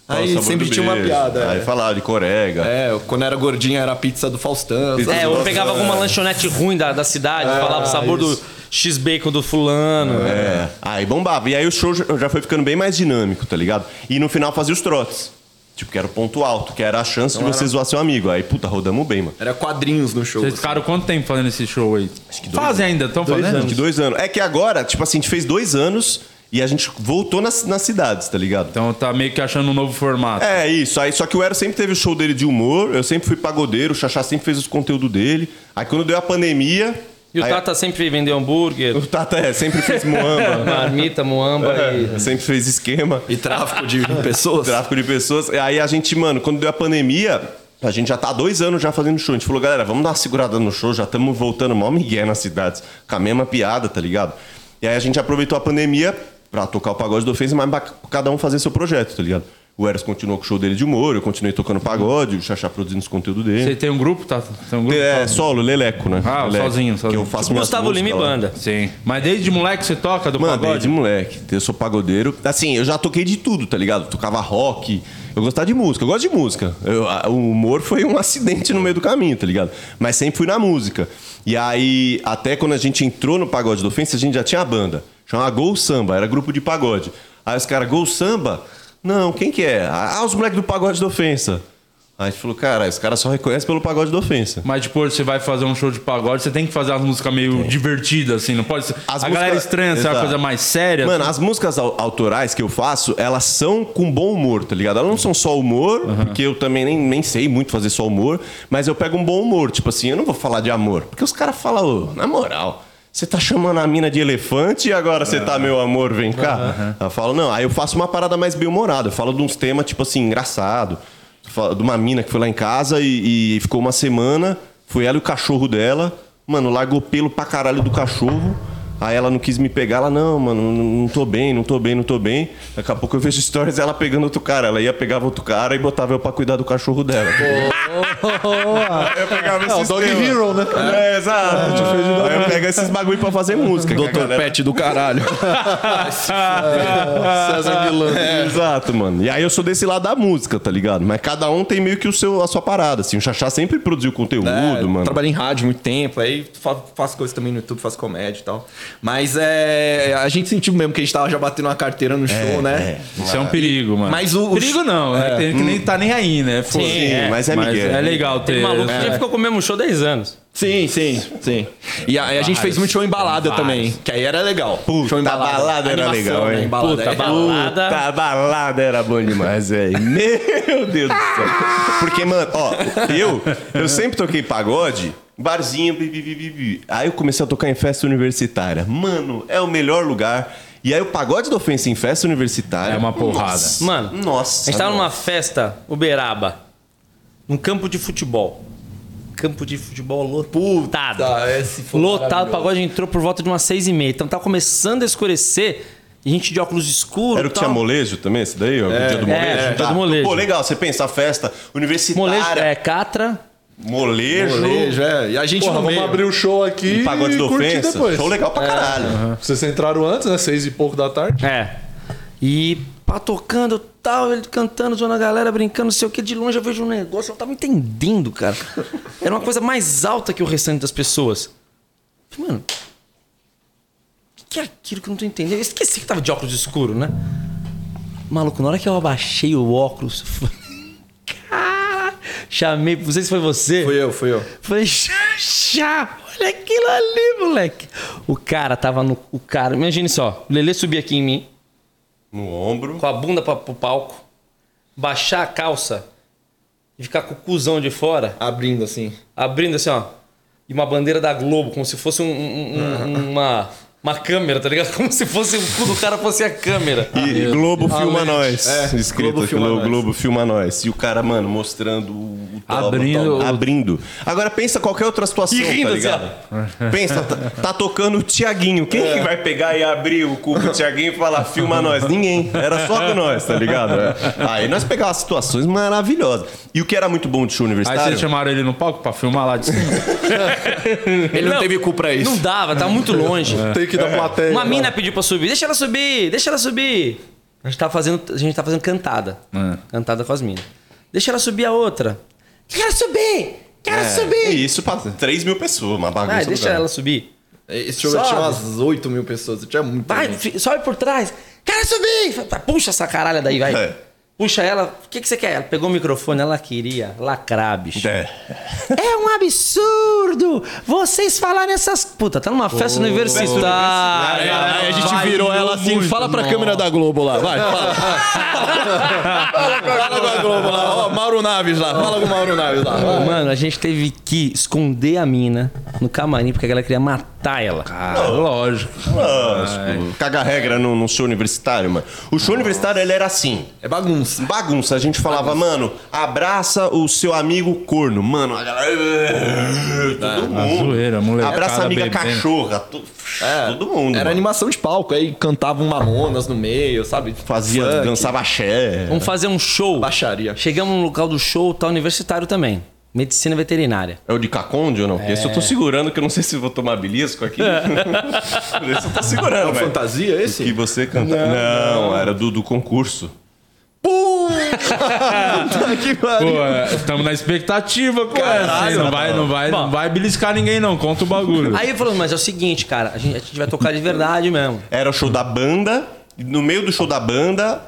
Nossa, aí sempre tinha uma piada. Aí é. falava de corega. É, quando era gordinha era a pizza do Faustão. Pizza é, ou pegava alguma lanchonete ruim da, da cidade, é, falava o sabor isso. do X-Bacon do fulano. É. é, aí bombava. E aí o show já foi ficando bem mais dinâmico, tá ligado? E no final fazia os trotes. Tipo, que era o ponto alto, que era a chance então de você era... zoar seu amigo. Aí, puta, rodamos bem, mano. Era quadrinhos no show. Vocês assim. ficaram quanto tempo fazendo esse show aí? Acho que dois Fazem anos. ainda, estão fazendo? Anos. Acho que dois anos. É que agora, tipo assim, a gente fez dois anos... E a gente voltou nas, nas cidades, tá ligado? Então tá meio que achando um novo formato. É, isso. Aí, só que o Eros sempre teve o show dele de humor, eu sempre fui pagodeiro, o Chachá sempre fez os conteúdos dele. Aí quando deu a pandemia... E o aí... Tata sempre vendeu hambúrguer. O Tata é, sempre fez muamba. Marmita, muamba. É, e... Sempre fez esquema. E tráfico de pessoas. Tráfico de pessoas. Aí a gente, mano, quando deu a pandemia... A gente já tá há dois anos já fazendo show. A gente falou, galera, vamos dar uma segurada no show, já estamos voltando mó migué nas cidades. Com a mesma piada, tá ligado? E aí a gente aproveitou a pandemia... pra tocar o Pagode da Ofensa, mas cada um fazer seu projeto, tá ligado? O Eros continuou com o show dele de humor, eu continuei tocando pagode, o Xaxá produzindo os conteúdos dele. Você tem um grupo, tá? Tem um grupo? É, tá? Solo, Leleco, né? Ah, Leleco, sozinho, sozinho. Que eu faço Gustavo Lima e banda. Sim. Mas desde moleque você toca do Mano, pagode? Desde moleque. Eu sou pagodeiro. Assim, eu já toquei de tudo, tá ligado? Eu tocava rock, eu gostava de música, eu gosto de música. Eu, a, o humor foi um acidente no meio do caminho, tá ligado? Mas sempre fui na música. E aí, até quando a gente entrou no Pagode da Ofensa, a gente já tinha a banda. Chamava Gol Samba, era grupo de pagode. Aí os caras, Gol Samba? Não, quem que é? Ah, os moleques do Pagode da Ofensa. Aí a gente falou, cara, esse cara só reconhece pelo Pagode da Ofensa. Mas depois você vai fazer um show de pagode, você tem que fazer as músicas meio tem. divertidas, assim, não pode ser... As a música... galera estranha, essa é uma coisa mais séria. Mano, as músicas autorais que eu faço, elas são com bom humor, tá ligado? Elas não são só humor, uhum. porque eu também nem, nem sei muito fazer só humor, mas eu pego um bom humor, tipo assim, eu não vou falar de amor, porque os caras falam, oh, na moral... Você tá chamando a mina de elefante e agora você tá, meu amor, vem cá? Uhum. Eu falo, não, aí eu faço uma parada mais bem-humorada. Eu falo de uns temas, tipo assim, engraçado. De uma mina que foi lá em casa e, e ficou uma semana. Foi ela e o cachorro dela. Mano, largou pelo pra caralho do cachorro. Aí ela não quis me pegar. Ela, não, mano, não tô bem, não tô bem, não tô bem. Daqui a pouco eu vejo stories dela pegando outro cara. Ela ia, pegava outro cara e botava eu pra cuidar do cachorro dela. Boa! Aí eu pegava esses... É, o Dog Hero, né? É, exato. Ah, aí eu pego esses bagulho pra fazer música. Doutor galera... Pet do caralho. César Milano. É. Exato, mano. E aí eu sou desse lado da música, tá ligado? Mas cada um tem meio que o seu, a sua parada, assim. O Xaxá sempre produziu conteúdo, é, mano. Trabalhei em rádio muito tempo. Aí faço coisas também no YouTube, faço comédia e tal. Mas é, a gente sentiu mesmo que a gente tava já batendo uma carteira no show, é, né? É. Isso é um perigo, mano. Mas o, perigo não, é. Né? Que nem tá nem aí, né? Foi. Sim, é. Mas é Miguel. É legal ter... Tem maluco que já ficou com o mesmo show dez anos. Sim, sim, sim. E aí a gente fez muito show em balada também, que aí era legal. Puta, show em balada, balada era animação, legal, hein? Né? Balada, puta, era... balada. Puta, balada era bom demais, velho. Meu Deus do céu. Porque, mano, ó, eu, eu sempre toquei pagode... Barzinho, bibi, bibi, bibi. Aí eu comecei a tocar em festa universitária. Mano, é o melhor lugar. E aí o Pagode da Ofensa em festa universitária é uma porrada. Nossa. Mano, nossa, a gente tava nossa. numa festa Uberaba, num campo de futebol. Campo de futebol lotado. Puta, esse foi lotado, o pagode entrou por volta de umas seis e meia. Então tava começando a escurecer. Gente de óculos escuros. Era o que tinha Molejo também, esse daí? O é, dia do Molejo? É, tá. Dia do Molejo. Pô, legal, você pensa, a festa universitária. Molejo, é, Catra. Molejo. Molejo, é. E a gente... Porra, vamos abrir o show aqui e Pagode da Ofensa. Depois. Show legal pra é, caralho. Uh-huh. Vocês entraram antes, né? Seis e pouco da tarde. É. E pá, tocando tal, ele cantando, zoando a galera, brincando, não sei o que. De longe eu vejo um negócio, eu não tava entendendo, cara. Era uma coisa mais alta que o restante das pessoas. Mano, o que é aquilo que eu não tô entendendo? Eu esqueci que tava de óculos escuro, né? Maluco, na hora que eu abaixei o óculos... Chamei, não sei se foi você. Fui eu, fui eu. Falei, Xaxá, olha aquilo ali, moleque. O cara tava no... O cara, imagine só, o Lelê subir aqui em mim. No ombro. Com a bunda pra, pro palco. Baixar a calça. E ficar com o cuzão de fora. Abrindo assim. Abrindo assim, ó. E uma bandeira da Globo, como se fosse um, um, um, uma... Uma câmera, tá ligado? Como se fosse o cu do cara fosse a câmera. E ah, Globo ah, filma ah, nós. É, escrito Globo filma Globo, nós. Globo filma nós. E o cara, mano, mostrando o top, abrindo. O top, abrindo. Agora pensa qualquer outra situação, e rindo, tá ligado? Assim, pensa, tá, tá tocando o Tiaguinho. Quem é. que vai pegar e abrir o cu do Tiaguinho e falar filma nós? Ninguém. Era só com nós, tá ligado? Aí nós pegávamos situações maravilhosas. E o que era muito bom de show universitário... Aí vocês chamaram ele no palco pra filmar lá de cima. Ele não, não teve cu pra isso. Não dava, tá muito longe. É. Tem que da plateia, uma mina pediu pra subir. Deixa ela subir, deixa ela subir. A gente tá fazendo, a gente tá fazendo cantada. É. Cantada com as minas. Deixa ela subir a outra. Quero subir! Quero é, subir! E isso pra três mil pessoas, uma bagunça. Ah, deixa ela subir. Esse show tinha umas oito mil pessoas. Tinha muito. Vai, gente. Sobe por trás. Quero subir! Puxa essa caralha daí, vai. É. Puxa ela. O que, que você quer? Ela pegou o microfone, ela queria lacrar, bicho. É. É um absurdo vocês falarem essas... Puta, tá numa festa oh, universitária. É, é, é, a gente virou ela assim. Muito. Fala pra Nossa. câmera da Globo lá, vai. Fala, fala pra fala da Globo lá. Ó, Mauro Naves lá. Fala com o Mauro Naves lá. Vai. Mano, a gente teve que esconder a mina no camarim porque ela queria matar ela. Cara, não, lógico. Mano, caga regra no, no show universitário, mano. O show Nossa. universitário, ele era assim. É bagunça. Bagunça, a gente falava, bagunça. mano, abraça o seu amigo corno. Mano, a galera. Todo mundo. Zoeira, moleque, abraça a amiga bebendo. Cachorra. Tu, é, todo mundo. Era mano. Animação de palco, aí cantava um Mamonas no meio, sabe? Fazia, funk. Dançava axé. Vamos fazer um show. Baixaria. Chegamos no local do show, tá universitário também. Medicina veterinária. É o de Caconde ou não? É. Esse eu tô segurando, que eu não sei se vou tomar belisco aqui. Esse eu tô segurando. É uma fantasia esse? Que você canta. Não, não, não. Era do, do concurso. Estamos na expectativa, cara. Caralho, não, vai, não, vai, não vai beliscar ninguém, não. Conta o bagulho. Aí eu falo, mas é o seguinte, cara, a gente, a gente vai tocar de verdade mesmo. Era o show da banda. No meio do show da banda,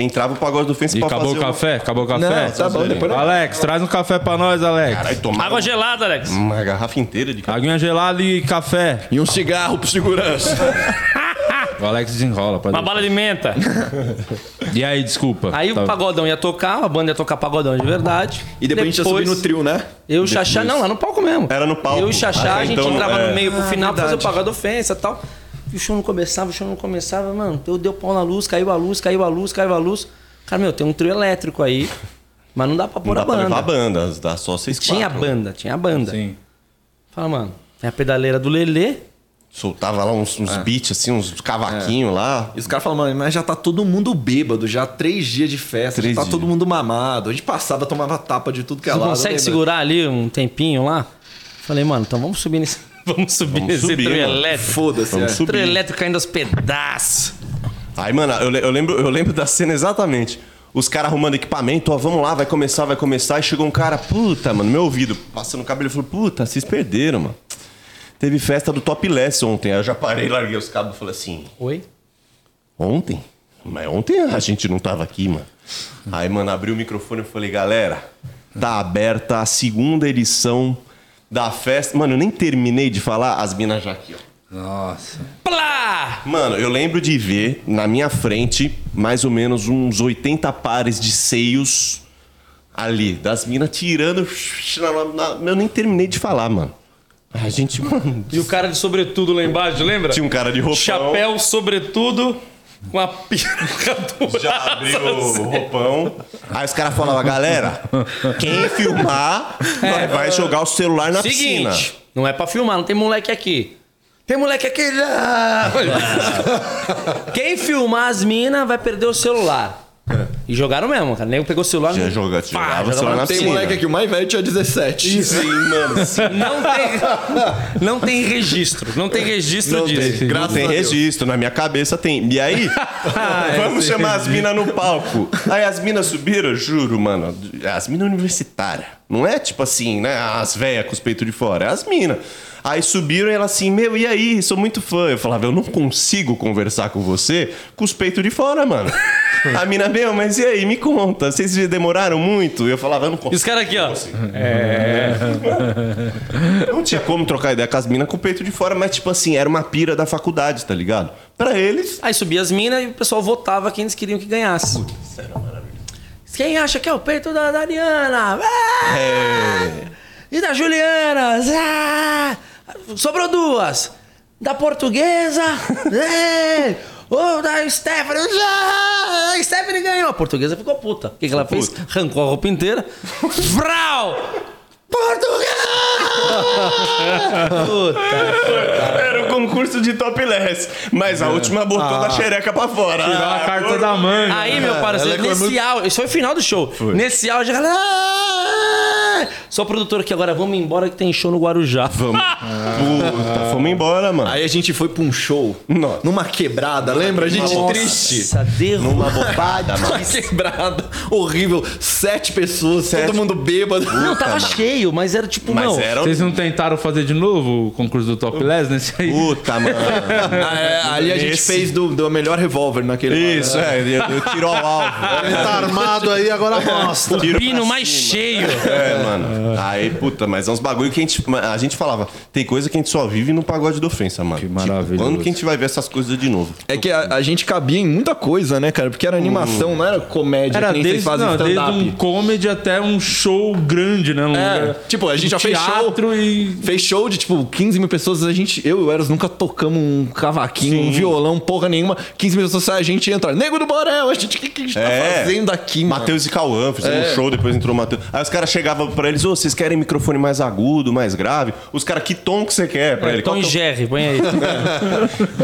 Entrava o Pagode da Ofensa e pra acabou fazer o café? O... Acabou o café? Não, tá bom, depois não. Alex, traz um café pra nós, Alex. Caralho, tomar água gelada, Alex. Uma garrafa inteira de café. Água gelada e café. E um cigarro pro segurança. O Alex desenrola. Uma bala de menta. E aí, desculpa. Aí tá... o Pagodão ia tocar, a banda ia tocar Pagodão de verdade. E depois, depois a gente ia subir no trio, né? Eu e o Xaxá, não, lá no palco mesmo. Era no palco. Eu e o Xaxá, ah, a gente então, entrava é... no meio pro final ah, pra fazer o Pagode da Ofensa e tal. E o show não começava, o show não começava. Mano, eu dei o pau na luz, caiu a luz, caiu a luz, caiu a luz. Cara, meu, tem um trio elétrico aí, mas não dá pra pôr a banda. Não dá pra levar a banda, dá só seis, quatro. Tinha a banda, tinha a banda. Sim. Fala, mano, tem a pedaleira do Lelê. Soltava lá uns, uns é. beats, assim, uns cavaquinhos é. lá. E os caras falavam, mano, mas já tá todo mundo bêbado, já três dias de festa, três já tá dias. Todo mundo mamado. A gente passava, tomava tapa de tudo que é lá. Você consegue segurar ali um tempinho lá? Falei, mano, então vamos subir nesse, vamos subir vamos nesse subir, trio mano. elétrico. Foda-se, é. Trio elétrico caindo aos pedaços. Aí, mano, eu, eu, lembro, eu lembro da cena exatamente. Os caras arrumando equipamento, ó, vamos lá, vai começar, vai começar. E chegou um cara, puta, mano, meu ouvido, passando o cabelo, ele falou, puta, vocês perderam, mano. Teve festa do Topless ontem. Eu já parei, larguei os cabos e falei assim... Oi? Ontem? Mas ontem a gente não tava aqui, mano. Aí, mano, abri o microfone e falei... Galera, tá aberta a segunda edição da festa... Mano, eu nem terminei de falar, as minas já aqui, ó. Nossa. Plá! Mano, eu lembro de ver na minha frente... Mais ou menos uns oitenta pares de seios ali. Das minas tirando... Eu nem terminei de falar, mano. A gente, mano... E o cara de sobretudo lá embaixo, lembra? Tinha um cara de roupão. Chapéu, sobretudo, com a pica do... Já abriu o roupão. Aí os caras falavam, galera, quem filmar é, vai jogar o celular na seguinte, piscina. Seguinte, não é pra filmar, não tem moleque aqui. Tem moleque aqui, não. Quem filmar as minas vai perder o celular. E jogaram mesmo, cara. O nego pegou o celular já no... joga, pá, jogava o celular na piscina. Tem moleque aqui, o mais velho tinha dezessete. Sim, mano. Sim. Não, tem, não tem registro. Não tem registro não disso. Tem, não tem registro. Na minha cabeça tem. E aí, ah, vamos é chamar as minas no palco. Aí as minas subiram, juro, mano. As minas universitárias. Não é tipo assim, né? As velhas com os peitos de fora. É as minas. Aí subiram e ela assim, meu, e aí? Sou muito fã. Eu falava, eu não consigo conversar com você com os peitos de fora, mano. A mina, meu, mas e aí? Me conta. Vocês demoraram muito? Eu falava, eu não consigo. E os caras aqui, ó. É... Não tinha como trocar ideia com as minas com o peito de fora, mas tipo assim, era uma pira da faculdade, tá ligado? Pra eles... Aí subia as minas e o pessoal votava quem eles queriam que ganhasse. Puta, isso era maravilhoso. Quem acha que é o peito da Dariana? Ah! É... E da Juliana? Ah! Sobrou duas. Da portuguesa? É... Ô, oh, da Stephanie, ah, a Stephanie ganhou. A portuguesa ficou puta. O que, que ela fez? Puta. Arrancou a roupa inteira. Vral! Portuguesa! Puta. Era o concurso de topless, mas é. a última botou ah. da xereca pra fora. Tirou ah, a carta por... da mãe. Aí, meu parceiro, é, nesse muito... áudio... Isso foi o final do show. Foi. Nesse áudio, ela... Só produtor aqui agora, vamos embora que tem show no Guarujá. Vamos. Ah. Puta, fomos embora, mano. Aí a gente foi pra um show, Nossa. numa quebrada, lembra? A gente Nossa. triste. Nossa, derrubada. Numa bobada, Uma quebrada, horrível. Sete pessoas, Sete. todo mundo bêbado. Não, tava mano. cheio, mas era tipo, mas não. Era... Vocês não tentaram fazer de novo o concurso do Topless nesse aí? Puta, mano. ah, é, ali a gente Esse... fez do, do melhor revólver naquele... Isso, é. Eu, eu tiro ao alvo. Ele tá armado aí, agora mostra. O pino mais cheio. É, mano. Aí, puta, mas é uns bagulho que a gente, a gente falava. Tem coisa que a gente só vive no Pagode da Ofensa, mano. Que maravilha. Tipo, quando que a gente vai ver essas coisas de novo? É que a, a gente cabia em muita coisa, né, cara? Porque era animação, hum. não era comédia. Era que nem desde, vocês fazem não, stand-up. Desde um comedy até um show grande, né? Um é, lugar, tipo, a gente já fez show. E... Fez show de, tipo, quinze mil pessoas. A gente, eu e o Eros nunca tocamos um cavaquinho, Sim. um violão, porra nenhuma. quinze mil pessoas, a gente entra. Nego do Borel, a gente, o que, que a gente é. tá fazendo aqui, mano? Matheus e Cauã fizeram é. um show, depois entrou o Matheus. Aí os caras chegavam pra eles, ô, oh, vocês querem microfone mais agudo, mais grave? Os caras, que tom que você quer pra é, ele? Tom e tom... Jerry, põe aí.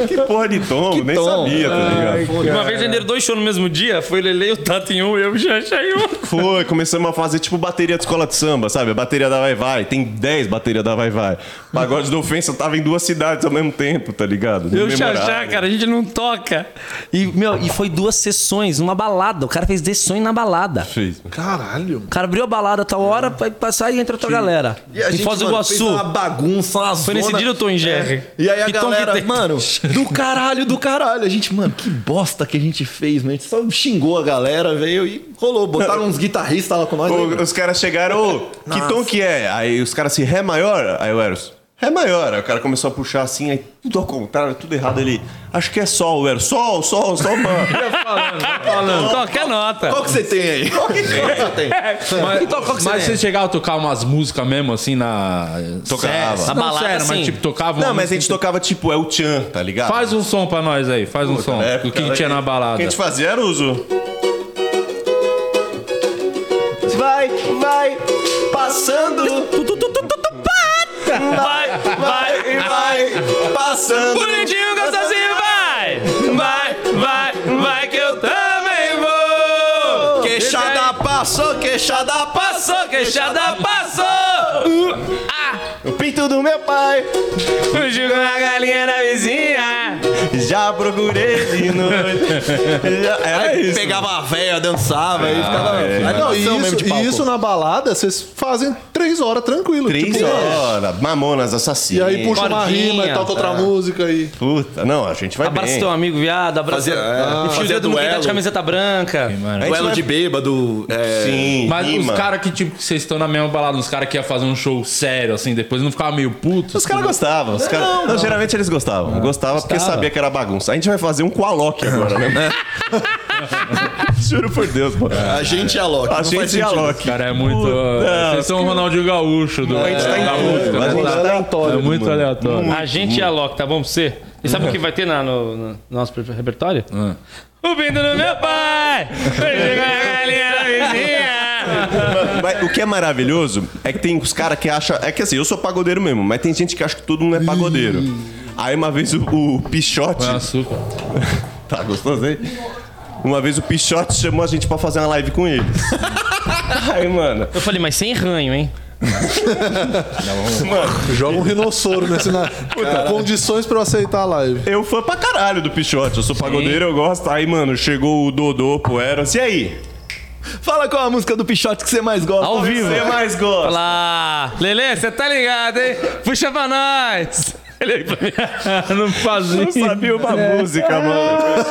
Que porra de tom, que nem tom? sabia, tá ligado? Ai, uma vez venderam dois shows no mesmo dia, foi o Lelê, o Tata em um, eu e o Chachá em um. Foi, começamos a fazer tipo bateria de escola de samba, sabe? A bateria da Vai Vai, tem dez baterias da Vai Vai. Pagode da Ofensa tava em duas cidades ao mesmo tempo, tá ligado? Eu e o Chachá, cara, a gente não toca. E, meu, e foi duas sessões, uma balada, o cara fez dez sessões na balada. Fez. Caralho. O cara abriu a balada a tal hora, é. sai e entra outra Sim. galera. E a em gente, Foz do mano, Iguaçu. Fez uma bagunça, uma Foi zona. nesse dia eu tô em G R. E aí a que galera, mano, do caralho, do caralho. A gente, mano, que bosta que a gente fez, mano. A gente só xingou a galera, veio e rolou. Botaram uns guitarristas lá com nós. O, aí, os caras chegaram, ô, que tom que é? Aí os caras se assim, ré maior, aí o Eros. É maior, aí o cara começou a puxar assim, aí tudo ao contrário, tudo errado ali. Acho que é sol, velho. Sol, sol, sol, mano. falando, falando. Toca a nota. Qual que você tem aí? Qual que você tem? Mas, qual que você, mas você chegava a tocar umas músicas mesmo, assim, na... Tocava. Na balada, sério, assim. Mas tipo, tocava... Não, mas a gente assim, tocava tipo, é o Tchan, tá ligado? Faz um som pra nós aí, faz um Puta, som. Época, o que tinha na balada. O que a gente fazia era uso. Vai, vai, passando... Vai, vai, vai, passando. Bonitinho, gostosinho, vai. Vai, vai, vai, que eu também vou. Queixada passou, queixada passou, queixada passou. Uh, ah. O pinto do meu pai. Fugiu com a galinha na vizinha. Já procurei de noite. Já, era aí isso, pegava mano. a véia, dançava, ah, aí ficava... É, aí, não, isso, isso na balada, vocês fazem três horas, tranquilo. Três tipo, horas, é. Mamonas, Assassino. E aí puxa Cordinha, uma rima e toca outra tá. música e... Puta, não, a gente vai abraça bem. Abraça teu amigo, viado, abraça... Fazia, ah, enfia o dedo no quintal de camiseta branca. Sim, duelo de bêbado, é... Sim, mas rima. Os caras que, tipo, vocês estão na mesma balada, os caras que iam fazer um show sério, assim, depois não ficavam meio putos? Os caras assim, gostavam. Os cara... não, não, não, geralmente eles gostavam. Gostavam porque sabia que era bagunça. A gente vai fazer um com a Loki agora, né? Juro por Deus, mano. A gente é a Loki. A gente é a Loki. Cara, é muito... Puta, vocês são o Ronaldinho Gaúcho. Do... É, é, tá é, a gente tá aleatório. É muito mano. aleatório. Muito, a gente muito. é a Loki, tá bom pra você? E sabe o que vai ter na, no, no nosso repertório? Ah. O pinto do meu pai! Mas o que é maravilhoso é que tem os caras que acham... É que assim, eu sou pagodeiro mesmo, mas tem gente que acha que todo mundo é pagodeiro. Aí uma vez o, o Pichote... Tá gostoso, hein? Uma vez o Pichote chamou a gente pra fazer uma live com ele. Aí, mano... Eu falei, mas sem ranho, hein? Mano, joga um rinossoro nesse na... Condições pra eu aceitar a live. Eu fui pra caralho do Pichote. Eu sou pagodeiro, Sim. eu gosto. Aí, mano, chegou o Dodô pro Eros. E aí? Fala qual a música do Pichote que você mais gosta. Ao vivo. Você mais gosta. Lá. Lelê, você tá ligado, hein? Puxa pra nós. Não fazia. Não sabia uma é. música, mano.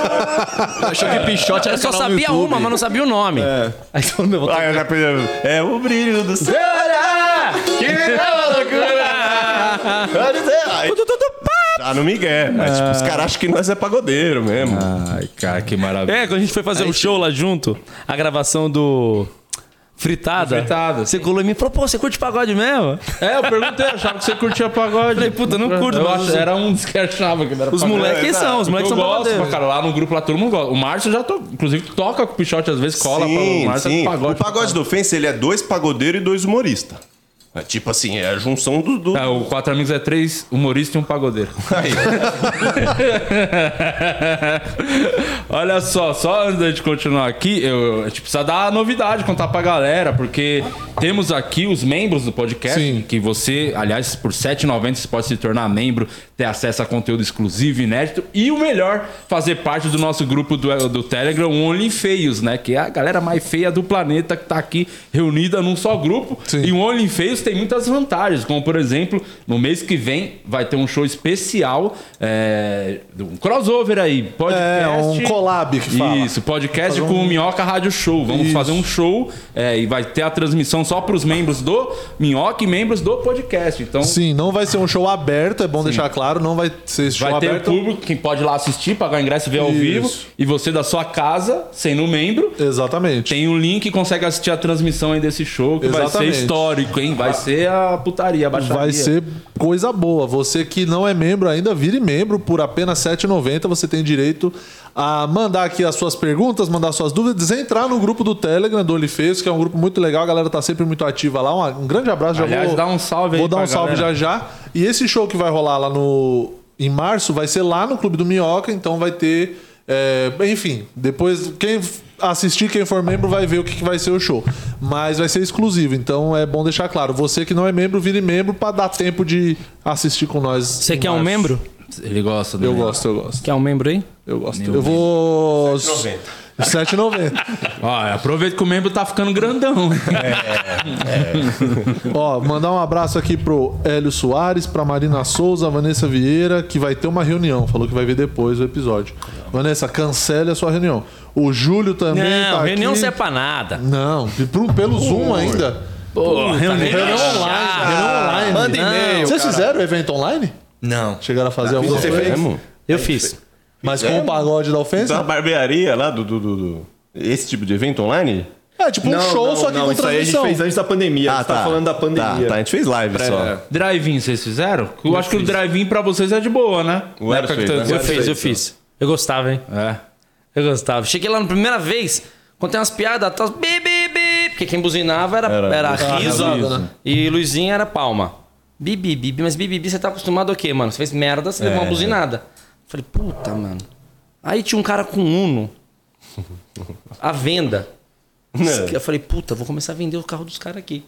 Achou que Pichote era Eu só sabia YouTube. uma, mas não sabia o nome. É. Aí então, meu, ah, eu já perdi. É o brilho do céu. Que me dá uma loucura. Ah, não me quer. Mas tipo, os caras acham que nós é pagodeiro mesmo. Ai, cara, que maravilha. É, quando a gente foi fazer Ai, um show lá junto, a gravação do... Fritada. Fritada. Você colou em mim e falou, pô, você curte pagode mesmo? É, eu perguntei, eu achava que você curtia pagode. Falei, puta, não curto. Eu acho, era um dos que achava que não era os pagode. Moleque é, são, os moleques são, os moleques são pagodeiros. Cara, lá no grupo, lá todo mundo gosta. O Márcio já, to... inclusive, toca com o Pichote, às vezes cola sim, pra o Márcio. Sim. É pagode, o Pagode da Ofensa, ele é dois pagodeiros e dois humoristas. É tipo assim, é a junção do... do... É, o Quatro Amigos é três humoristas e um pagodeiro. Aí. Olha só, só antes da gente continuar aqui, eu, a gente precisa dar a novidade, contar pra galera, porque temos aqui os membros do podcast, Sim. que você, aliás, por sete reais e noventa centavos você pode se tornar membro, ter acesso a conteúdo exclusivo, inédito, e o melhor, fazer parte do nosso grupo do, do Telegram, Only Feios, né? Que é a galera mais feia do planeta que tá aqui reunida num só grupo, Sim. e o Only Feios tem muitas vantagens, como por exemplo, no mês que vem vai ter um show especial, é, um crossover aí, podcast. É, um collab que fala. Isso, podcast um... com o Minhoca Rádio Show. Vamos Isso. fazer um show é, e vai ter a transmissão só para os membros do Minhoca e membros do podcast. Então, Sim, não vai ser um show aberto, é bom Sim. deixar claro, não vai ser show vai aberto. Vai ter o público que pode ir lá assistir, pagar ingresso e ver Isso. ao vivo. E você da sua casa, sendo membro, Exatamente. tem um link e consegue assistir a transmissão aí desse show, que Exatamente. vai ser histórico, hein? Vai ser a putaria, a baixaria. Vai ser coisa boa. Você que não é membro ainda, vire membro. Por apenas sete reais e noventa centavos você tem direito a mandar aqui as suas perguntas, mandar suas dúvidas, entrar no grupo do Telegram do Olifeios, que é um grupo muito legal. A galera tá sempre muito ativa lá. Um grande abraço. Já Aliás, vou, dá um salve aí Vou dar um salve galera. já já. E esse show que vai rolar lá no em março vai ser lá no Clube do Minhoca. Então vai ter... É, enfim, depois quem assistir, quem for membro vai ver o que, que vai ser o show, mas vai ser exclusivo, então é bom deixar claro, você que não é membro, vire membro pra dar tempo de assistir com nós. Você quer um membro? Ele gosta do Eu Neymar. gosto, eu gosto. Quer um membro aí? Eu gosto. Meu eu membro. vou... sete e noventa. Ó, aproveita que o membro tá ficando grandão. É, é. Ó, mandar um abraço aqui pro Hélio Soares, pra Marina Souza, Vanessa Vieira, que vai ter uma reunião. Falou que vai ver depois o episódio. Vanessa, cancele a sua reunião. O Júlio também Não, tá reunião aqui. Não é pra nada. Não, pro, pelo Zoom ainda. Pô, reunião online. Manda e-mail. Vocês caralho. fizeram o evento online? Não. Chegaram a fazer alguma coisa? Fez? Eu fiz. Mas com é, o pagode da ofensa? Então, a barbearia lá do, do, do... Esse tipo de evento online? É, tipo não, um show, não, só que não, com transmissão. A gente fez antes da pandemia. Ah, a gente tá, tá falando da pandemia. Tá, tá, a gente fez live pra, só. É. Drive-in vocês fizeram? Eu, eu acho fiz. que o drive-in pra vocês é de boa, né? Na época fez, que né? Eu, eu fiz, fez, eu fiz. Eu gostava, hein? É. Eu gostava. Cheguei lá na primeira vez, contei umas piadas, tava... Bi, bi, bi, porque quem buzinava era, era, era riso, riso né? E Luizinho era palma. Bi, bi, bi, mas bi, bi, bi, você tá acostumado ao quê, mano? Você fez merda, você é. levou uma buzinada. Falei, puta, mano. Aí tinha um cara com Uno à venda. É. Eu falei, puta, vou começar a vender o carro dos caras aqui.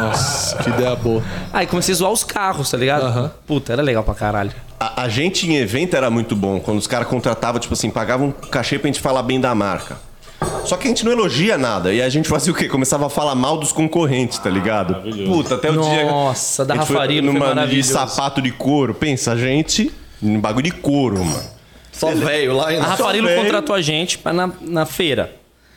Nossa, que ideia boa. Aí comecei a zoar os carros, tá ligado? Uhum. Puta, era legal pra caralho. A, a gente em evento era muito bom. Quando os caras contratavam, tipo assim, pagavam um cachê pra gente falar bem da marca. Só que a gente não elogia nada. E a gente fazia o quê? Começava a falar mal dos concorrentes, tá ligado? Puta, até o Nossa, dia... Nossa, da Rafarino foi maravilhoso. De sapato de couro. Pensa, a gente... Um bagulho de couro, mano. Só velho lá ainda. A Rafarilo contratou a gente pra na, na feira.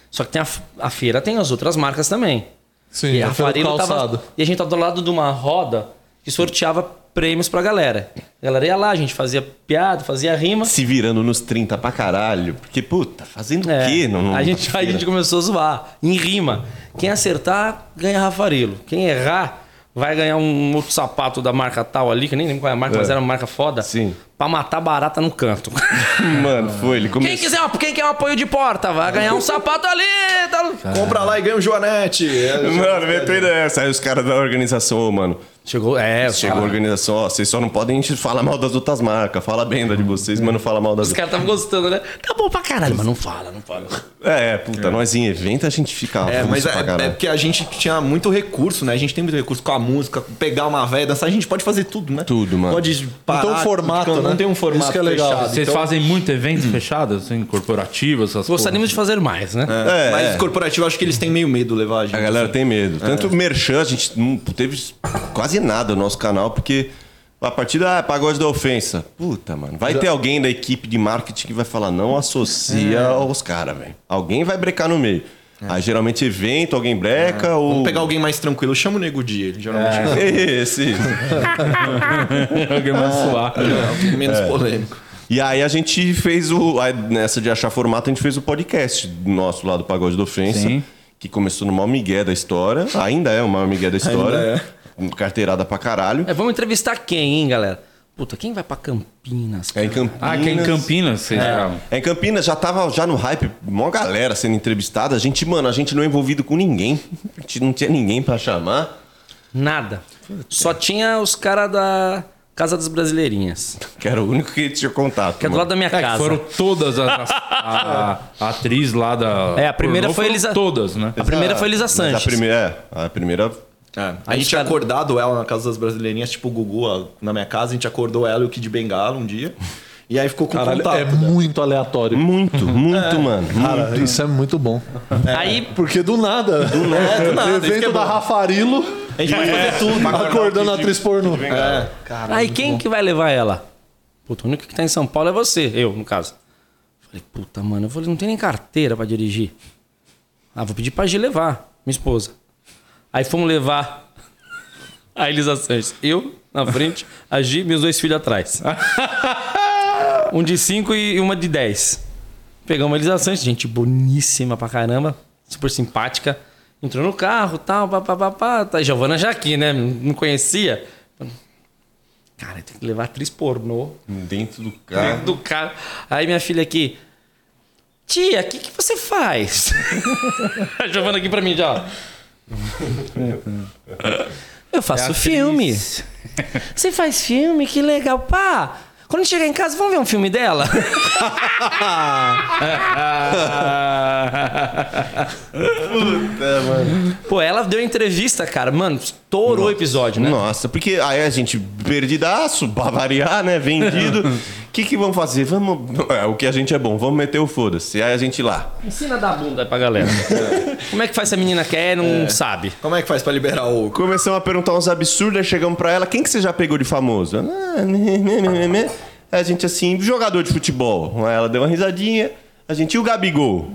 Só que tem a, a feira tem as outras marcas também. Sim, e a Rafarilo tava. E a gente tava do lado de uma roda que sorteava prêmios pra galera. A galera ia lá, a gente fazia piada, fazia rima. Se virando nos trinta pra caralho. Porque, puta, fazendo é, o quê? Não, não, a, gente, a gente começou a zoar. Em rima. Quem acertar, ganha Rafarilo. Quem errar... Vai ganhar um outro sapato da marca tal ali, que eu nem lembro qual é a marca, é. mas era uma marca foda. Sim. Pra matar barata no canto. Mano, foi. Ele começou... Quem quiser, quem quer um apoio de porta, vai ganhar um sapato ali. Tá... Ah. Compra lá e ganha um joanete. É, mano, metendo essa. Aí os caras da organização, oh, mano. Chegou, é, Chegou cara. a organização, ó, vocês só não podem falar mal das outras marcas. Fala bem da de vocês, mas não fala mal das outras. Os caras estavam gostando, né? Tá bom pra caralho, mas não fala, não fala. É, puta, é. nós em evento a gente ficava. É, mas é, é porque a gente tinha muito recurso, né? A gente tem muito recurso com a música, pegar uma véia, dançar, a gente pode fazer tudo, né? Tudo, mano. Pode parar. Então o formato, né? Não tem um formato Isso que é legal. fechado. Vocês então... fazem muito eventos hum. fechados, assim, corporativos, essas coisas. Gostaríamos de fazer mais, né? É, é, mas é. corporativo, acho que eles têm meio medo de levar a gente. A galera assim. tem medo. É. Tanto o merchan, a gente teve quase nada no nosso canal, porque a partir da ah, pagode da ofensa, puta, mano, vai Já. ter alguém da equipe de marketing que vai falar, não associa é. aos caras, velho. Alguém vai brecar no meio. É. Aí geralmente evento, alguém breca é. ou... Vamos pegar alguém mais tranquilo, eu chamo o Nego Dia, ele geralmente... É. Esse. alguém mais suave. É. Menos é. polêmico. E aí a gente fez o... Aí nessa de achar formato, a gente fez o podcast do nosso lado, pagode da ofensa, Sim. que começou no maior migué da história, ainda é o maior migué da história. Carteirada pra caralho. É, vamos entrevistar quem, hein, galera? Puta, quem vai pra Campinas? Cara? É em Campinas. Ah, que é em Campinas, vocês é. é em Campinas, já tava já no hype, mó galera sendo entrevistada. A gente, mano, a gente não é envolvido com ninguém. A gente não tinha ninguém pra chamar. Nada. Puta. Só tinha os caras da Casa das Brasileirinhas. Que era o único que tinha contato. Que é do mano. lado da minha é, casa. Foram todas as... as a, a atriz lá da... É, a primeira foi Elisa... Todas, né? A primeira foi Elisa Sanches. Mas a primeira... É, a primeira... É. A gente tinha cara... acordado ela na Casa das Brasileirinhas, tipo o Gugu na minha casa, a gente acordou ela e o Kid Bengala um dia. E aí ficou com o contato. É muito aleatório. Muito, muito, é. mano. Cara, muito. Isso é muito bom. É. Aí... Porque do nada. Do nada. É, do nada. Evento é da Rafarilo. A gente vai fazer tudo. Acordando a atriz pornô. É. Caralho, aí quem bom. que vai levar ela? Puta, o único que tá em São Paulo é você. Eu, no caso. Falei, puta, mano, eu falei, não tem nem carteira pra dirigir. Ah, vou pedir pra G levar, minha esposa. Aí fomos levar a Elisa Sanches. Eu na frente, a Gi e meus dois filhos atrás. Um de cinco e uma de dez. Pegamos a Elisa Sanches, gente boníssima pra caramba, super simpática. Entrou no carro, tal, papapá. Tá, Giovana já aqui, né? Não conhecia. Cara, tem que levar a atriz pornô. Dentro do carro. Dentro do carro. Aí minha filha aqui... Tia, o que, que você faz? A Giovana aqui pra mim já... Eu faço é filme. Você faz filme? Que legal. Pá, Quando chegar em casa, vamos ver um filme dela? Puta, mano. Pô, ela deu entrevista, cara. Mano, estourou o episódio, né? Nossa, porque aí a gente perdidaço, bavariar, né? Vendido. O que que vamos fazer? Vamos... É, o que a gente é bom, vamos meter o foda-se. Aí a gente lá. Ensina a dar bunda pra galera. É. Como é que faz se a menina quer e não é. sabe? Como é que faz pra liberar o... Começamos a perguntar uns absurdos, aí chegamos pra ela. Quem que você já pegou de famoso? Ah, né, né, né, né. Aí a gente assim, jogador de futebol. Aí ela deu uma risadinha. A gente, e o Gabigol?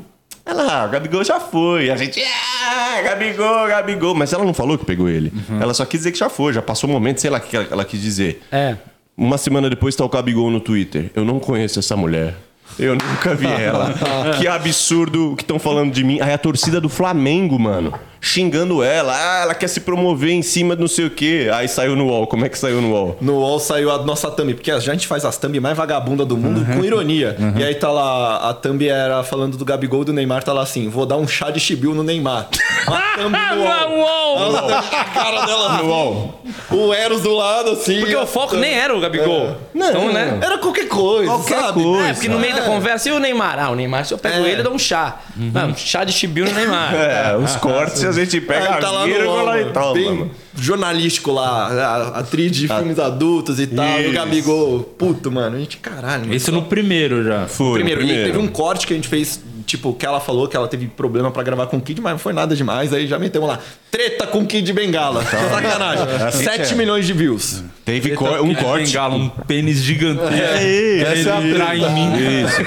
Ela, ah, o Gabigol já foi. A gente, ah, Gabigol, Gabigol. Mas ela não falou que pegou ele. Uhum. Ela só quis dizer que já foi, já passou um momento, sei lá o que ela, ela quis dizer. É. Uma semana depois tá o Gabigol no Twitter. Eu não conheço essa mulher. Eu nunca vi ela. Que absurdo o que estão falando de mim. Aí a torcida do Flamengo, mano, xingando ela. Ah, ela quer se promover em cima de não sei o quê. Aí saiu no U O L. Como é que saiu no U O L? No U O L saiu a nossa thumb. Porque a gente faz as thumb mais vagabunda do mundo, uhum, com ironia. Uhum. E aí tá lá... A thumb era falando do Gabigol e do Neymar. Tá lá assim... Vou dar um chá de chibiu no Neymar. A thumb no U O L. A cara dela no U O L. O Eros do lado, assim... Porque o foco nem era o Gabigol. É. Não, então, né? Era qualquer coisa, qualquer sabe? coisa. É, porque no meio é. da conversa... E o Neymar? Ah, o Neymar... Se eu pego é. ele, eu dou um chá. Uhum. Não, chá de chibiu no Neymar. É, os cortes... A gente pega ah, tá a vírgula e toma. Bem jornalístico lá, atriz de ah. filmes adultos e tal. Isso. O Gabigol, puto, mano, a gente, caralho. Mano. Isso no primeiro já. Foi, primeiro. primeiro. E teve um corte que a gente fez, tipo, que ela falou que ela teve problema pra gravar com o Kid, mas não foi nada demais. Aí já metemos lá, treta com o Kid Bengala. Tá, sacanagem. É. sete milhões de views. Teve treta, cor, um corte. Bengala, um pênis gigantesco. É, é, essa é a em mim. Isso.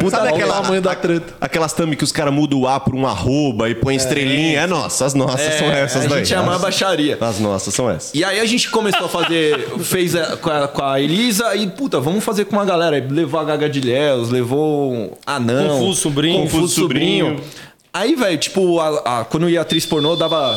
Puta, sabe aquela tamanho da treta? Aquelas thumb que os caras mudam o A por um arroba e põem é. estrelinha. É nossa, as nossas é, são essas a daí. A gente amava baixaria. As nossas são essas. E aí a gente começou a fazer, fez a, com, a, com a Elisa e, puta, vamos fazer com uma galera. Levou a Gaga de Léus, levou a Anão. Confuso Sobrinho. Confuso Sobrinho. Sobrinho. Aí, velho, tipo, a, a, quando ia atriz pornô, dava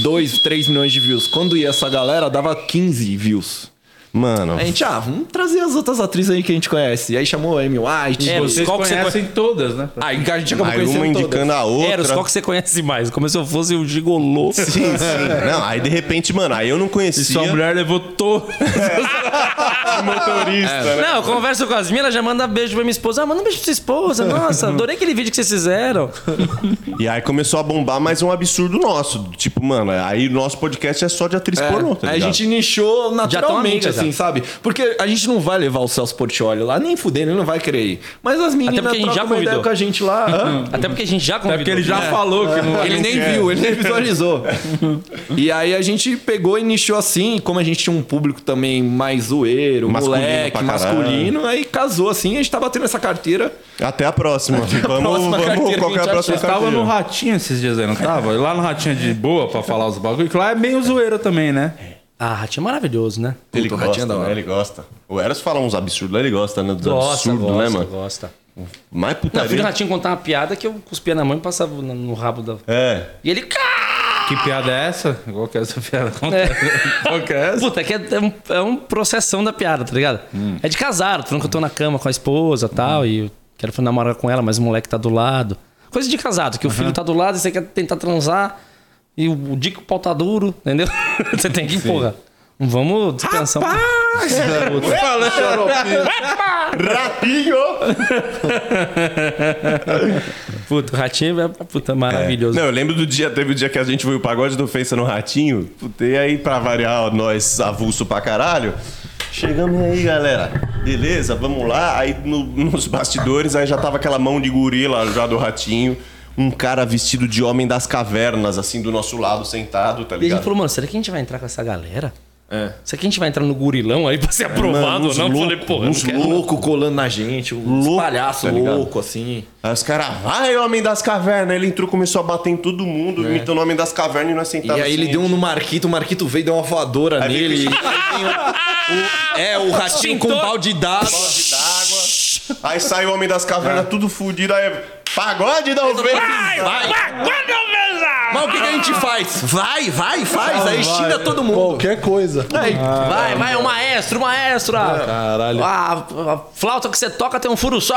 dois, três milhões de views. Quando ia essa galera, dava quinze views. Mano. A gente, ah, vamos trazer as outras atrizes aí que a gente conhece. E aí chamou a Amy White. Eros, vocês qual conhecem que você conhece? Todas, né? Ah, a gente acabou conhecendo todas. Uma indicando a outra. Eros, qual que você conhece mais? Como se eu fosse o gigolô. Sim, sim. Não, aí de repente, mano, aí eu não conhecia. E sua mulher levou todo. É. Motorista, é. né? Não, eu converso com as minhas, ela já manda beijo pra minha esposa. Ah, manda um beijo pra sua esposa. Nossa, adorei aquele vídeo que vocês fizeram. E aí começou a bombar mais um absurdo nosso. Tipo, mano, aí nosso podcast é só de atriz é. pornô, tá ligado? Aí a gente nichou naturalmente, assim. Assim, sabe? Porque a gente não vai levar o Celso Portiolli lá, nem fudendo, ele não vai querer ir. Mas as meninas trocam uma ideia com a gente lá. Até porque a gente já convidou. Até porque ele já é. falou que não... Ele nem viu, ele nem visualizou. E aí a gente pegou e nichou assim, como a gente tinha um público também mais zoeiro, masculino, moleque, masculino, aí casou assim, a gente tá batendo essa carteira. Até a próxima. Até vamos, a próxima vamos, vamos, qual que é a próxima carteira? Eu tava no Ratinho esses dias aí, não tava? Lá no Ratinho de boa pra falar os bagulhos, lá é meio zoeiro também, né? Ah, Ratinho é maravilhoso, né? Puta, ele gosta, da hora. Né? Ele gosta. O Eros fala uns absurdos, ele gosta, né? Dos gosta, absurdos, gosta, né, mano? Gosta, gosta. Mas putaria... Não, eu fui no Ratinho contar uma piada que eu cuspia na mão e passava no, no rabo da... É. E ele... Que piada é essa? Qual que é essa piada? É. Qual que é essa? Puta, que é, é, um, é um processão da piada, tá ligado? Hum. É de casado, falando que eu tô na cama com a esposa e tal, hum. e eu quero namorar com ela, mas o moleque tá do lado. Coisa de casado, que uhum. o filho tá do lado e você quer tentar transar. E o, o dia que o pau tá duro, entendeu? Você tem que, sim, porra, vamos descansar. Rapaz! Ratinho! Puta, o Ratinho é puta, maravilhoso. É. Não, eu lembro do dia, teve o dia que a gente foi o Pagode da Ofensa no Ratinho. Puta, e aí, pra variar, nós avulso pra caralho. Chegamos aí, galera. Beleza, vamos lá. Aí no, nos bastidores, aí já tava aquela mão de gorila já do Ratinho. Um cara vestido de homem das cavernas, assim, do nosso lado, sentado, tá ligado? E a gente falou, mano, será que a gente vai entrar com essa galera? É. Será que a gente vai entrar no gurilão aí pra ser aprovado ou não? Louco, falei, pô, uns loucos colando na gente, uns louco, palhaços tá loucos, assim. Aí os caras, vai, homem das cavernas. Ele entrou, começou a bater em todo mundo, é. imitando o homem das cavernas e nós sentávamos. E aí assim, ele deu um no Marquito, o Marquito veio e deu uma voadora aí nele. Ele... o, é, o Ratinho pintou. Com um balde d'água. Balde d'água. Aí sai o homem das cavernas, é. tudo fudido, aí... Pagode da Ofensa! Vai, vai, vai, vai, vai, vai, vai. Mas o que, que a gente faz? Vai, vai, faz. Aí xinga todo mundo. Qualquer coisa. Aí, ah, vai, vai, o maestro, maestra. Ah, caralho. A, a flauta que você toca tem um furo só.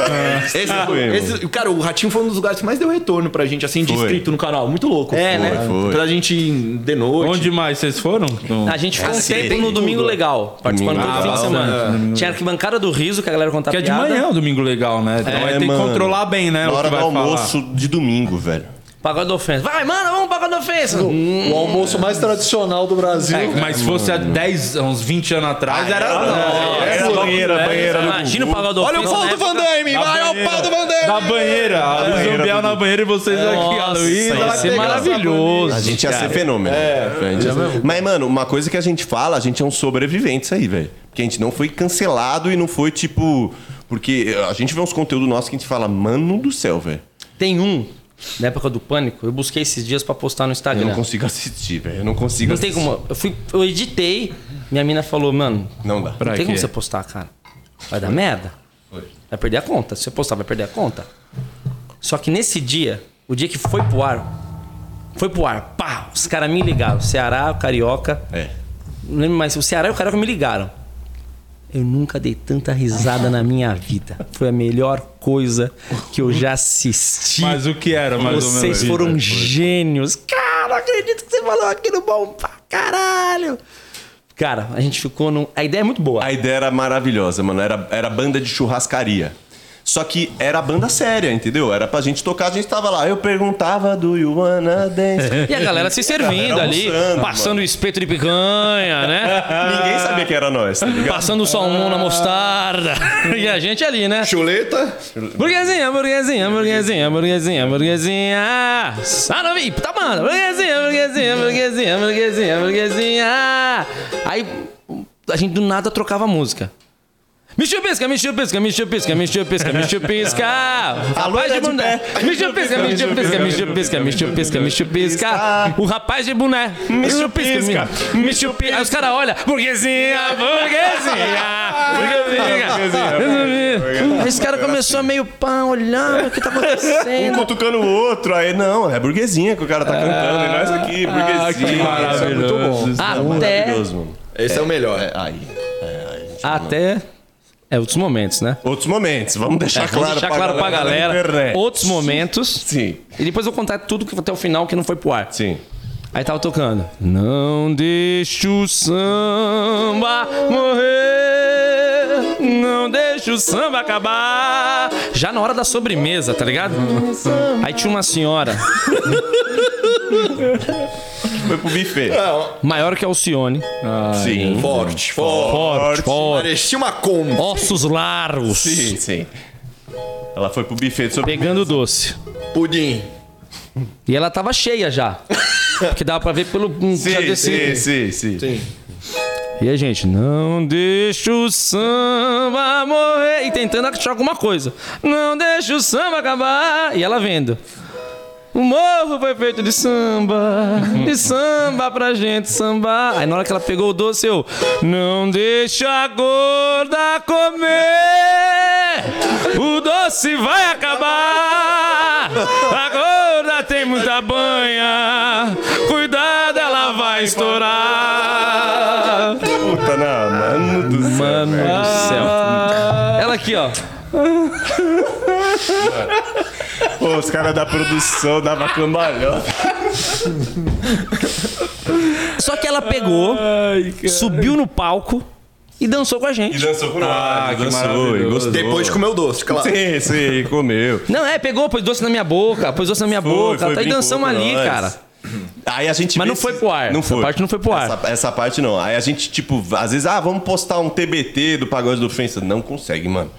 É, esse, esse, cara, o Ratinho foi um dos lugares que mais deu retorno pra gente, assim, de inscrito no canal. Muito louco. É, foi, né? Foi. Pra gente ir de noite. Onde mais vocês foram? Então... A gente ficou um tempo no Domingo Legal, participando do fim de semana. Tinha arquibancada do riso, que a galera contava. Que é de manhã o Domingo Legal, né? Então é, tem que controlar bem, né? Na hora do almoço de domingo, velho. Pagode da Ofensa. Vai, mano, vamos Pagode da Ofensa. O, hum. o almoço mais tradicional do Brasil. É, mas se fosse há dez, uns vinte anos atrás, ah, era... Não, não, era, era banheira, banheira. banheira Imagina o Pagode da Ofensa. Olha o pau do Van Damme. Vai, olha o pau do Van Damme. Na banheira. A Luiz Zambiel na banheira e vocês é, aqui. A Luiz vai ser maravilhoso. A gente ia cara. ser fenômeno. É, é, gente, é mesmo. Mas, mano, uma coisa que a gente fala, a gente é um sobrevivente isso aí, velho. Porque a gente não foi cancelado e não foi, tipo... Porque a gente vê uns conteúdos nossos que a gente fala, mano do céu, velho. Tem um... Na época do Pânico, eu busquei esses dias pra postar no Instagram. Eu não consigo assistir, velho. Eu não consigo não assistir. Não tem como. Eu, fui, eu editei, minha mina falou, mano... Não dá. Não pra tem quê? Como você postar, cara. Vai dar merda. Foi. Vai perder a conta. Se você postar, vai perder a conta. Só que nesse dia, o dia que foi pro ar, foi pro ar, pá, os caras me ligaram. O Ceará, o Carioca... É. Não lembro mais. O Ceará e o Carioca me ligaram. Eu nunca dei tanta risada na minha vida. Foi a melhor coisa que eu já assisti. Mas o que era, mais Vocês ou menos? Vocês foram gênios. Cara, não acredito que você falou aquilo bom pra caralho. Cara, a gente ficou num... A ideia é muito boa. A ideia era maravilhosa, mano. Era, era banda de churrascaria. Só que era banda séria, entendeu? Era pra gente tocar, a gente tava lá. Eu perguntava do You Wanna Dance. E a galera se servindo ali, passando o espeto de picanha, né? Ninguém sabia que era nós, tá ligado? Passando o salmão ah. na mostarda. E a gente ali, né? Chuleta. Burguesinha, burguesinha, burguesinha, burguesinha, burguesinha. Saravip, tá, mano? Burguesinha, burguesinha, burguesinha, burguesinha, burguesinha. Aí a gente do nada trocava música. Me chupisca, me chupisca, me chupisca, me chupisca, me chupisca. Rapaz de boné. Me chupisca, me chupisca, me chupisca, me chupisca, me chupisca. O rapaz de boné. Me chupisca, me chupisca. Aí os caras olham. Burguesinha, burguesinha, burguesinha. Aí os caras começaram a meio pá, olhando o que tá acontecendo. Um cutucando o outro. Aí não, é burguesinha que o cara tá cantando. E nós aqui, burguesinha. Maravilhoso. Até. Esse é o melhor. Aí. Até. É, outros momentos, né? Outros momentos, vamos deixar é, claro, vamos deixar pra, claro galera, pra galera. galera. Outros momentos. Sim. E depois eu vou contar tudo que, até o final que não foi pro ar. Sim. Aí tava tocando. Não deixe o samba morrer. Não deixe o samba acabar. Já na hora da sobremesa, tá ligado? Aí tinha uma senhora. Foi pro buffet. Não. Maior que Alcione. Ai, sim. Forte, forte, forte, forte. Parecia uma combo. Ossos largos. Sim, sim. Ela foi pro buffet de sobremesa. Pegando doce. Pudim. E ela tava cheia já. Porque dava pra ver pelo... Sim, sim, sim, sim, sim. E a gente... Não deixa o samba morrer. E tentando achar alguma coisa. Não deixa o samba acabar. E ela vendo... O morro foi feito de samba, de samba pra gente sambar. Aí na hora que ela pegou o doce, eu... Não deixa a gorda comer, o doce vai acabar. A gorda tem muita banha, cuidado, ela vai estourar. Puta, não, mano do céu. Mano do céu. Ela aqui, ó. Pô, os caras da produção dava cambalhota. Só que ela pegou, ai, subiu no palco e dançou com a gente. E dançou com ah, nós. Dançou e gostou. Depois de comer o doce, claro. Sim, sim, comeu. Não, é, pegou, pôs doce na minha boca, pôs doce na minha foi, boca. Foi, tá, e dançamos ali, nós. Cara. Aí a gente... Mas não foi pro ar. Não foi. Essa parte não foi pro ar. Essa, essa parte não. Aí a gente, tipo, às vezes, ah, vamos postar um T B T do Pagode da Ofensa. Não consegue, mano.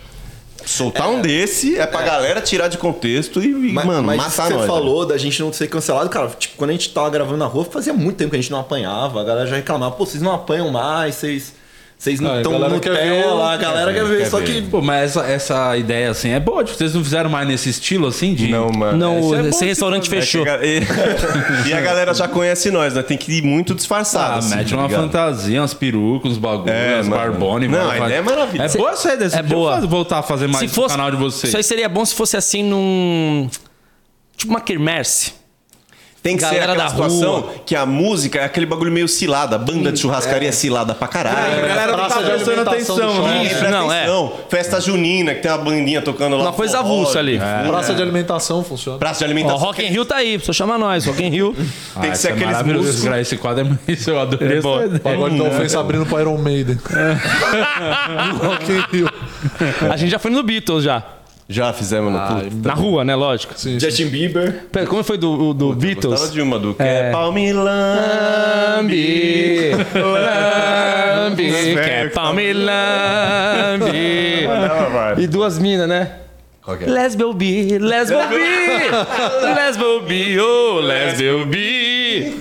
Soltar é, um desse é pra é. galera tirar de contexto e, mas, mano, mas matar nós. Mas você falou da gente não ser cancelado, cara. Tipo, quando a gente tava gravando na rua, fazia muito tempo que a gente não apanhava. A galera já reclamava, pô, vocês não apanham mais, vocês... Vocês não estão no tela lá, a galera quer ver, só que... Pô, mas essa, essa ideia, assim, é boa. Tipo, vocês não fizeram mais nesse estilo, assim, de... Não, mano. Não, é esse restaurante fechou. É a... E a galera já conhece nós, né? Tem que ir muito disfarçado. Ah, assim, mete tá uma ligado? Fantasia, umas perucas, uns bagulhos, é, uns barbone. Não, mano, a ideia é maravilhosa. É boa essa ideia. É boa. Voltar a fazer mais no canal de vocês. Isso aí seria bom se fosse assim num... tipo uma quermesse. Tem que galera ser aquela situação rua. Que a música é aquele bagulho meio cilada. A banda Sim, de churrascaria é cilada pra caralho. É, a galera não tá prestando atenção. Né? Isso, não, atenção. É. Festa junina, que tem uma bandinha tocando lá. Uma coisa avulsa ali. É. Praça de alimentação funciona. Praça de alimentação. Ó, Rock in Rio tá aí, só chama nós. Rock in Rio. Tem ah, que ser é aqueles músicos. Esse quadro é isso, eu adorei. É, Pagode da Ofensa abrindo pra Iron Maiden. É. Rock in Rio. A gente já foi no Beatles, já. Já fizemos ah, no clube. Na rua, né? Lógico. Sim, Justin sim. Bieber. Pera, como foi do, do Beatles? Gostava de uma do que é Palmilambi, Lambi, que Palmilambi. E duas minas, né? Okay. Lesbo Be, Lesbo Be, Lesbo Be, oh, Lesbo Be.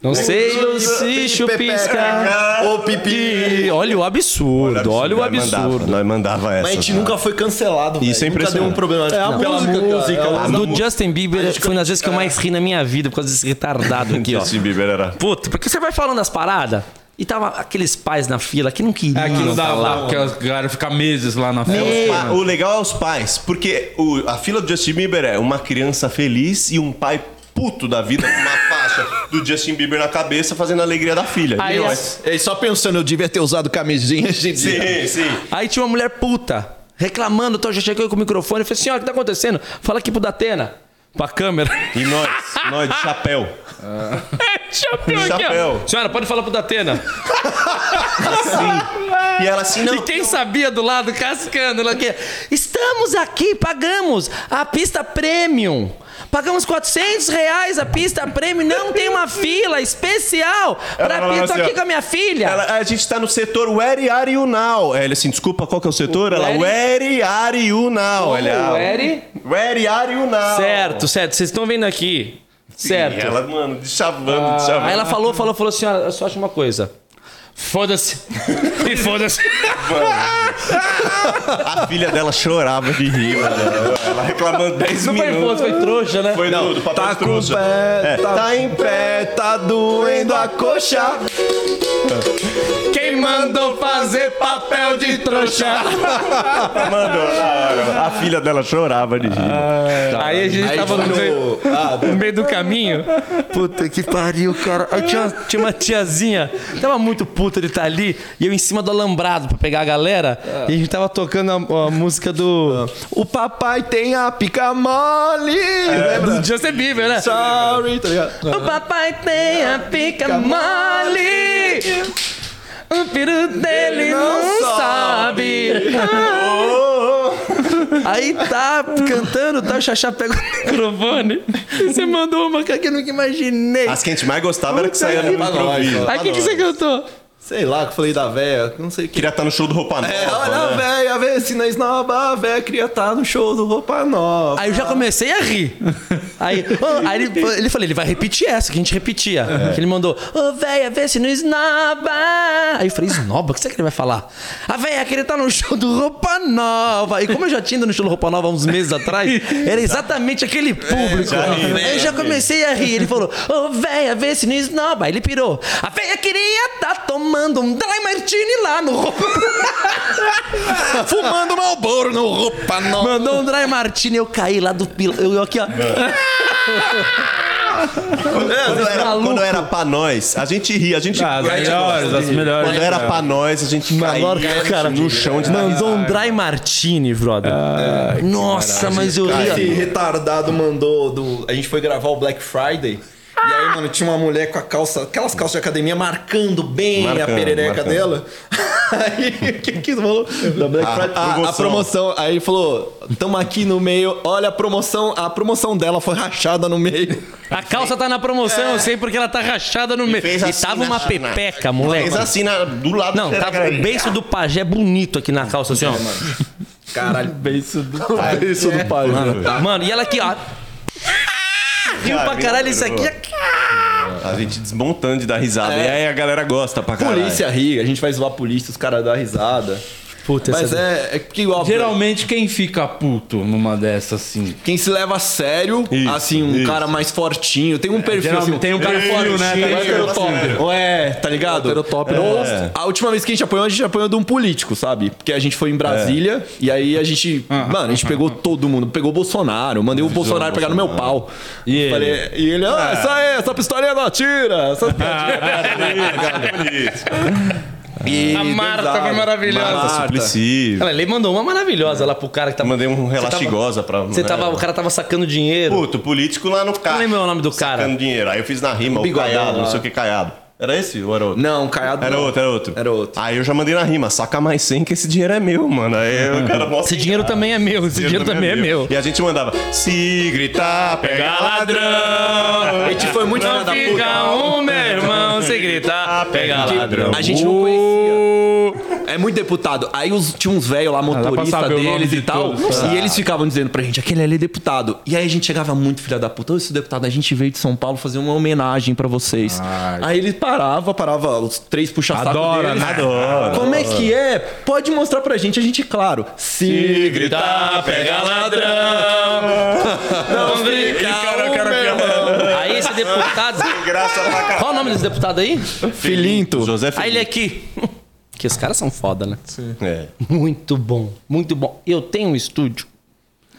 Não sei se chupisca ou pipi. Olha o absurdo, olha o absurdo. Nós mandava, mandava essa. Mas a gente cara. nunca foi cancelado. Isso é impressionante. Nunca deu um problema é, a pela música. música é, a do música. Justin Bieber foi uma das vezes que eu mais ri na minha vida por causa desse retardado aqui, ó. Justin Bieber era. Puta, porque você vai falando as paradas. E tava aqueles pais na fila que não queriam. É, que não dava lá, porque a galera fica meses lá na fila. É. O legal é os pais, porque o, a fila do Justin Bieber é uma criança feliz e um pai puto da vida com uma faixa do Justin Bieber na cabeça fazendo a alegria da filha. Aí, e, ó, é, só pensando, eu devia ter usado camisinha. Sim, sim. Aí tinha uma mulher puta reclamando, então eu já cheguei com o microfone e falei, senhora, o que tá acontecendo? Fala aqui pro Datena, pra câmera. E nós, nós de chapéu. Ah. É, de chapéu aqui, chapéu. Ó. Senhora, pode falar pro Datena. Assim. E ela assim, não. E quem sabia do lado, cascando, ela aqui, estamos aqui, pagamos a pista premium. Pagamos quatrocentos reais a pista prêmio, não tem uma fila especial pra pista. Tô aqui com a minha filha. Ela, a gente tá no setor Where Are You Now? Ele assim, desculpa, qual que é o setor? O ela, Where Are You Now? Olha, where? Where Are You Now? Certo, certo. Vocês estão vendo aqui. Certo. E ela, mano, deschavando, ah, deschavando. Aí ela falou, falou, falou, senhora, eu só acho uma coisa. Foda-se. E foda-se. A filha dela chorava de rir, mano. Ela reclamando dez minutos. Não foi foda, foi trouxa, né? Foi não, tudo, papel tá trouxa. Com pé, é. tá, tá em pé, tá doendo a coxa. Quem mandou fazer papel de trouxa? Mandou. A, a filha dela chorava de rir. Ah, aí a gente aí tava no meio, ah, no meio do caminho. Puta que pariu, cara. Eu tinha, tinha uma tiazinha, tava muito puta. Ele tá ali e eu em cima do alambrado pra pegar a galera. É. E a gente tava tocando a, a música do. O papai tem a pica mole. É, do Justin Bieber, né? Sorry, tá ligado? O papai tem a pica mole. O peru dele não, não sabe. Oh, oh. Aí tá cantando, tá? O Xaxá pega o microfone. Você mandou uma cara que eu nunca imaginei. As que a gente mais gostava o era que saía no improviso. Aí o que, que você cantou? Sei lá, que eu falei da véia, não sei o que. Queria estar tá no show do Roupa Nova. É, olha né? a véia, vê se não esnoba, a véia queria estar tá no show do Roupa Nova. Aí eu já comecei a rir. Aí, oh, aí ele, ele falou, ele vai repetir essa, que a gente repetia. É. Que ele mandou, ô oh, véia, vê se não esnoba. Aí eu falei, esnoba? O que será que ele vai falar? A véia queria estar tá no show do Roupa Nova. E como eu já tinha ido no show do Roupa Nova uns meses atrás, era exatamente aquele público. É, já ri, né? Aí eu já comecei a rir. Ele falou, ô oh, véia, vê se não esnoba. Aí ele pirou, a véia queria estar tá tomando. Fumando um Dry Martini lá no Roupa Nova. Fumando Malboro no Roupa Nova. Mandou um Dry Martini, eu caí lá do pila. Eu aqui, ó. Quando, é, quando, era, quando era pra nós, a gente ria, a gente... Ah, as melhores, as melhores. Quando era pra nós, a gente caía cara, no chão de nada. Mandou um Dry Martini, brother. Ah, nossa, caralho, mas eu ria. Esse retardado mandou... Do, a gente foi gravar o Black Friday... E aí, mano, tinha uma mulher com a calça, aquelas calças de academia, marcando bem marcando, a perereca marcando. Dela. Aí, o que que falou? Da Black Friday. A, a, a promoção. Aí ele falou, tamo aqui no meio. Olha a promoção, a promoção dela foi rachada no meio. A calça tá na promoção, é. Eu sei porque ela tá rachada no e meio. Fez e assim tava na, uma pepeca, na, moleque. Fez assim na, do lado Não, do tava o beiço do pajé bonito aqui na calça, assim, ó. É, mano. Caralho. Beiço do, ah, beiço é. do pajé. Mano, tá. mano, e ela aqui, ó. Riu pra caralho isso aqui. A gente desmontando de dar risada. É. E aí a galera gosta pra caralho. Polícia ri, a gente vai zoar a polícia, os caras dão risada. Puta, mas essa... é, é que óbvio, geralmente quem fica puto numa dessa assim, quem se leva a sério, isso, assim, um isso. cara mais fortinho, tem um é, perfil assim, tem um cara fortinho, fortinho, né? Tá ligado? Heterotop. Ué, tá ligado? Heterotop. É. Ou, a última vez que a gente apanhou, a gente apanhou de um político, sabe? Porque a gente foi em Brasília é. e aí a gente, ah, mano, a gente ah, pegou ah, todo mundo, pegou o Bolsonaro, mandei o Bolsonaro pegar Bolsonaro. no meu pau. E ele, Falei, e ele ah, essa aí, essa pistolinha não atira, essas piadinhas. E a Marta exato. foi maravilhosa. Marta Suplicy. Ela mandou uma maravilhosa é. lá pro cara que tava... Mandei um relaxigosa pra... Você tava, é. O cara tava sacando dinheiro. Puto, político lá no carro. Não lembro o nome do cara. Sacando dinheiro. Aí eu fiz na rima, o, o Caiado, lá. não sei o que Caiado. Era esse ou era outro? Não, Caiado era não. outro, era outro. Era outro. Aí eu já mandei na rima, saca mais cem que esse dinheiro é meu, mano. Aí o cara mostra. Esse dinheiro também é meu, esse dinheiro, dinheiro também é meu. é meu. E a gente mandava, se gritar, pega ladrão. A gente foi muito filha da puta. Fica um, meu irmão, se gritar, pega ladrão. A gente não conhecia. É muito deputado. Aí os, tinha uns velhos lá, motorista ah, deles e de tal. Todos, e eles ficavam dizendo pra gente, aquele ali é deputado. E aí a gente chegava muito filha da puta. Ô, esse deputado, a gente veio de São Paulo fazer uma homenagem pra vocês. Ai. Aí ele Parava, parava os três puxa-saco Adora, deles. né? Adora. Como é que é? Pode mostrar pra gente, a gente, claro. Se, se gritar, pega ladrão. Não brinca, cara, cara, cara. Aí esse deputado... Graça pra caralho. Qual o nome desse deputado aí? Filinto. José Filinto. Aí ele aqui. Porque os caras são foda, né? Sim. É. Muito bom, muito bom. Eu tenho um estúdio.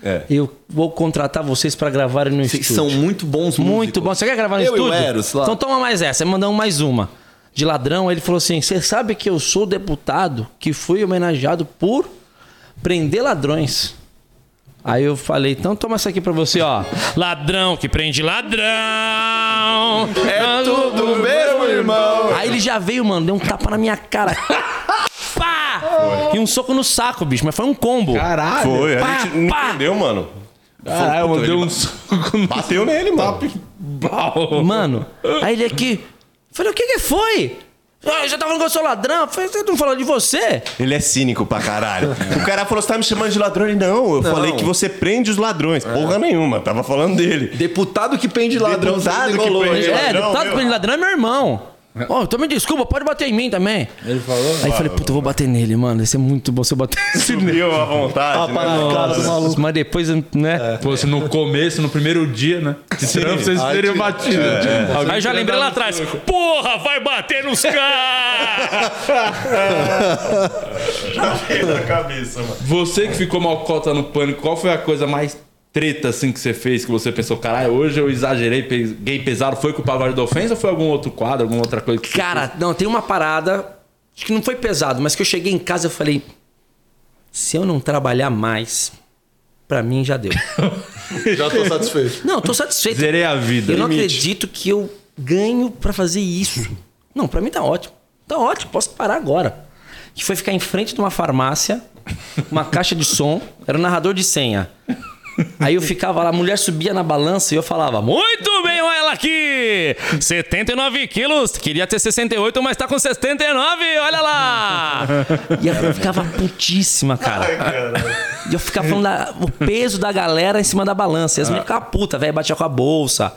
É. Eu vou contratar vocês pra gravarem no Vocês estúdio. Vocês são muito bons músicos. Muito bons. Você quer gravar no eu estúdio? Eu e o Eros, lá. Então toma mais essa. Aí mandamos mais uma. De ladrão, ele falou assim, você sabe que eu sou deputado que fui homenageado por prender ladrões. Aí eu falei, então toma essa aqui pra você, ó. Ladrão que prende ladrão. É tudo meu, irmão. Aí ele já veio, mano, deu um tapa na minha cara. Pá! E um soco no saco, bicho. Mas foi um combo. Caralho. Foi. Pá, a gente não pá. entendeu, mano. Caralho, eu mandei um soco no... Bateu nele, mano. Mano, aí ele aqui... Falei, o que que foi? Eu já tava falando que eu sou ladrão. Falei, você não falou de você? Ele é cínico pra caralho. O cara falou, você tá me chamando de ladrão? Ele, não, eu não. falei que você prende os ladrões. É. Porra nenhuma, tava falando dele. Deputado que prende ladrão. Deputado que prende ladrão. É, deputado que prende ladrão é meu irmão. Ó, oh, então me desculpa, pode bater em mim também. Ele falou? Aí claro, falei, puta, eu vou bater nele, mano. Vai ser muito bom se eu bater nele. à vontade, né? Nossa, mas depois, né? É. Pô, se no começo, no primeiro dia, né? De trampo, vocês teriam batido. É. Aí eu já lembrei lá atrás. Soco. Porra, vai bater nos caras! Já veio na cabeça, mano. Você que ficou malcota no Pânico, qual foi a coisa mais treta assim que você fez, que você pensou, caralho, hoje eu exagerei, peguei pesado? Foi com o Pagode da Ofensa ou foi algum outro quadro, alguma outra coisa? Que Cara, você fez? Não, tem uma parada, acho que não foi pesado, mas que eu cheguei em casa e falei, se eu não trabalhar mais, pra mim já deu. Já tô satisfeito. Não, tô satisfeito. Zerei a vida. Eu não Limite. acredito que eu ganho pra fazer isso. Não, pra mim tá ótimo. Tá ótimo, posso parar agora. Que foi ficar em frente de uma farmácia, uma caixa de som, era um narrador de senha. Aí eu ficava lá, a mulher subia na balança e eu falava, muito bem, olha ela aqui, setenta e nove quilos, queria ter sessenta e oito, mas tá com sessenta e nove, olha lá. E eu ficava putíssima, cara. Ai, cara. E eu ficava falando da, o peso da galera em cima da balança, e as mulheres ficavam puta, velho, batia com a bolsa.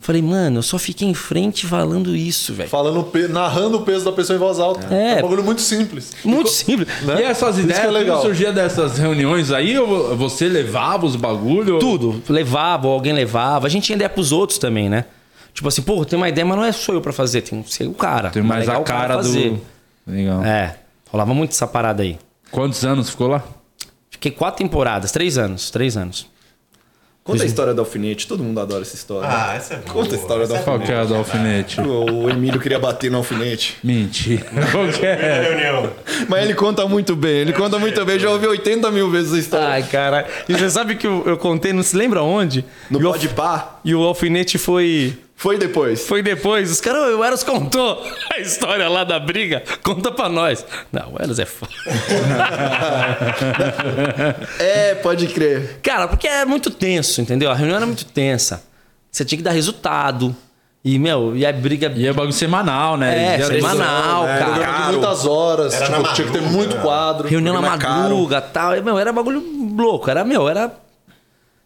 Falei, mano, eu só fiquei em frente falando isso, velho. Falando, pe... narrando o peso da pessoa em voz alta. É. É um bagulho muito simples. Muito simples. Né? E essas ideias, é legal. Surgia dessas reuniões aí? Ou você levava os bagulhos? Tudo. Ou... Levava, ou alguém levava. A gente tinha ideia pros outros também, né? Tipo assim, pô, tem uma ideia, mas não é só eu pra fazer. Tem que ser o cara. Tem mais a cara do... Legal. É. Rolava muito essa parada aí. Quantos anos ficou lá? Fiquei quatro temporadas. Três anos. Três anos. Conta a história do alfinete, todo mundo adora essa história. Ah, essa é boa. Conta a história do alfinete. Qual que é a do alfinete? O Emílio queria bater no alfinete. Mentira. Qual que é? Mas ele conta muito bem, ele conta muito bem. Já ouvi oitenta mil vezes essa história. Ai, caralho. E você sabe que eu, eu contei, não se lembra onde? No Pode Pá. E o alfinete foi... Foi depois. Foi depois. Os caras, o Eros contou a história lá da briga. Conta pra nós. Não, o Eros é foda. É, pode crer. Cara, porque é muito tenso, entendeu? A reunião era muito tensa. Você tinha que dar resultado. E, meu, e a briga... E é bagulho semanal, né? É, semanal, né? Cara. Era muitas horas. Era tipo, tinha que ter muito quadro. Reunião na madruga e tal. E, meu, era bagulho louco. Era, meu, era...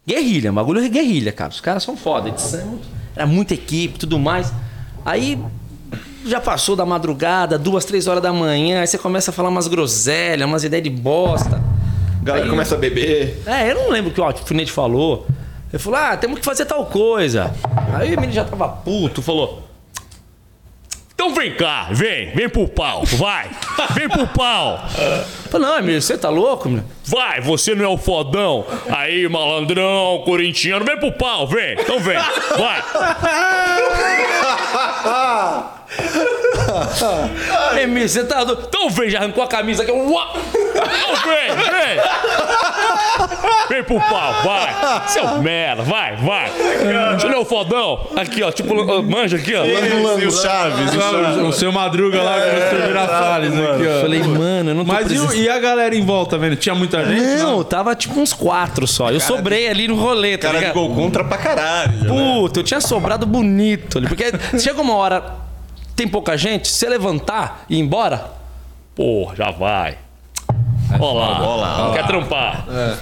Guerrilha. Bagulho é guerrilha, cara. Os caras são foda. Eles são... Era muita equipe, tudo mais. Aí já passou da madrugada, duas, três horas da manhã, aí você começa a falar umas groselhas, umas ideias de bosta. A galera aí, começa a beber. É, eu não lembro o que o Finete falou. Ele falou, ah, temos que fazer tal coisa. Aí o menino já tava puto, falou... Então vem cá, vem, vem pro pau, vai, vem pro pau. Falei, não, amigo, você tá louco, meu? Vai, você não é o fodão. Aí, malandrão, corintiano, vem pro pau, vem, então vem, vai. Emi, você tá doido? Então vem, já arrancou a camisa aqui. Uá! Então vem, vem! Vem pro pau, vai! Seu merda, vai, vai! Deixa eu ler o fodão. Aqui, ó, tipo, manja aqui, ó. E o Chaves, o seu Madruga lá com o seu Girafales aqui, ó. Falei, mano, eu não tô. Mas precisando... e a galera em volta, velho? Tinha muita gente? Não, não, tava tipo uns quatro só. Eu sobrei ali no rolê, tá ligado? O cara ligado? Ficou contra pra caralho. Puta, né? Eu tinha sobrado bonito ali. Porque chega uma hora. Tem pouca gente, se levantar e ir embora, pô, já vai. Olá, olá, olá. Quer trampar. É.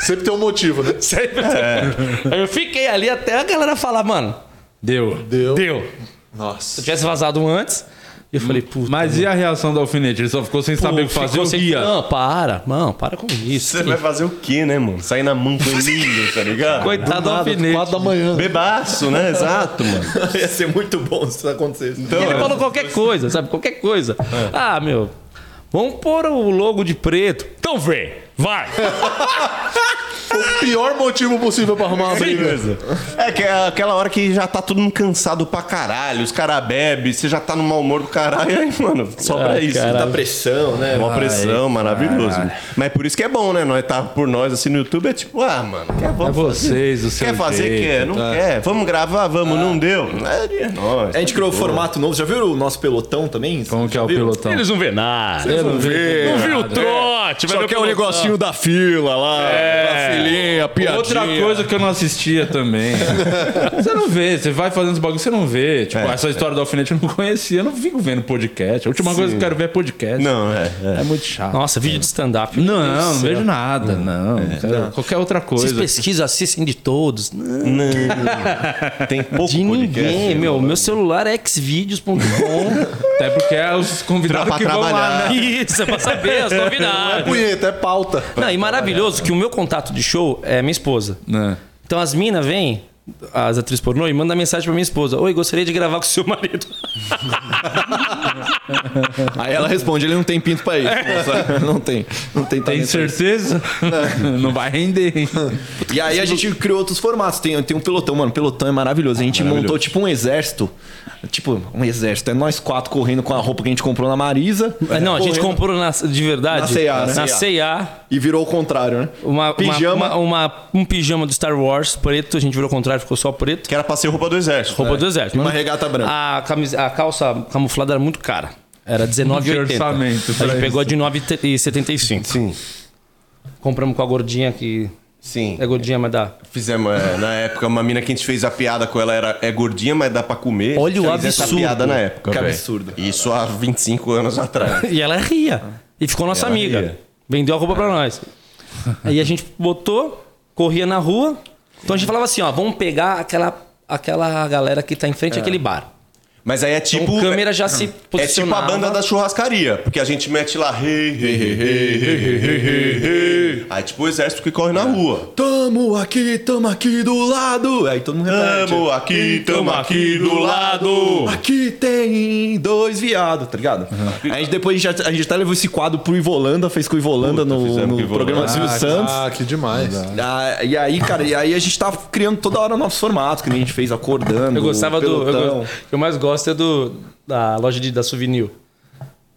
Sempre tem um motivo, né? Sempre tem. É. Eu fiquei ali até a galera falar, mano. Deu. Deu. Deu. Nossa. Se eu tivesse vazado antes, eu falei, puta. Mas mano. E a reação do alfinete? Ele só ficou sem Pô, saber o que fazer, sem... guia. Não, para. Não, para com isso. Você vai fazer o quê, né, mano? Sair na mão com ele, tá ligado? Coitado do, do alfinete. quatro da manhã. Bebaço, né? Exato, mano. Ia ser muito bom se isso acontecesse. Então, ele é. falou qualquer coisa, sabe? Qualquer coisa. É. Ah, meu, vamos pôr o logo de preto. Então vem, vai. O pior motivo possível pra arrumar uma briga. É que é aquela hora que já tá todo mundo cansado pra caralho, os caras bebem, você já tá no mau humor do caralho, aí, mano, só pra ah, isso. Dá pressão, né? Uma pressão, ai, maravilhoso. Ai. Mas é por isso que é bom, né? Nós tá por nós assim no YouTube, é tipo, ah, mano, quer é vocês, o seu Quer fazer, jeito, quer, não tá. quer. Vamos gravar, vamos, ah. não deu. É, é nóis. A gente criou o formato novo, já viram o nosso pelotão também? Como que é o pelotão? Eles não vê nada. Eles não vê. Não viu o trote, vai ver. Só que é o negocinho da fila lá. É. Piadinha. Outra coisa que eu não assistia também. Você não vê, você vai fazendo os bagulhos, você não vê. Tipo, é, essa história é. do alfinete eu não conhecia, eu não fico vendo podcast. A última Sim. coisa que eu quero ver é podcast. Não, é. É, é muito chato. Nossa, vídeo de stand-up. Não, não vejo nada, não. É, cara, não. Qualquer outra coisa. Vocês pesquisam, assistem de todos. Não. não. Tem pouco de podcast. Ninguém, meu, meu celular é x vídeos ponto com. Até porque é os convidados que vão lá, né? Isso, é pra saber as novidades. Não é punheta, é pauta. Não, e maravilhoso que o meu contato de show é minha esposa. É. Então as minas vêm, as atrizes pornô, e mandam mensagem pra minha esposa. Oi, gostaria de gravar com o seu marido. Aí ela responde, ele não tem pinto pra isso. É. Não tem. Não tem, tem certeza? Não. não vai render. E aí a gente criou outros formatos. Tem, tem um pelotão, mano. O pelotão é maravilhoso. A gente maravilhoso. montou tipo um exército. Tipo, um exército. É nós quatro correndo com a roupa que a gente comprou na Marisa. É, não, correndo. A gente comprou na, de verdade. Na C e A. Né? Na C e A. E virou o contrário, né? Uma, pijama. Uma, uma, uma, um pijama do Star Wars preto. A gente virou o contrário, ficou só preto. Que era pra ser roupa do exército. Roupa é. do exército. E uma regata branca. A, camis, a calça camuflada era muito cara. Era dezenove e oitenta. A gente pegou de nove e setenta e cinco. Sim. Compramos com a gordinha que... Sim. É gordinha, mas dá. Fizemos, é, na época, uma mina que a gente fez a piada com ela era é gordinha, mas dá pra comer. Olha o absurdo. Essa piada na época. Que absurdo. Isso há vinte e cinco anos atrás. E ela ria. E ficou nossa ela amiga. Ria. Vendeu a roupa pra nós. Aí a gente botou, corria na rua. Então a gente falava assim, ó, vamos pegar aquela, aquela galera que tá em frente é. àquele bar. Mas aí é tipo... Então, a câmera já se posicionava. É tipo a banda da churrascaria. Porque a gente mete lá... Hey, hey, hey, hey, hey, hey, hey, hey. Aí tipo o exército que corre na rua. Tamo aqui, tamo aqui do lado. Aí todo mundo repete. Tamo aqui, tamo aqui do lado. Aqui tem dois viados, tá ligado? Uhum. Aí a gente depois a gente, a gente até levou esse quadro pro Ivo Holanda. Fez com o Ivo Holanda no, no Ivo programa do Silvio ah, Santos. Ah, que demais. Ah, e aí, cara, e aí a gente tava criando toda hora nossos formatos. Que a gente fez acordando. Eu gostava do... Eu, eu mais gosto. Gosta do da loja de, da Souvenir.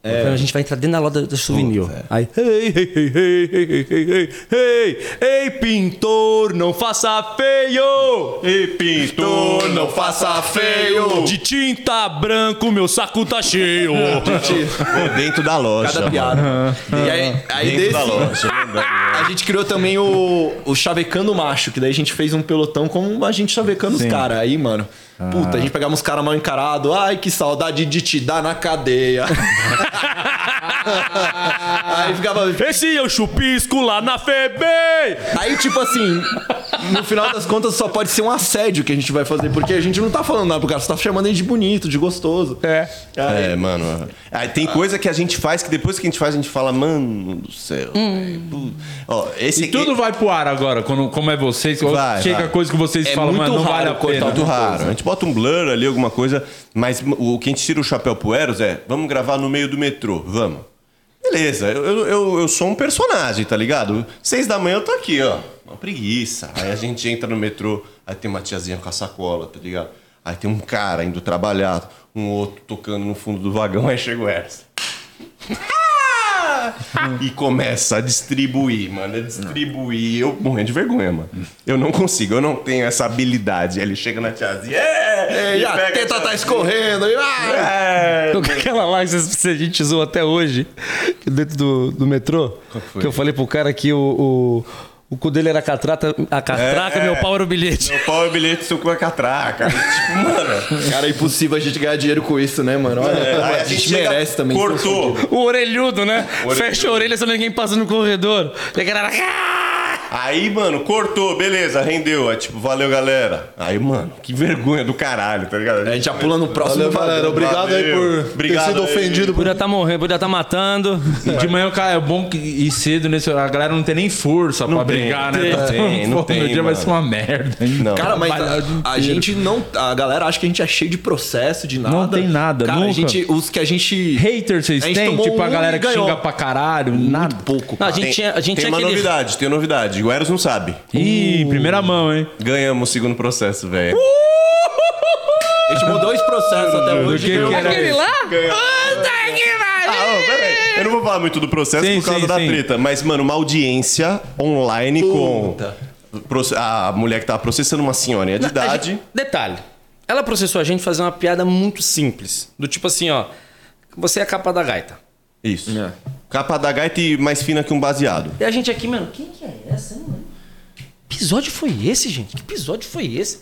É. A gente vai entrar dentro da loja da Souvenir. É. Aí, ei, ei, ei, ei, ei, ei, ei, ei, pintor, não faça feio! Ei, pintor, não faça feio! De tinta branco, meu saco tá cheio! Dentro da loja. Cada piada. Uhum. E aí, aí dentro desse, da loja. A gente criou também o, o Chavecando Macho, que daí a gente fez um pelotão com a gente chavecando Sim. os caras. Aí, mano. Puta, a gente pegava uns caras mal encarados. Ai, que saudade de te dar na cadeia. Aí ficava... Esse eu chupisco lá na Febem. Aí tipo assim... no final das contas só pode ser um assédio que a gente vai fazer, porque a gente não tá falando nada pro cara, você tá chamando ele de bonito, de gostoso. É. Aí, é, mano. Aí tem coisa que a gente faz que depois que a gente faz, a gente fala, mano do céu. Hum. Ó, esse e aqui... tudo vai pro ar agora, quando, como é vocês, vai, chega vai. coisa que vocês é falam, mano, não vale a pena. É muito raro. A gente bota um blur ali, alguma coisa, mas o que a gente tira o chapéu pro Eros é, vamos gravar no meio do metrô, vamos. Beleza, eu, eu, eu sou um personagem, tá ligado? Seis da manhã eu tô aqui, ó. Uma preguiça. Aí a gente entra no metrô, aí tem uma tiazinha com a sacola, tá ligado? Aí tem um cara indo trabalhar, um outro tocando no fundo do vagão, aí chega o Eros. E começa a distribuir, mano. A distribuir. Eu morrendo de vergonha, mano. Eu não consigo, eu não tenho essa habilidade. Ele chega na tiazinha, é, e a pega teta a tá escorrendo. E... É, então, aquela lá que a gente usou até hoje, dentro do, do metrô, que eu falei pro cara que o... o... o cu dele era a catraca, a catraca é, meu pau era o bilhete. Meu pau é o bilhete, seu cu é a catraca. Tipo, mano... Cara, é impossível a gente ganhar dinheiro com isso, né, mano? Olha, é, a, a gente merece chega, também. Cortou. O orelhudo, né? O orelhudo. Fecha a orelha, só ninguém passa no corredor. Aí, mano, cortou. Beleza, rendeu. É tipo, valeu, galera. Aí, mano, que vergonha do caralho, tá ligado? A gente, a gente já pula no próximo. Valeu, galera. Obrigado valeu. aí por Obrigado ter sido aí. ofendido. Podia estar tá morrendo, podia estar tá matando. De manhã, cara, é bom que ir cedo nesse horário. A galera não tem nem força não pra brigar. Brigar, né? Não tem, não tem. Meu dia vai ser uma merda. Não. Cara, mas a, a gente não... A galera acha que a gente é cheio de processo, de nada. Não tem nada, cara, nunca. A gente, os que a gente... Haters vocês têm? Tipo, a galera que xinga pra caralho. Nada. Muito pouco, cara. Não, a gente tem, a gente tem é uma aquele... novidade, tem novidade. O Eros não sabe. Ih, uh. primeira mão, hein? Ganhamos o segundo processo, velho. Uh. A gente mudou esse processo uh. até hoje. Que que aquele lá? Puta que pariu! Ah, eu não vou falar muito do processo sim, por causa sim, da sim. treta, mas, mano, uma audiência online Puta. com a mulher que tava processando uma senhorinha de não, idade. Gente, detalhe, ela processou a gente fazendo uma piada muito simples, do tipo assim, ó, você é a capa da gaita. Isso. É. Capa da gaita e mais fina que um baseado. E a gente aqui, mano, quem que é essa, mano? Que episódio foi esse, gente? Que episódio foi esse?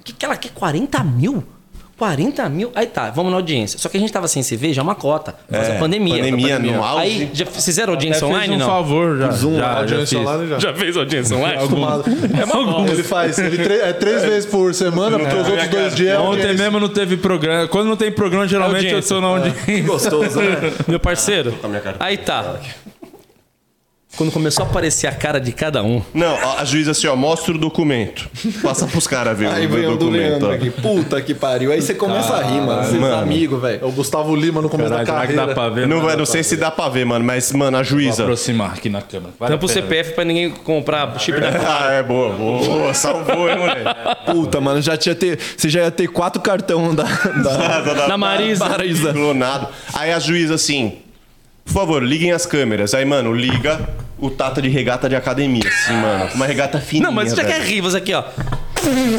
O que, que ela quer? quarenta mil? quarenta mil, aí tá, vamos na audiência. Só que a gente tava sem C V, já uma cota. Fazer é, pandemia. Pandemia, pandemia. No auge. Aí, já fizeram audiência online, fez um não? Por favor, já. Zoom, já, audiência já, online, já. já fez audiência online? É uma Ele faz, ele tre- é três vezes por semana, porque os outros dois dias. Ontem mesmo não teve programa. Quando não tem programa, geralmente audiência. eu sou na audiência. Que gostoso, né? Meu parceiro. Aí tá. Quando começou a aparecer a cara de cada um... Não, a juíza assim, ó, mostra o documento. Passa pros caras ver aí o vem documento. Aí puta que pariu. Aí você começa ah, a rir, mano. Vocês amigos, velho. O Gustavo Lima no começo Caralho, da carreira. Não, dá pra ver, não, não, dá não sei pra se ver. dá pra ver, mano. Mas, mano, a juíza... Vou aproximar aqui na câmera. Vale Tampa o C P F pra ninguém comprar chip da câmera. Ah, é boa, boa. boa salvou, hein, moleque. Puta, mano, já tinha ter... Você já ia ter quatro cartões da... Da, da, da, da Marisa. Marisa. Clonado. Aí a juíza assim... Por favor, liguem as câmeras. Aí, mano, liga o Tata de regata de academia, assim, mano. Uma regata fininha. Não, mas você já quer rir, você aqui, ó.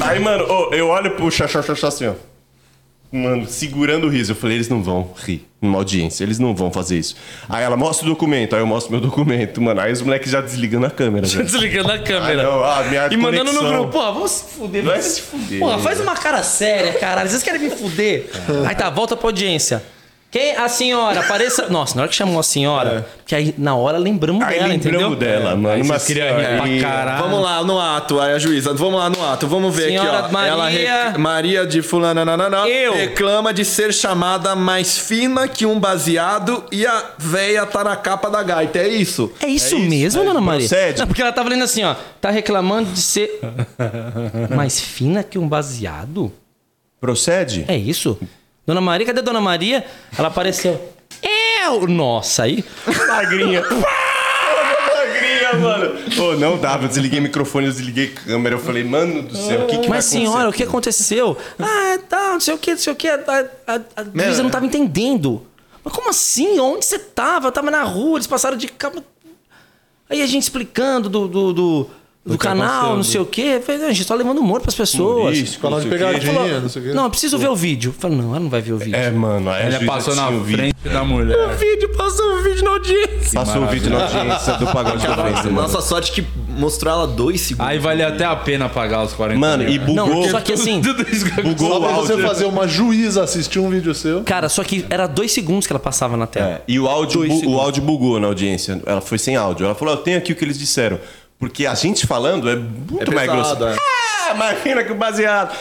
Aí, mano, oh, eu olho pro Xaxá, Xaxá assim, ó. Mano, segurando o riso. Eu falei, eles não vão rir numa audiência. Eles não vão fazer isso. Aí ela mostra o documento. Aí eu mostro meu documento, mano. Aí os moleques já desligando a câmera. Já velho. desligando a câmera. Ai, não, ah, minha e conexão. Mandando no grupo. Pô, vamos se fuder. Vai se fuder. Porra, faz uma cara séria, caralho. Vocês querem me fuder? Aí tá, volta pra audiência. Quem? A senhora, apareça... Nossa, na hora que chamou a senhora... É. Porque aí, na hora, lembramos aí dela, lembramos entendeu? lembramos dela, mano. Mas queria rir pra caralho. Vamos lá, no ato, aí a juíza. Vamos lá, no ato. Vamos ver senhora aqui, ó. Maria... Ela rec... Maria de fulana... Eu... Reclama de ser chamada mais fina que um baseado e a véia tá na capa da gaita. É isso? É isso, é isso mesmo, é dona Maria? Procede. Não, porque ela tava lendo assim, ó. Tá reclamando de ser... mais fina que um baseado? Procede? É isso? Dona Maria, cadê a Dona Maria? Ela apareceu. Eu! Nossa, aí. Magrinha. Magrinha, mano. Pô, não dava. Eu desliguei o microfone, eu desliguei a câmera. Eu falei, mano do céu, o que que Mas, senhora, o que aconteceu? Ah, tá, não sei o que, não sei o que. A, a, a Luísa não tava entendendo. Mas como assim? Onde você tava? Eu tava na rua, eles passaram de cama. Aí a gente explicando do... do, do... Do, do canal, não sei o quê. A gente tá levando humor pras pessoas. Isso, canal de pegadinha, não sei o quê. Não, eu preciso ver o vídeo. Eu falei, não, ela não vai ver o vídeo. É, mano. Ela passou na frente da mulher. O vídeo, passou o vídeo na audiência. Passou o vídeo na audiência do Pagode da Ofensa. Nossa sorte que mostrou ela dois segundos. Aí vale até a pena pagar os quarenta Mano, e bugou. Não, só que assim... Só pra você fazer uma juíza assistir um vídeo seu. Cara, só que era dois segundos que ela passava na tela. E o áudio bugou na audiência. Ela foi sem áudio. Ela falou, eu tenho aqui o que eles disseram. Porque a gente falando é muito é mais grosso. É. Ah, imagina que baseado.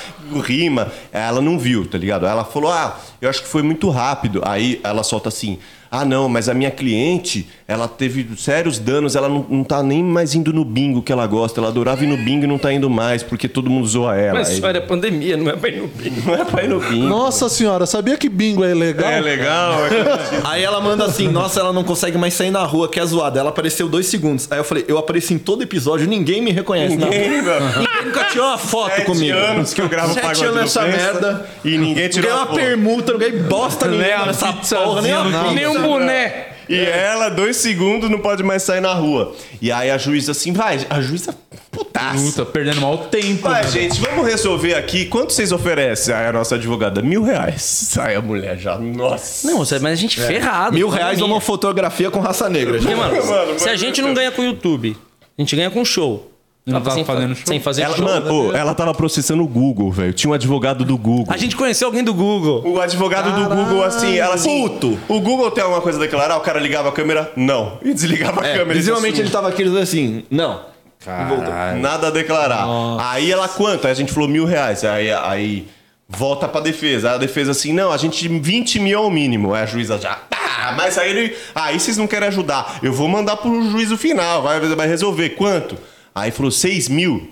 Rima. Ela não viu, tá ligado? Ela falou, ah, eu acho que foi muito rápido. Aí ela solta assim, ah, não, mas a minha cliente, ela teve sérios danos, ela não, não tá nem mais indo no bingo que ela gosta. Ela adorava ir no bingo e não tá indo mais, porque todo mundo zoa ela. Mas isso era pandemia, não é pra ir no bingo. Não é pra ir no bingo. Nossa senhora, sabia que bingo é legal? É legal. É. Aí ela manda assim, nossa, ela não consegue mais sair na rua, que é zoada. Ela apareceu dois segundos. Aí eu falei, eu apareci em todo episódio, ninguém me reconhece. Ninguém, mano. Ninguém nunca tirou uma foto Sete comigo. Sete anos que eu gravo Sete Pagode da Ofensa merda. E ninguém tirou uma foto. Não ganhei uma permuta, não ganhei bosta nenhuma nessa porra. Nem uma boné. E é. ela, dois segundos, não pode mais sair na rua. E aí a juíza assim, vai, a juíza putaça. Puta, perdendo mal tempo. Vai, mano. Gente, vamos resolver aqui. Quanto vocês oferecem? Aí a nossa advogada, mil reais. Sai a mulher já, nossa. Não, mas a gente é. ferrado. Mil reais é uma fotografia com raça negra. Porque, mano, mano, se a gente não ganha com o YouTube, a gente ganha com show. Não tava sem, fazendo show. Sem fazer ela, show. Mano, pô, ela tava processando o Google, velho. Tinha um advogado do Google. A gente conheceu alguém do Google. O advogado Caralho. do Google, assim, ela assim... Puto! O Google tem alguma coisa a declarar? O cara ligava a câmera? Não. E desligava é, a câmera. Visivelmente ele tava aqui assim... Não. Caralho. Nada a declarar. Nossa. Aí ela quanto? Aí a gente falou mil reais. Aí... aí... Volta pra defesa. Aí a defesa assim, não, a gente vinte mil é o mínimo. Aí a juíza já, tá, mas aí ele... Aí vocês não querem ajudar. Eu vou mandar pro juízo final, vai, vai resolver. Quanto? Aí falou, seis mil.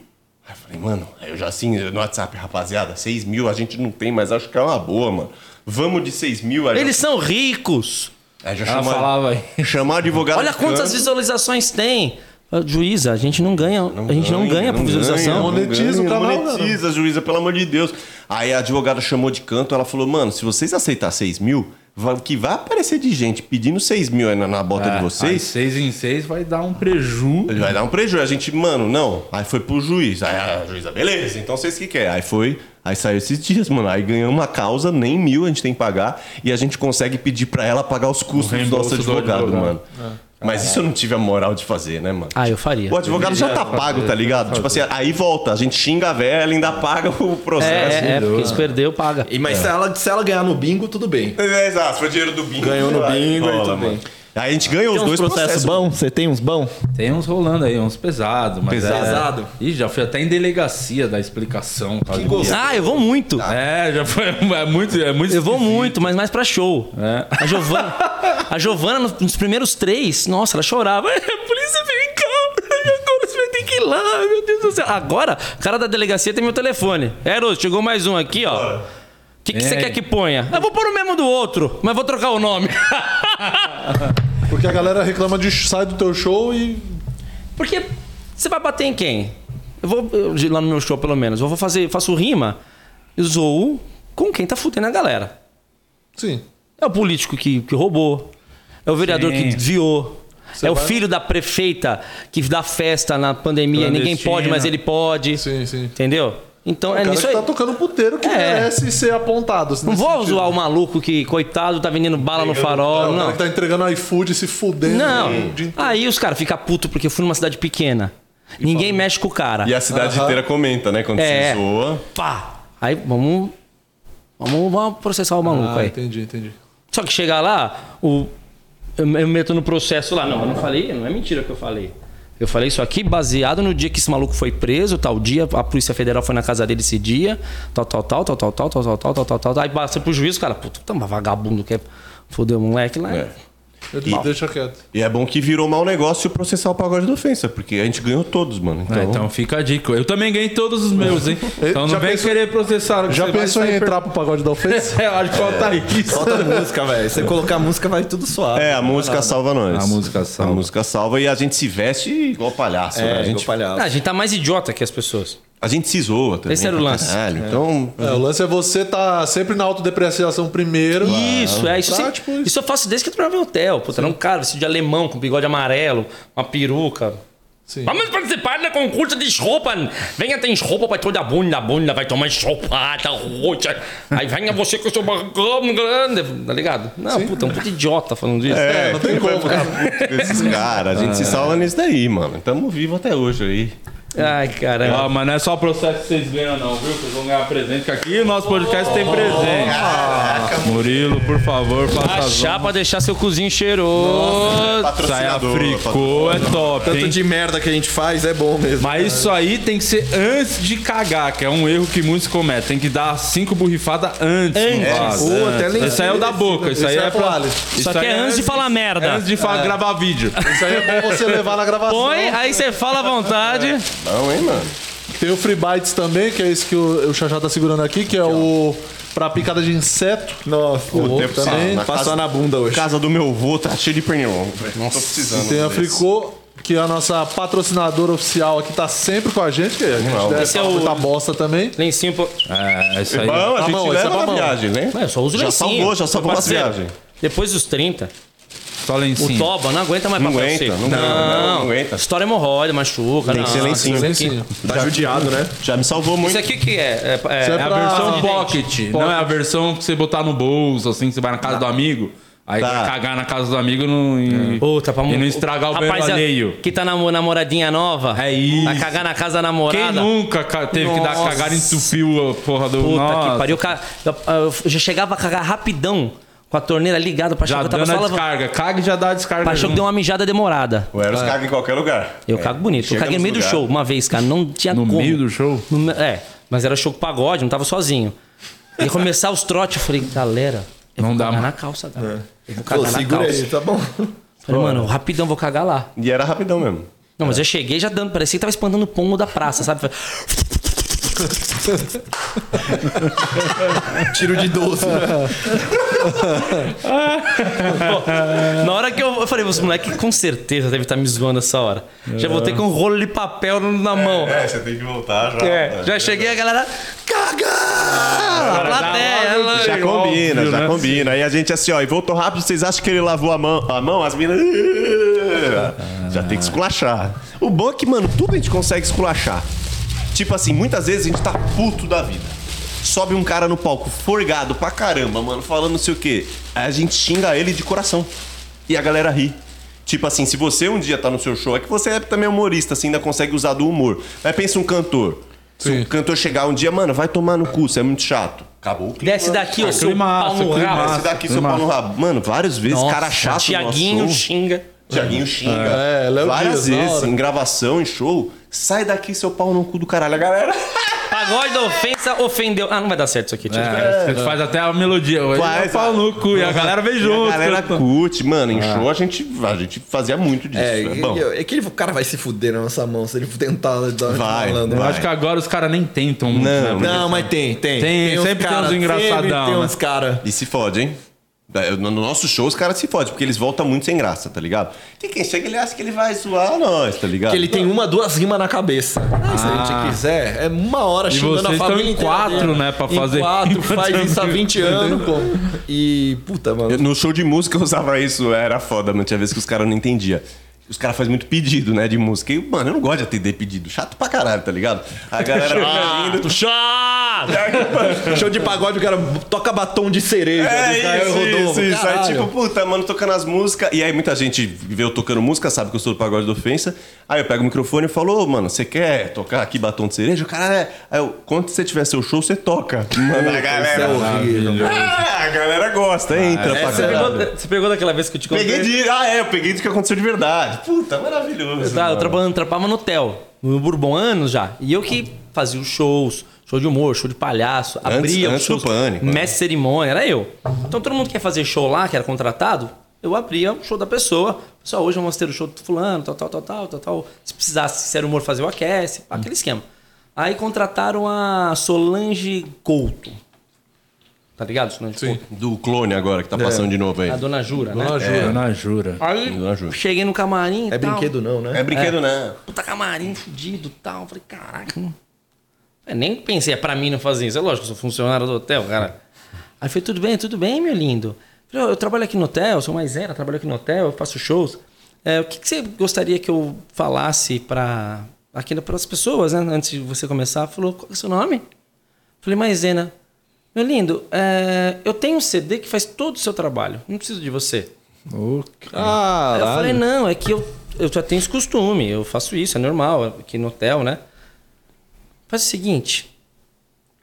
Aí eu falei, mano, aí eu já assim, no WhatsApp, rapaziada, seis mil a gente não tem, mas acho que é uma boa, mano. Vamos de seis mil. Eles já... são ricos. Aí já chamava, falava chamar o advogado. Olha quantas canto. visualizações tem. Juíza, a gente não ganha, não a gente ganha, não ganha por visualização. Ganha, monetiza, ganha, o canal, monetiza, não. Juíza, pelo amor de Deus. Aí a advogada chamou de canto, ela falou, mano, se vocês aceitar seis mil, que vai aparecer de gente pedindo seis mil aí na, na bota é, de vocês. seis em seis vai dar um preju. Ele vai dar um preju. A gente, mano, não. Aí foi pro juiz. Aí a juíza, beleza, então vocês que querem. Aí foi, aí saiu esses dias, mano. Aí ganhamos uma causa, nem mil a gente tem que pagar. E a gente consegue pedir pra ela pagar os custos do nosso advogado, do advogado, mano. É. Mas isso eu não tive a moral de fazer, né, mano? Ah, eu faria. O advogado já tá pago, tá ligado? Tipo assim, aí volta, a gente xinga a velha, ela ainda paga o processo. É, é porque se perdeu, paga. E, mas é. se, ela, se ela ganhar no bingo, tudo bem. É, exato, foi dinheiro do bingo. Ganhou no bingo, aí tudo bem. Aí a gente ganhou os dois processos. Bom, você tem uns bons? Tem uns rolando aí, uns pesados. Pesado? É... Ih, já fui até em delegacia da explicação. Que gostoso. Ah, eu vou muito. É, já foi é muito, é muito. Eu vou muito, mas mais pra show. É. A Giovana, a Giovana nos primeiros três, nossa, ela chorava. A polícia veio em casa, agora você vai ter que ir lá, meu Deus do céu. Agora, o cara da delegacia tem meu telefone. Eros, chegou mais um aqui, ó. O que você que quer que ponha? Eu vou pôr o mesmo do outro, mas vou trocar o nome. Porque a galera reclama de sai do teu show e... Porque você vai bater em quem? Eu vou eu, lá no meu show, pelo menos. Eu vou fazer, faço rima e zoo com quem tá fudendo a galera. Sim. É o político que, que roubou. É o vereador Sim. que desviou. Você é vai... o filho da prefeita que dá festa na pandemia. Ninguém pode, mas ele pode. Sim, sim. Entendeu? Então, o é cara nisso que tá tocando puteiro que é. merece ser apontado. Não vou sentido. zoar o maluco que, coitado, tá vendendo bala entregando, no farol. Não, não. O cara que tá entregando iFood se fudendo. Não. De... Aí os caras ficam putos porque eu fui numa cidade pequena. E Ninguém fala. mexe com o cara. E a cidade uh-huh. inteira comenta, né? Quando é. se zoa. Pá! Aí vamos, vamos, vamos processar o maluco ah, aí. Entendi, entendi. Só que chegar lá, o... eu me meto no processo lá. Não, eu não falei, não é mentira que eu falei. Eu falei isso aqui baseado no dia que esse maluco foi preso, tal dia, a Polícia Federal foi na casa dele esse dia, tal, tal, tal, tal, tal, tal, tal, tal, tal, tal, tal. Aí passa pro juiz, cara, puta, tá um vagabundo que é foder o moleque lá. É. E, deixa quieto. E é bom que virou mau negócio processar o Pagode da Ofensa, porque a gente ganhou todos, mano. Então, é, então fica a dica. Eu também ganhei todos os meus, hein? Então já não vem pensou, querer processar. Já pensou em entrar per... pro Pagode da Ofensa? É, eu acho que falta isso. Falta música, velho. Você colocar a música, vai tudo suave. É, a música nada. salva nós. A música salva. A música salva e a gente se veste igual palhaço. É, né? a gente... igual palhaço. Ah, a gente tá mais idiota que as pessoas. A gente se zoa também. Esse era o lance. É. Então, é, o lance é você tá sempre na autodepreciação primeiro. Isso, ah, é. Isso, tá, sempre, tipo isso. isso eu faço desde que eu trabalhava no hotel. Pô, era um cara vestido de alemão, com bigode amarelo, uma peruca. Sim. Vamos participar da concurso de roupa. Venha, tem roupa pra toda a bunda. Bunda vai tomar roupa, tá roxa. Aí venha você com o seu barracão grande. Tá ligado? Não, Sim. puta, um puta idiota falando disso. É, é não tem como ficar puto desses caras. A gente ah. se salva nisso daí, mano. Tamo vivo até hoje aí. Ai, caramba. Ah, mas não é só o processo que vocês ganham, não, viu? Vocês vão ganhar presente, que aqui o nosso podcast tem presente. Caraca, Murilo, por favor, passa a chá pra deixar seu cozinho cheiroso. Saia fricô, é top. Tanto hein? De merda que a gente faz, é bom mesmo. Mas cara, isso aí tem que ser antes de cagar, que é um erro que muitos cometem. Tem que dar cinco borrifadas antes. É, pô, até antes. Isso aí é o da boca. Isso, isso aí é, é pra. Isso, isso aqui é antes de falar merda. É antes de falar, é. gravar vídeo. Isso aí é bom você levar na gravação. Põe, aí você fala à vontade. É. Não, hein, mano? Tem o Free Bites também, que é esse que o, o Chachá tá segurando aqui, que é o pra picada de inseto. Nossa, o tempo também. Passar casa, na bunda hoje. Casa do meu avô tá cheio de pernilongo, velho. Nossa, tô precisando. E tem a Fricô, que é a nossa patrocinadora oficial aqui, tá sempre com a gente, que a gente não, deve é o... bosta também. Lencinho pra... É, isso aí. É bom, a gente ah, leva é pra na viagem, né? Mas eu só uso já lencinho. Já salvou, já salvou a viagem. Depois dos trinta... O toba não aguenta mais papel seco. Não, não, não aguenta. Estoura hemorroida, machuca. Tem que ser lencinho. lencinho. Tá já, judiado, né? Já me salvou muito. Isso aqui que é? É, é, é, é a versão pra... pocket. pocket. Não é a versão que você botar no bolso, assim, que você vai na casa tá. do amigo. Aí tá. cagar na casa do amigo não, e, oh, tá pra... e não estragar o, o banheiro alheio. Que tá na namoradinha nova. É isso. Vai cagar na casa da namorada. Quem nunca teve Nossa. que dar cagada e entupiu a porra do... Puta Nossa. que pariu. Eu já chegava a cagar rapidão. Com a torneira ligada, o Pachoco tava só lavando. Já dando a descarga. Caga e já dá a descarga. O Pachoco deu uma mijada demorada. O Eros caga em qualquer lugar. Eu cago bonito. Chega eu caguei no meio lugar. do show uma vez, cara. Não tinha no como. No meio do show? No... É, mas era show com pagode, não tava sozinho. E começar os trotes, eu falei, galera, eu não vou dá cagar mais. na calça, galera. É. Eu vou cagar Pô, na segura calça. Aí, tá bom. Falei, mano, rapidão, vou cagar lá. E era rapidão mesmo. Não, mas eu cheguei já dando, parecia que tava espantando o pombo da praça, sabe? Falei... Tiro de doce. Né? Na hora que eu, eu falei, você moleque com certeza deve estar me zoando essa hora. É. Já voltei com um rolo de papel na mão. É, é você tem que voltar já. É. Já cheguei a galera. Caga! A plateia, ela... Já combina, já combina. Aí a gente assim, ó, e voltou rápido, vocês acham que ele lavou a mão? A mão, as minas. Já tem que esculachar. O bom é que, mano, tudo a gente consegue esculachar. Tipo assim, muitas vezes a gente tá puto da vida. Sobe um cara no palco forgado pra caramba, mano, falando não sei o quê. Aí a gente xinga ele de coração. E a galera ri. Tipo assim, se você um dia tá no seu show, é que você é também humorista, assim, ainda consegue usar do humor. Mas pensa um cantor. Sim. Se um cantor chegar um dia, mano, vai tomar no cu, você é muito chato. Acabou o clima. Desce daqui, ô, seu pau no rabo. Desce daqui, seu pau no rabo. Mano, várias vezes, Nossa, cara chato. Tiaguinho xinga. Tiaguinho xinga. É, Léo várias Dias, vezes, em gravação, em show. Sai daqui, seu pau no cu do caralho, a galera. Pagode da ofensa ofendeu. Ah, não vai dar certo isso aqui, tio. É, você é, faz até a melodia. Faz, é pau no cu, e a galera vem junto. A galera curte, mano. Em ah. show a gente, a gente fazia muito disso. É, né? Bom. É que o cara vai se fuder na nossa mão se ele tentar. Vai, falando, eu vai. acho que agora os caras nem tentam muito. Não, né? não mas tem, tem. Tem, tem sempre cara, tem uns engraçadão. Tem uns caras. E se fode, hein? No nosso show, os caras se fodem, porque eles voltam muito sem graça, tá ligado? E quem chega, ele acha que ele vai zoar nós, tá ligado? Que ele tem uma, duas rimas na cabeça. Ah, se a gente quiser, é uma hora xingando a família em quatro, inteira, né? Pra em fazer... quatro, faz isso há vinte anos, pô. E, puta, mano... Eu, no show de música eu usava isso, era foda, mano. Tinha vezes que os caras não entendiam. Os caras fazem muito pedido, né, de música. E, mano, eu não gosto de atender pedido. Chato pra caralho, tá ligado? A galera... Chato, chato! Show de pagode, o cara toca batom de cereja. É isso, isso, isso. Aí, tipo, puta, mano, tocando as músicas. E aí, muita gente vê eu tocando música, sabe que eu sou do Pagode da Ofensa. Aí eu pego o microfone e falo, ô, mano, você quer tocar aqui batom de cereja? O cara é... Aí eu, quando você tiver seu show, você toca. Mano, a galera... Ah, a galera gosta, entra pra caralho. Você pegou daquela vez que eu te contei? Peguei de... Ah, é, eu peguei do que aconteceu de verdade. Puta, maravilhoso. Eu tava, eu trabalhando, trampava no hotel, no Bourbon, anos já. E eu que fazia os shows, show de humor, show de palhaço, antes, abria antes shows, do Pânico, mestre cerimônia, era eu. Então todo mundo que ia fazer show lá, que era contratado, eu abria o show da pessoa. Pessoal, hoje eu mostrei o show do fulano, tal, tal, tal, tal, tal, tal. Se precisasse, se era humor, fazer o aquece, aquele esquema. Aí contrataram a Solange Couto. Tá ligado? Sim. Do clone agora, que tá passando é. de novo aí. A Dona Jura, né? Dona Jura. É. Dona Jura. Aí, Dona Jura. Cheguei no camarim e tal. É brinquedo não, né? É brinquedo é. não. Puta, camarim fudido e tal. Falei, caraca, não... Eu nem pensei, é pra mim não fazer isso. É lógico, eu sou funcionário do hotel, cara. Aí falei, tudo bem, tudo bem, meu lindo. Falei, eu trabalho aqui no hotel, sou mais era, trabalho aqui no hotel, eu faço shows. É, o que, que você gostaria que eu falasse pra... Aqui pras pessoas, né? Antes de você começar, falou, qual é o seu nome? Falei, Maisena. Meu lindo, é, eu tenho um C D que faz todo o seu trabalho. Não preciso de você. Oh, ah, eu falei, não, é que eu, eu já tenho esse costume, eu faço isso, é normal, aqui no hotel, né? Faz o seguinte,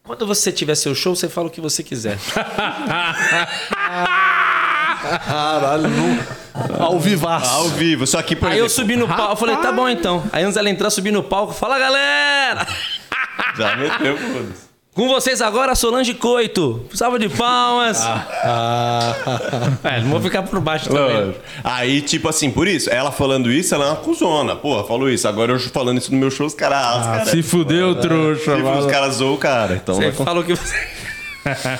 quando você tiver seu show, você fala o que você quiser. Caralho, ao vivaço. Ao vivo, só que por Aí exemplo, eu subi no palco, eu falei, tá bom então. Aí antes ela entrar, subi no palco, fala galera! Já meteu, foda-se. Com vocês agora, Solange Coito. Salva de palmas. Ah, ah, ah, é, não vou ficar por baixo também. Aí, tipo assim, por isso, ela falando isso, ela é uma cuzona. Porra, falou isso. Agora eu falando isso no meu show, os caras... Ah, cara, se fudeu, cara, trouxa. Se fudeu, os caras zoam o cara. Então, você mas... falou que você...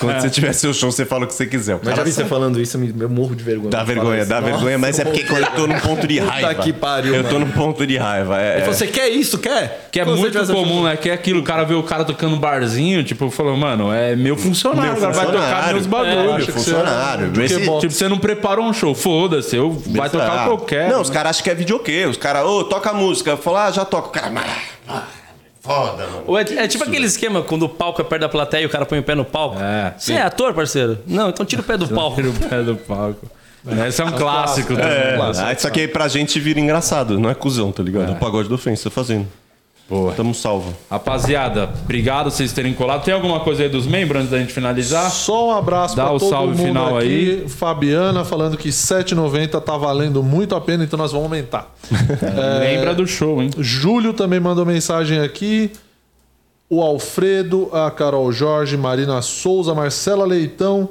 Quando você tiver seu show, você fala o que você quiser. Mas já vi você falando isso, eu, me, eu morro de vergonha. Dá vergonha, dá Nossa, vergonha, mas é porque quando eu tô num ponto de raiva. Puta que pariu, eu tô num ponto de raiva. É, é. Você quer isso, quer? Que é quando muito comum, né? Que é aquilo, o cara vê o cara tocando um barzinho, tipo, falou, mano, é meu funcionário, meu funcionário. Vai tocar meus bagulhos. É, funcionário. Você, esse... Tipo, você não preparou um show, foda-se, eu vai esse tocar o que eu quero. Não, os caras acham que é videokê, os caras, ô, oh, toca a música. Eu falo, ah, já toca. O cara, ah, foda, mano. É, é tipo aquele esquema quando o palco é perto da plateia e o cara põe o pé no palco. É, você é ator, parceiro? Não, então tira o pé do palco. Tira o pé do palco. Esse é um clássico. É, é um clássico. É, isso aqui pra gente vira engraçado, não é cuzão, tá ligado? É, é um pagode da ofensa, fazendo. Boa. Tamo salvo. Rapaziada, obrigado vocês terem colado. Tem alguma coisa aí dos membros antes da gente finalizar? Só um abraço Dá pra o todo salve mundo final aqui. Aí. Fabiana falando que sete e noventa tá valendo muito a pena, então nós vamos aumentar. É, é... Lembra do show, hein? Júlio também mandou mensagem aqui. O Alfredo, a Carol Jorge, Marina Souza, Marcela Leitão.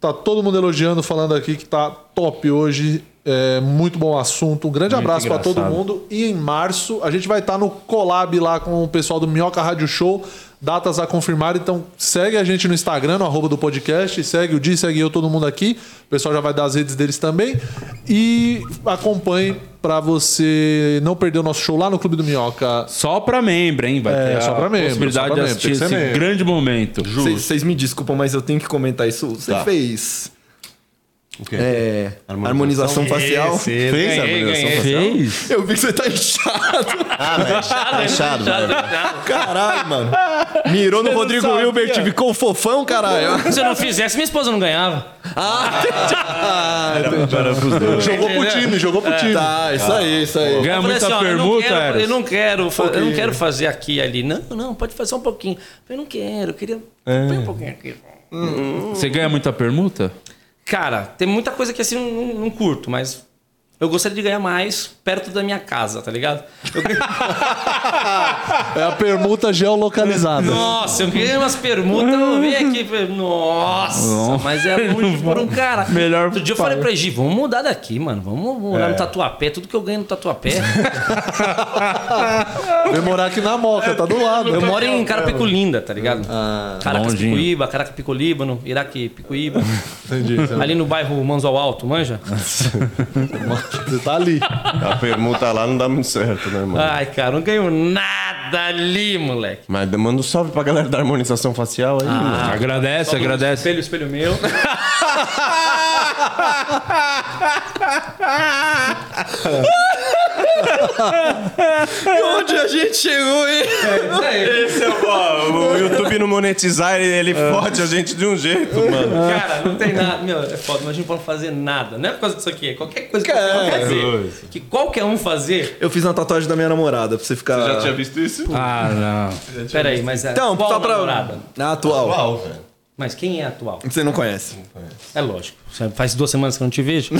Tá todo mundo elogiando, falando aqui que tá top hoje. É, muito bom assunto. Um grande muito abraço para todo mundo. E em março a gente vai estar tá no collab lá com o pessoal do Minhoca Rádio Show. Datas a confirmar. Então segue a gente no Instagram, no arroba do podcast. Segue o Di, segue eu, todo mundo aqui. O pessoal já vai dar as redes deles também. E acompanhe para você não perder o nosso show lá no Clube do Minhoca. Só para membro, hein? Vai ter é, só pra membro, possibilidade só pra de assistir esse membro. Grande momento. Vocês me desculpam, mas eu tenho que comentar isso. Você tá. fez... É, harmonização, harmonização facial. Esse, fez ganhei, harmonização ganhei. facial? Fez. Eu vi que você tá inchado. Ah, velho. Tá inchado, mano. Caralho, mano. Mirou você no Rodrigo Hilbert, ficou fofão, caralho. Se eu não fizesse, minha esposa não ganhava. Ah, ah era, era pros dois. Jogou pro time, jogou pro é. time. Tá, isso ah. aí, isso aí. Ganha muita assim, permuta, era. Eu não quero, eu não quero, um eu não quero fazer aqui e ali. Não, não, pode fazer só um pouquinho. Eu não quero, eu queria. É. Põe um pouquinho aqui. Hum. Você ganha muita permuta? Cara, tem muita coisa que assim eu não, não curto, mas eu gostaria de ganhar mais perto da minha casa, tá ligado? Eu... é a permuta geolocalizada. Nossa, eu ganhei umas permutas, eu vim aqui. Nossa, não. mas é muito por um cara. Melhor Outro dia eu falei pra Gi, vamos mudar daqui, mano. Vamos morar é. no Tatuapé, tudo que eu ganho no Tatuapé. Vem morar aqui na Moca, tá do lado. Eu moro em Carapiculinda, tá ligado? Ah, Caracas longinho. Picuíba, Caracas Picolíbano, Iraque Picuíba. Entendi. Ali no bairro Manzo Alto, manja? Você tá ali. A permuta lá não dá muito certo, né, mano? Ai, cara, não ganho nada ali, moleque. Mas manda um salve pra galera da harmonização facial aí, ah, mano. Agradece, salve agradece. Espelho, espelho meu. E onde a gente chegou, hein? É isso aí. Esse é o, o YouTube não monetizar, ele, ele fode a gente de um jeito, mano. Cara, não tem nada. Meu, é foda, mas a gente não pode fazer nada. Não é por causa disso aqui, é qualquer coisa que qualquer um fazer. Que qualquer um fazer. Eu fiz uma tatuagem da minha namorada, pra você ficar. Você já tinha visto isso? Ah, não. Pera aí, mas a então, qual pra... namorada? Na atual. Atual, velho. Mas quem é atual? Você não conhece. Não conhece. É lógico. Faz duas semanas que eu não te vejo.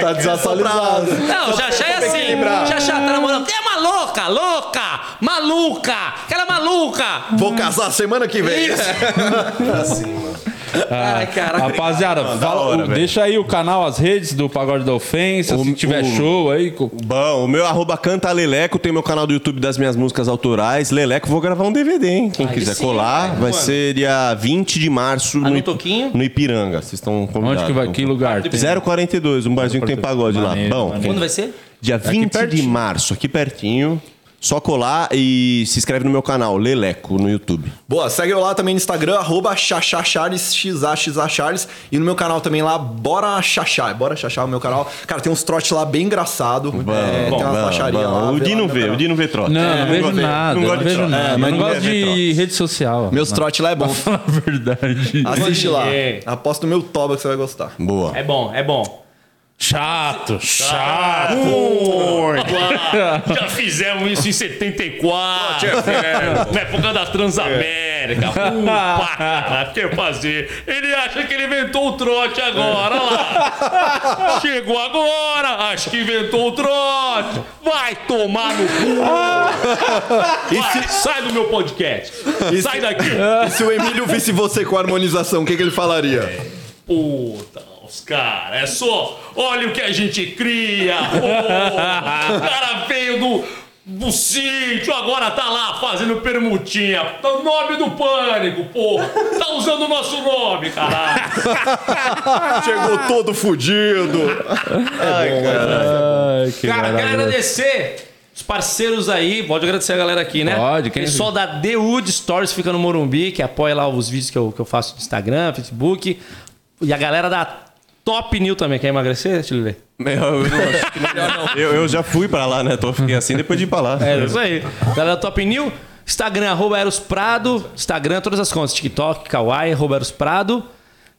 Tá desatualizado. Não, Xaxá é assim. Xaxá tá namorando. É uma louca, louca, maluca. Aquela maluca. Vou casar semana que vem. Isso. Tá assim, mano. Ah, ai, cara, rapaziada, mano, fala, hora, o, deixa aí o canal, as redes do Pagode da Ofensa, o, se tiver o, show aí. Bom, o meu arroba canta Leleco, tem meu canal do YouTube das minhas músicas autorais. Leleco, vou gravar um D V D, hein? Quem aí quiser sim, colar, vai, vai ser dia vinte de março ah, no, no, no Ipiranga. Vocês estão convidados. Onde que vai? Que lugar? zero quarenta e dois, um barzinho que tem pagode maneiro, lá. Bom, maneiro. Quando vai ser? Dia vinte de março, aqui pertinho. Só colar e se inscreve no meu canal, Leleco, no YouTube. Boa, segue eu lá também no Instagram, arroba xaxaxares, xaxaxares. E no meu canal também lá, Bora Xaxá. Bora Xaxá, o meu canal. Cara, tem uns trotes lá bem engraçado. Bom, é, bom, tem uma baixaria lá. O Di não vê, o Di não vê trote. Não, é, não vejo nada. Não gosto de trote. É, mas não gosto de rede social. Meus trotes lá é bom. Pra falar a verdade. Assiste lá. Aposto no meu toba que você vai gostar. Boa. É bom, é bom. Chato, chato. chato. Já fizemos isso em setenta e quatro. Na época da Transamérica. Pá, quer fazer. Ele acha que ele inventou o trote agora. Olha lá. Chegou agora. Acho que inventou o trote. Vai tomar no cu. Vai, se... Sai do meu podcast. E sai se... daqui. E se o Emílio visse você com a harmonização, o que, que ele falaria? É. Puta. Cara, é só, olha o que a gente cria, oh, o cara veio do, do sítio, agora tá lá fazendo permutinha, tá o nome do Pânico, pô, tá usando o nosso nome, caralho. Chegou todo fudido. Ai, Ai, cara, Ai, que cara quero agradecer os parceiros aí, pode agradecer a galera aqui, né? Pode, quem Pessoal da D U de Stories fica no Morumbi, que apoia lá os vídeos que eu, que eu faço no Instagram, Facebook, e a galera da Top New também. Quer emagrecer? Deixa eu ver. Eu, eu, não, acho que melhor não. eu, eu já fui pra lá, né? Tô, fiquei assim depois de ir pra lá. É isso aí. Galera da Top New, Instagram, arroba Eros Prado. Instagram, todas as contas. TikTok, Kawaii, arroba Eros Prado.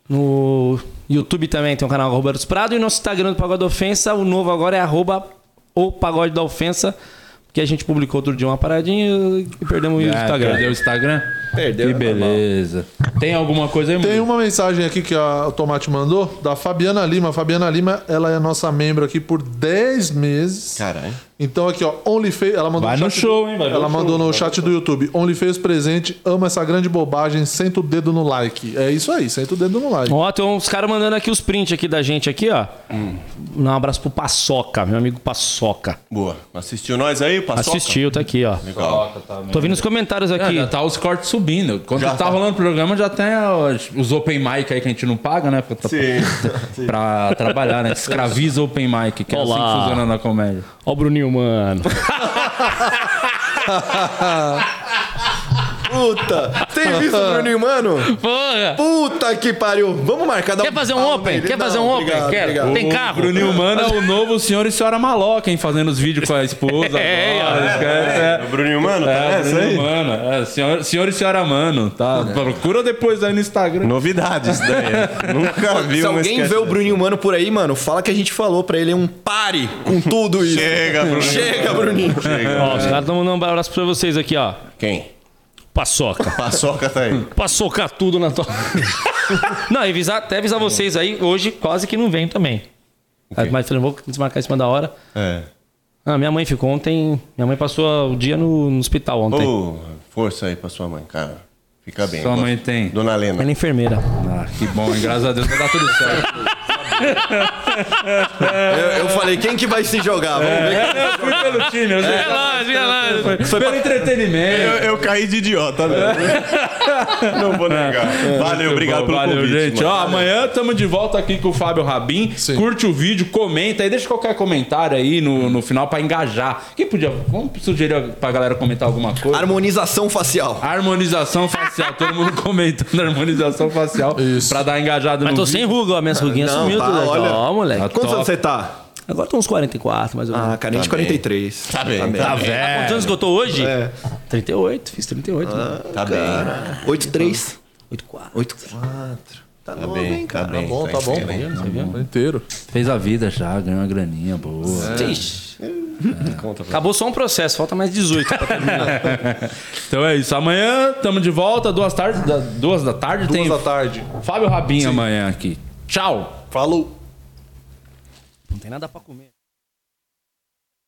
No YouTube também tem um canal, arroba Eros Prado. E o nosso Instagram do Pagode da Ofensa, o novo agora é arroba o Pagode da Ofensa. Que a gente publicou outro dia uma paradinha e perdemos é, o Instagram. Perdeu o Instagram? Perdeu. Que beleza. Tem alguma coisa aí, mano? Tem uma mensagem aqui que a, o Tomate mandou, da Fabiana Lima. A Fabiana Lima, ela é nossa membro aqui por dez meses. Caralho. Então aqui, ó, OnlyFans... Ela mandou Vai no, no show, do, hein? Vai ela no mandou show, no chat do YouTube. OnlyFans presente, ama essa grande bobagem, senta o dedo no like. É isso aí, senta o dedo no like. Ó, tem uns caras mandando aqui os prints aqui da gente aqui, ó. Hum. Um abraço pro Paçoca, meu amigo Paçoca. Boa. Assistiu nós aí? Paçoca? Assistiu, tá aqui, ó. Legal. Tô vendo os comentários aqui. É, tá os cortes subindo. Quando já tá, tá rolando o programa, já tem os open mic aí que a gente não paga, né? Pra, sim. Pra, pra trabalhar, né? Escraviza open mic, que Olá. É assim que funciona na comédia. Ó o Bruninho Mano. Puta! Tem visto o Bruninho Mano? Porra! Puta que pariu! Vamos marcar. Quer um fazer um open? Nele. Quer não, fazer um obrigado, open? Quer? Obrigado. Tem carro? O Bruninho Mano é o novo senhor e senhora maloca, hein? Fazendo os vídeos com a esposa. é, é, é, é, o Bruninho Mano? Tá é, é, Bruninho Mano. É, senhor, senhor e senhora Mano, tá? É. Procura depois aí no Instagram. Novidades daí. Nunca vi. Se alguém vê o Bruninho Mano por aí, mano, fala que a gente falou pra ele um pare com tudo isso. Chega, Bruninho. Chega, Bruninho. Chega. Ó, os caras estão mandando um abraço pra vocês aqui, ó. Quem? Paçoca. Paçoca tá aí. Paçoca tudo na tua... Não, e avisar, até avisar vocês aí, hoje quase que não vem também. Okay. Mas falei, vou desmarcar em cima da hora. É. Ah, minha mãe ficou ontem... Minha mãe passou o dia no, no hospital ontem. Oh, força aí pra sua mãe, cara. Fica bem. Sua mãe tem? Dona Helena. Ela é enfermeira. Ah, que bom, graças a Deus vai dar tudo certo. Eu, eu falei, quem que vai se jogar? Vamos é, ver. Eu fui pelo time. Eu é, lá, via lá. Foi pelo pra... entretenimento. Eu, eu caí de idiota, né? Não vou negar. É, valeu, obrigado bom, pelo valeu, convite. Gente. Ó, amanhã estamos de volta aqui com o Fábio Rabin. Sim. Curte o vídeo, comenta aí, deixa qualquer comentário aí no, no final pra engajar. Quem podia? Vamos sugerir pra galera comentar alguma coisa? Harmonização facial. Harmonização facial. Todo mundo comentando harmonização facial. Isso. Pra dar engajado Mas no vídeo. Mas tô sem ruga, ó, minhas ruguinhas sumiu. Ah, olha, ó, moleque. Quantos anos você tá? Agora tô uns quarenta e quatro, mais ou menos. Ah, cara, de tá quarenta e três. Tá bem, tá bem. Tá velho. Ah, quantos anos que eu tô hoje? É. trinta e oito, fiz trinta e oito. Ah, tá cara. Bem. oito três. oito quatro. Tá, tá novo, bem, hein, cara. Tá, tá bom, tá, tá bom. Tá bom. Tá inteiro. Fez a vida já, ganhou uma graninha boa. É. É. Acabou só um processo, falta mais dezoito pra terminar. Então é isso. Amanhã tamo de volta, duas, tarde, duas da tarde. Duas tem da tarde. Fábio Rabin amanhã aqui. Tchau. Falou. Não tem nada pra comer.